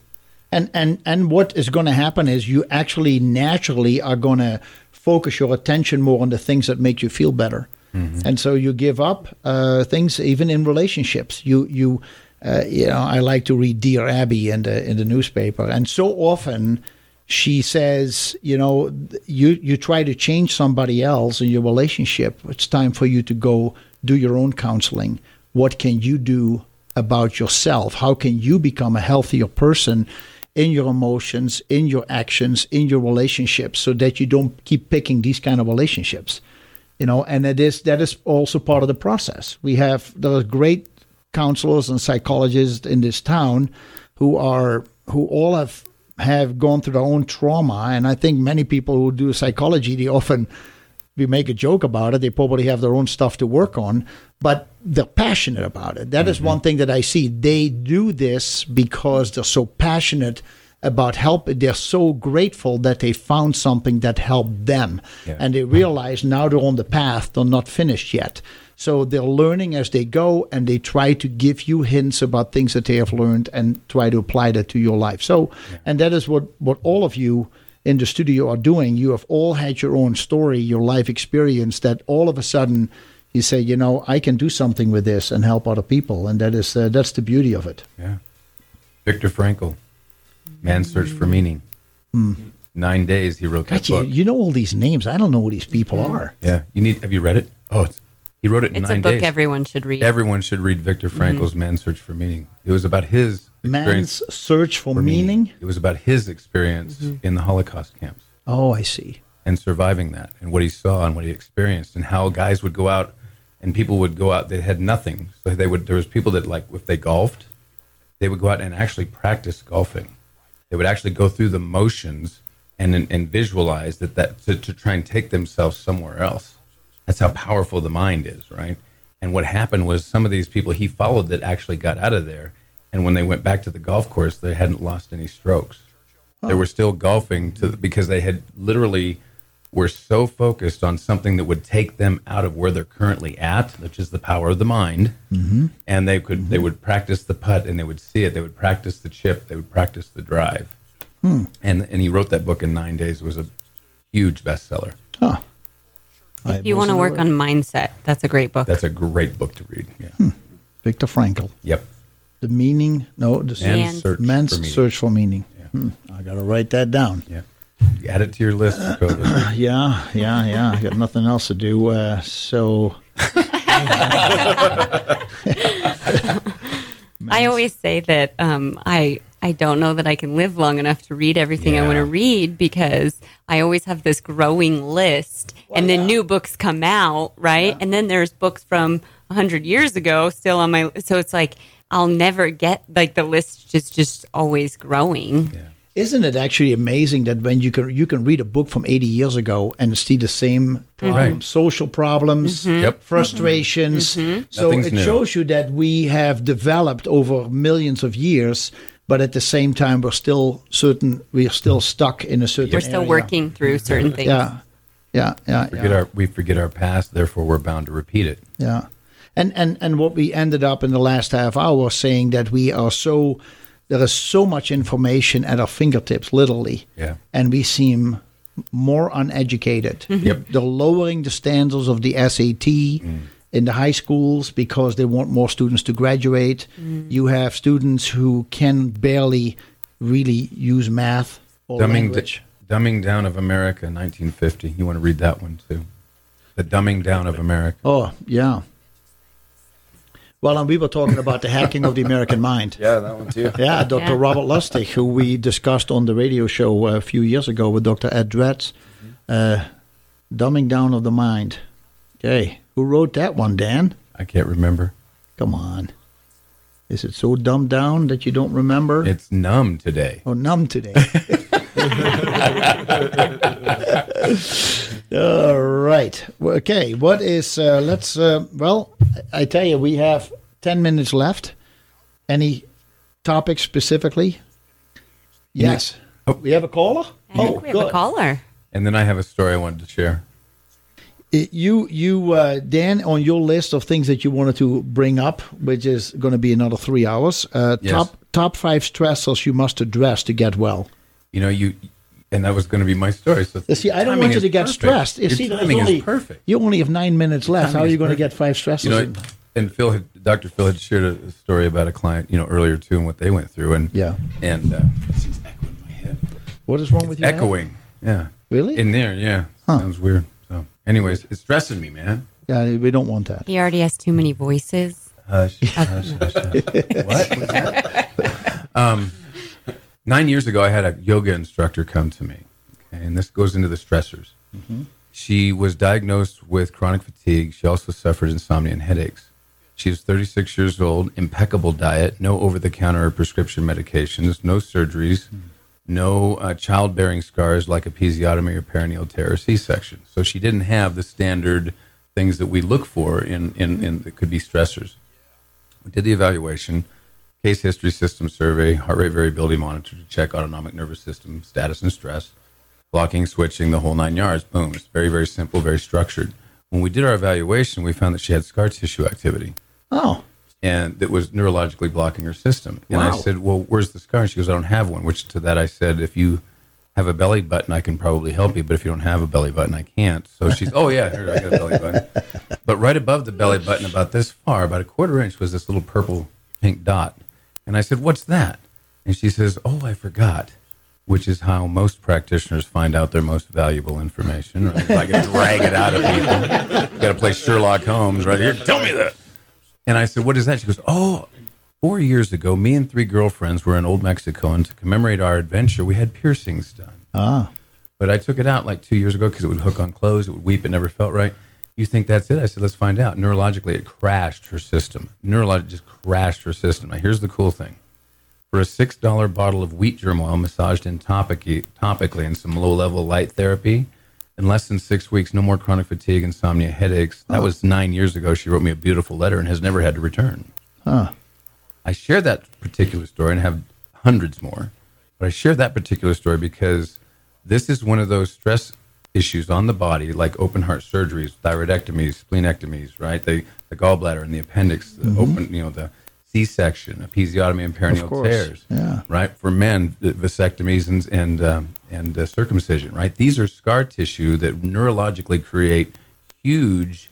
And, and and what is going to happen is you actually naturally are going to focus your attention more on the things that make you feel better. Mm-hmm. And so you give up uh, things even in relationships. You you uh, you know, I like to read Dear Abby in the in the newspaper, and so often she says, you know, you you try to change somebody else in your relationship. It's time for you to go do your own counseling. What can you do about yourself? How can you become a healthier person in your emotions, in your actions, in your relationships, so that you don't keep picking these kind of relationships, you know? And it is, that is also part of the process. We have, there are great counselors and psychologists in this town who are, who all have, have gone through their own trauma. And I think many people who do psychology, they often, we make a joke about it, they probably have their own stuff to work on, but they're passionate about it. That mm-hmm. is one thing that I see. They do this because they're so passionate about help. They're so grateful that they found something that helped them. Yeah. And they realize now they're on the path, they're not finished yet. So they're learning as they go, and they try to give you hints about things that they have learned and try to apply that to your life. So, yeah. And that is what, what all of you in the studio are doing. You have all had your own story, your life experience, that all of a sudden you say, you know, I can do something with this and help other people. And that is uh, that's the beauty of it. Yeah. Viktor Frankl, Man's Search for Meaning. Mm. Nine days he wrote that book. You know all these names. I don't know who these people are. Yeah. You need. Have you read it? Oh, it's, he wrote it in nine days. It's a book everyone should read. Everyone should read Viktor Frankl's mm-hmm. Man's Search for Meaning. It was about his experience. Man's Search for, for meaning? meaning? It was about his experience mm-hmm. in the Holocaust camps. Oh, I see. And surviving that, and what he saw and what he experienced, and how guys would go out and people would go out. They had nothing. So they would. There was people that, like, if they golfed, they would go out and actually practice golfing. They would actually go through the motions and and, and visualize that, that to, to try and take themselves somewhere else. That's how powerful the mind is, right? And what happened was some of these people he followed that actually got out of there, and when they went back to the golf course, they hadn't lost any strokes. Oh. They were still golfing to, because they had literally were so focused on something that would take them out of where they're currently at, which is the power of the mind. Mm-hmm. And they could mm-hmm. they would practice the putt, and they would see it. They would practice the chip. They would practice the drive. Hmm. And and he wrote that book in nine days. It was a huge bestseller. Huh. If you want to work on mindset, that's a great book. That's a great book to read. Yeah. Hmm. Viktor Frankl. Yep. The meaning. No, the Man's Search, Man's for, search meaning. for Meaning. Yeah. Hmm. I got to write that down. Yeah. You add it to your list. Uh, yeah, yeah, yeah. I got nothing else to do, uh, so. I always say that um, I I don't know that I can live long enough to read everything yeah. I want to read, because I always have this growing list, well, and then yeah. new books come out, right? Yeah. And then there's books from one hundred years ago still on my. So it's like I'll never get, like, the list is just always growing. Yeah. Isn't it actually amazing that when you can you can read a book from eighty years ago and see the same problems, right. social problems, mm-hmm. yep. frustrations. Mm-hmm. So Nothing's it new. Shows you that we have developed over millions of years, but at the same time we're still certain we're still stuck in a certain. We're still area. working through certain things. Yeah, yeah, yeah. We forget, yeah. Our, we forget our past, therefore we're bound to repeat it. Yeah, and and and what we ended up in the last half hour saying that we are so. There is so much information at our fingertips, literally, yeah. and we seem more uneducated. Mm-hmm. Yep. They're lowering the standards of the S A T mm. in the high schools because they want more students to graduate. Mm. You have students who can barely really use math or Dumbing language. D- Dumbing Down of America, nineteen fifty. You want to read that one, too. The Dumbing Down of America. Oh, yeah. Well, and we were talking about the hacking of the American mind. Yeah, that one too. Yeah, Doctor Yeah. Robert Lustig, who we discussed on the radio show a few years ago with Doctor Ed Dretz, uh, Dumbing Down of the Mind. Okay, who wrote that one, Dan? I can't remember. Come on. Is it so dumbed down that you don't remember? It's numb today. Oh, numb today. All right. Okay. What is, uh, let's, uh, well, I tell you, we have ten minutes left. Any topic specifically? Yes. Oh. We have a caller? I oh, think we have good. a caller. And then I have a story I wanted to share. It, you, you, uh, Dan, on your list of things that you wanted to bring up, which is going to be another three hours, uh, yes. top, top five stressors you must address to get well. You know, you... And that was going to be my story. So see, I don't want you to get perfect. stressed. Your see, timing only, is perfect. You only have nine minutes left. How are you going perfect. to get five stresses? You know, in? And Phil, had, Doctor Phil had shared a, a story about a client, you know, earlier too, and what they went through. And yeah, and uh, this is echoing in my head. What is wrong it's with you? Echoing. Head? Yeah. Really? In there? Yeah. Huh. Sounds weird. So, anyways, it's stressing me, man. Yeah, we don't want that. He already has too many voices. Hush, hush, hush, hush. What? What's that? um. Nine years ago, I had a yoga instructor come to me, okay, and this goes into the stressors. Mm-hmm. She was diagnosed with chronic fatigue. She also suffered insomnia and headaches. She was thirty-six years old, impeccable diet, no over-the-counter or prescription medications, no surgeries, mm-hmm. no uh, childbearing scars like episiotomy or perineal tear or C-section. So she didn't have the standard things that we look for in, in, mm-hmm. in that could be stressors. We did the evaluation. Case history, system survey, heart rate variability monitor to check autonomic nervous system status and stress, blocking, switching, the whole nine yards. Boom. It's very, very simple, very structured. When we did our evaluation, we found that she had scar tissue activity. Oh. And that was neurologically blocking her system. And wow. I said, well, where's the scar? And she goes, I don't have one, which to that I said, if you have a belly button, I can probably help you. But if you don't have a belly button, I can't. So she's, oh, yeah, I got a belly button. But right above the belly button, about this far, about a quarter inch, was this little purple pink dot. And I said, what's that? And she says, oh, I forgot, which is how most practitioners find out their most valuable information. Right? If I can drag it out of people. You got to play Sherlock Holmes right here. Tell me that. And I said, what is that? She goes, oh, four years ago, me and three girlfriends were in Old Mexico, and to commemorate our adventure, we had piercings done. Ah. But I took it out like two years ago because it would hook on clothes, it would weep, it never felt right. You think that's it? I said, let's find out. Neurologically, it crashed her system. Neurologically, just crashed her system. Now, here's the cool thing. For a six dollar bottle of wheat germ oil massaged in topic- topically in some low-level light therapy, in less than six weeks, no more chronic fatigue, insomnia, headaches. That oh. was nine years ago. She wrote me a beautiful letter and has never had to return. Huh. I share that particular story and have hundreds more, but I share that particular story because this is one of those stress issues on the body, like open heart surgeries, thyroidectomies, splenectomies, right? The, the gallbladder and the appendix, the mm-hmm. open, you know, the C-section, episiotomy and perineal tears, yeah. right? For men, vasectomies and and, um, and uh, circumcision, right? These are scar tissue that neurologically create huge,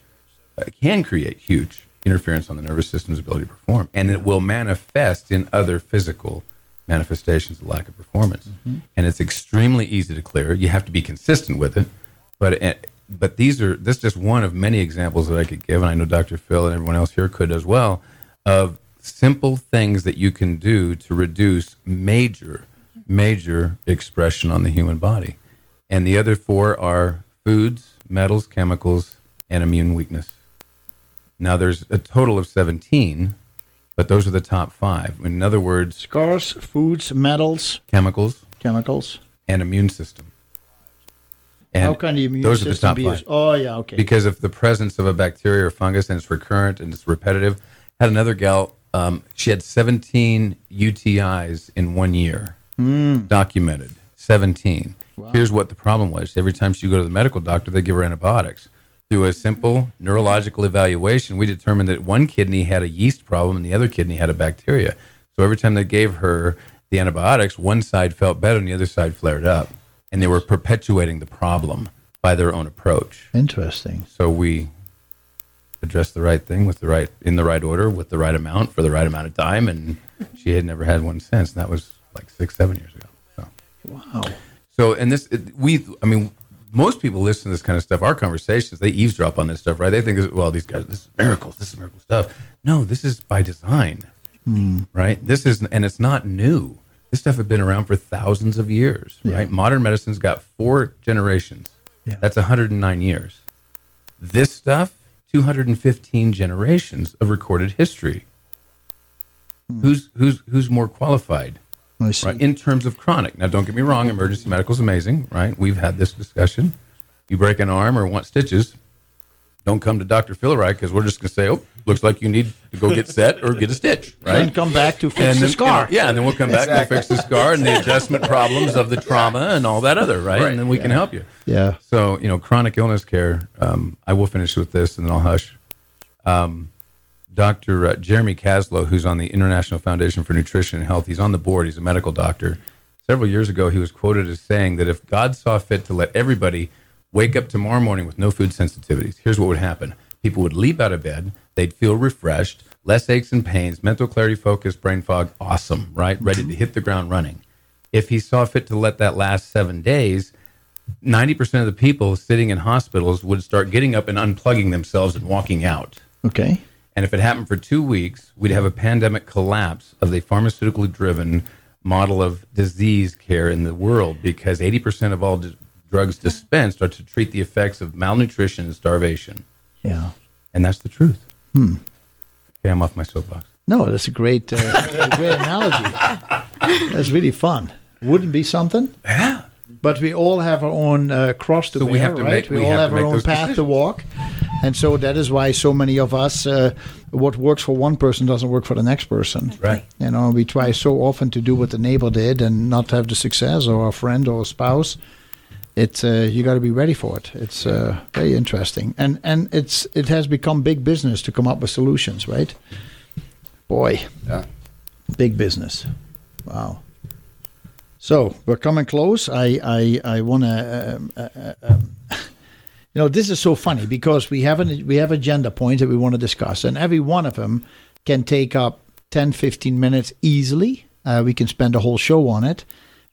uh, can create huge interference on the nervous system's ability to perform. And it will manifest in other physical manifestations of lack of performance. Mm-hmm. And it's extremely easy to clear. You have to be consistent with it. But uh, but these are, this is just one of many examples that I could give, and I know Doctor Phil and everyone else here could as well, of simple things that you can do to reduce major, major expression on the human body. And the other four are foods, metals, chemicals, and immune weakness. Now, there's a total of seventeen, but those are the top five. In other words, scars, foods, metals, chemicals, chemicals, and immune system. And how can the immune those system are the top be? Five. Oh, yeah, okay. Because of the presence of a bacteria or fungus, and it's recurrent and it's repetitive. Had another gal. Um, she had seventeen U T Is in one year, mm. documented, seventeen. Wow. Here's what the problem was. Every time she would go to the medical doctor, they give her antibiotics. Through a simple neurological evaluation, we determined that one kidney had a yeast problem and the other kidney had a bacteria. So every time they gave her the antibiotics, one side felt better and the other side flared up. And they were perpetuating the problem by their own approach. Interesting. So we address the right thing with the right, in the right order, with the right amount, for the right amount of time, and she had never had one since. And that was like six, seven years ago. So. Wow. So, and this, it, we, I mean, most people listen to this kind of stuff. Our conversations, they eavesdrop on this stuff, right? They think, well, these guys, this is miracles, this is miracle stuff. No, this is by design, mm. right? This is, and it's not new. This stuff had been around for thousands of years, yeah. right? Modern medicine's got four generations. Yeah. That's one hundred nine years. This stuff, two hundred fifteen generations of recorded history. Hmm. Who's who's who's more qualified, right, in terms of chronic? Now, don't get me wrong, emergency medical is amazing, right? We've had this discussion. You break an arm or want stitches, don't come to Doctor Philright because we're just going to say, oh, looks like you need to go get set or get a stitch, right? And come back to fix and the then, scar. And, yeah, and then we'll come back exactly. to fix the scar and the adjustment problems of the trauma and all that other, right? right. And then we yeah. can help you. Yeah. So, you know, chronic illness care, um, I will finish with this and then I'll hush. Um, Doctor Uh, Jeremy Caslow, who's on the International Foundation for Nutrition and Health, he's on the board, he's a medical doctor. Several years ago, he was quoted as saying that if God saw fit to let everybody wake up tomorrow morning with no food sensitivities, here's what would happen. People would leap out of bed. They'd feel refreshed, less aches and pains, mental clarity, focus, brain fog, awesome, right? Ready to hit the ground running. If he saw fit to let that last seven days, ninety percent of the people sitting in hospitals would start getting up and unplugging themselves and walking out. Okay. And if it happened for two weeks, we'd have a pandemic collapse of the pharmaceutically driven model of disease care in the world, because eighty percent of all di- drugs dispensed are to treat the effects of malnutrition and starvation. Yeah. And that's the truth. Hmm. Okay, I'm off my soapbox. No, that's a great, uh, a great analogy. That's really fun. Wouldn't be something? Yeah. But we all have our own uh, cross to so bear, we have to right? Make, we, we all have, have our own path decisions. To walk. And so that is why so many of us, uh, what works for one person doesn't work for the next person. Right. You know, we try so often to do what the neighbor did and not have the success, or a friend or a spouse. it's uh, you got to be ready for it. It's uh, very interesting, and and it's it has become big business to come up with solutions, right? Boy, yeah. Big business. Wow. So we're coming close. I I I want to. Um, uh, um, you know, this is so funny because we have an, we have agenda points that we want to discuss, and every one of them can take up ten, fifteen minutes easily. Uh, we can spend a whole show on it.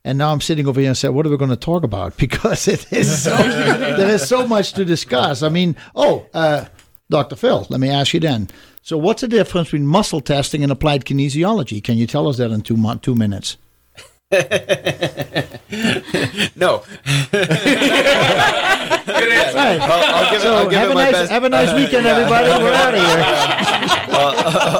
And now I'm sitting over here and said, what are we going to talk about? Because it is so, there is so much to discuss. I mean, oh, uh, Doctor Phil, let me ask you then. So what's the difference between muscle testing and applied kinesiology? Can you tell us that in two mo- two minutes? No. Good answer. Right. I'll, I'll give so it, I'll give have, it a nice, best, have a nice weekend, uh, yeah. everybody. We're out of here. Well,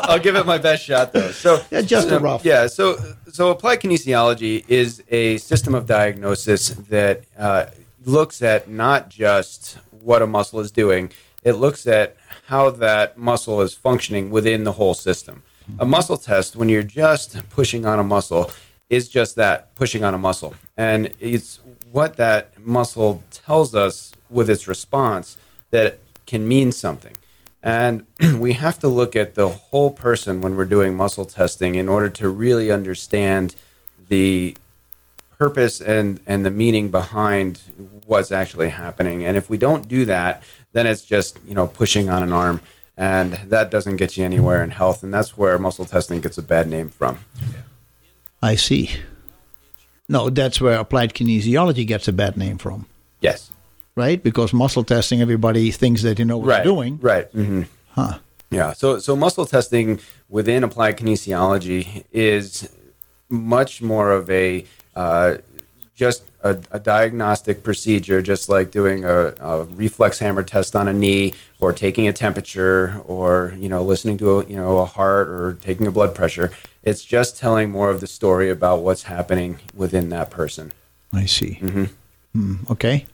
I'll give it my best shot, though. So yeah, just um, a rough. Yeah. So, so applied kinesiology is a system of diagnosis that uh, looks at not just what a muscle is doing; it looks at how that muscle is functioning within the whole system. A muscle test, when you're just pushing on a muscle, is just that, pushing on a muscle, and it's what that muscle tells us with its response that can mean something. And we have to look at the whole person when we're doing muscle testing in order to really understand the purpose and, and the meaning behind what's actually happening. And if we don't do that, then it's just, you know, pushing on an arm, and that doesn't get you anywhere in health. And that's where muscle testing gets a bad name from. I see. No, that's where applied kinesiology gets a bad name from. Yes. Right? Because muscle testing, everybody thinks that you know what right. you're doing. Right. Mm-hmm. Huh. Yeah. So so muscle testing within applied kinesiology is much more of a uh, just a, a diagnostic procedure, just like doing a, a reflex hammer test on a knee, or taking a temperature, or you know listening to a, you know a heart, or taking a blood pressure. It's just telling more of the story about what's happening within that person. I see. Mm-hmm. Mm, okay.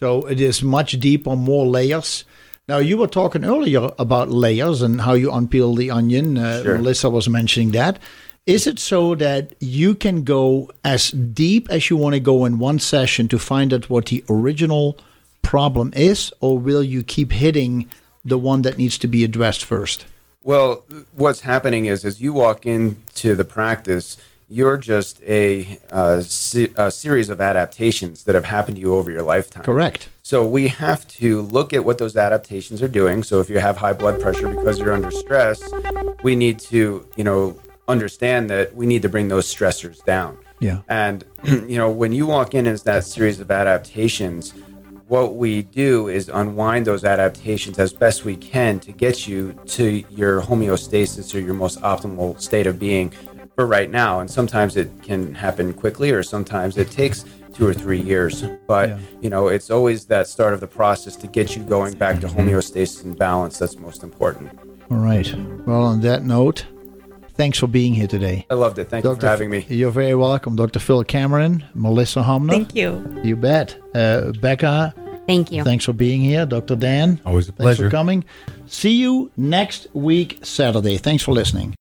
So it is much deeper, more layers. Now, you were talking earlier about layers and how you unpeel the onion. Uh, sure. Melissa was mentioning that. Is it so that you can go as deep as you want to go in one session to find out what the original problem is, or will you keep hitting the one that needs to be addressed first? Well, what's happening is, as you walk into the practice, you're just a, uh, se- a series of adaptations that have happened to you over your lifetime. Correct. So we have to look at what those adaptations are doing. So if you have high blood pressure because you're under stress, we need to, you know, understand that we need to bring those stressors down. Yeah. And, you know, when you walk in as that series of adaptations, what we do is unwind those adaptations as best we can to get you to your homeostasis, or your most optimal state of being for right now. And sometimes it can happen quickly, or sometimes it takes two or three years. But, yeah. you know, it's always that start of the process to get you going back to homeostasis and balance that's most important. All right. Well, on that note, thanks for being here today. I loved it. Thank Doctor you for having me. You're very welcome. Doctor Phil Cameron, Melissa Homner. Thank you. You bet. Uh, Becca. Thank you. Thanks for being here. Doctor Dan. Always a pleasure. Thanks for coming. See you next week, Saturday. Thanks for listening.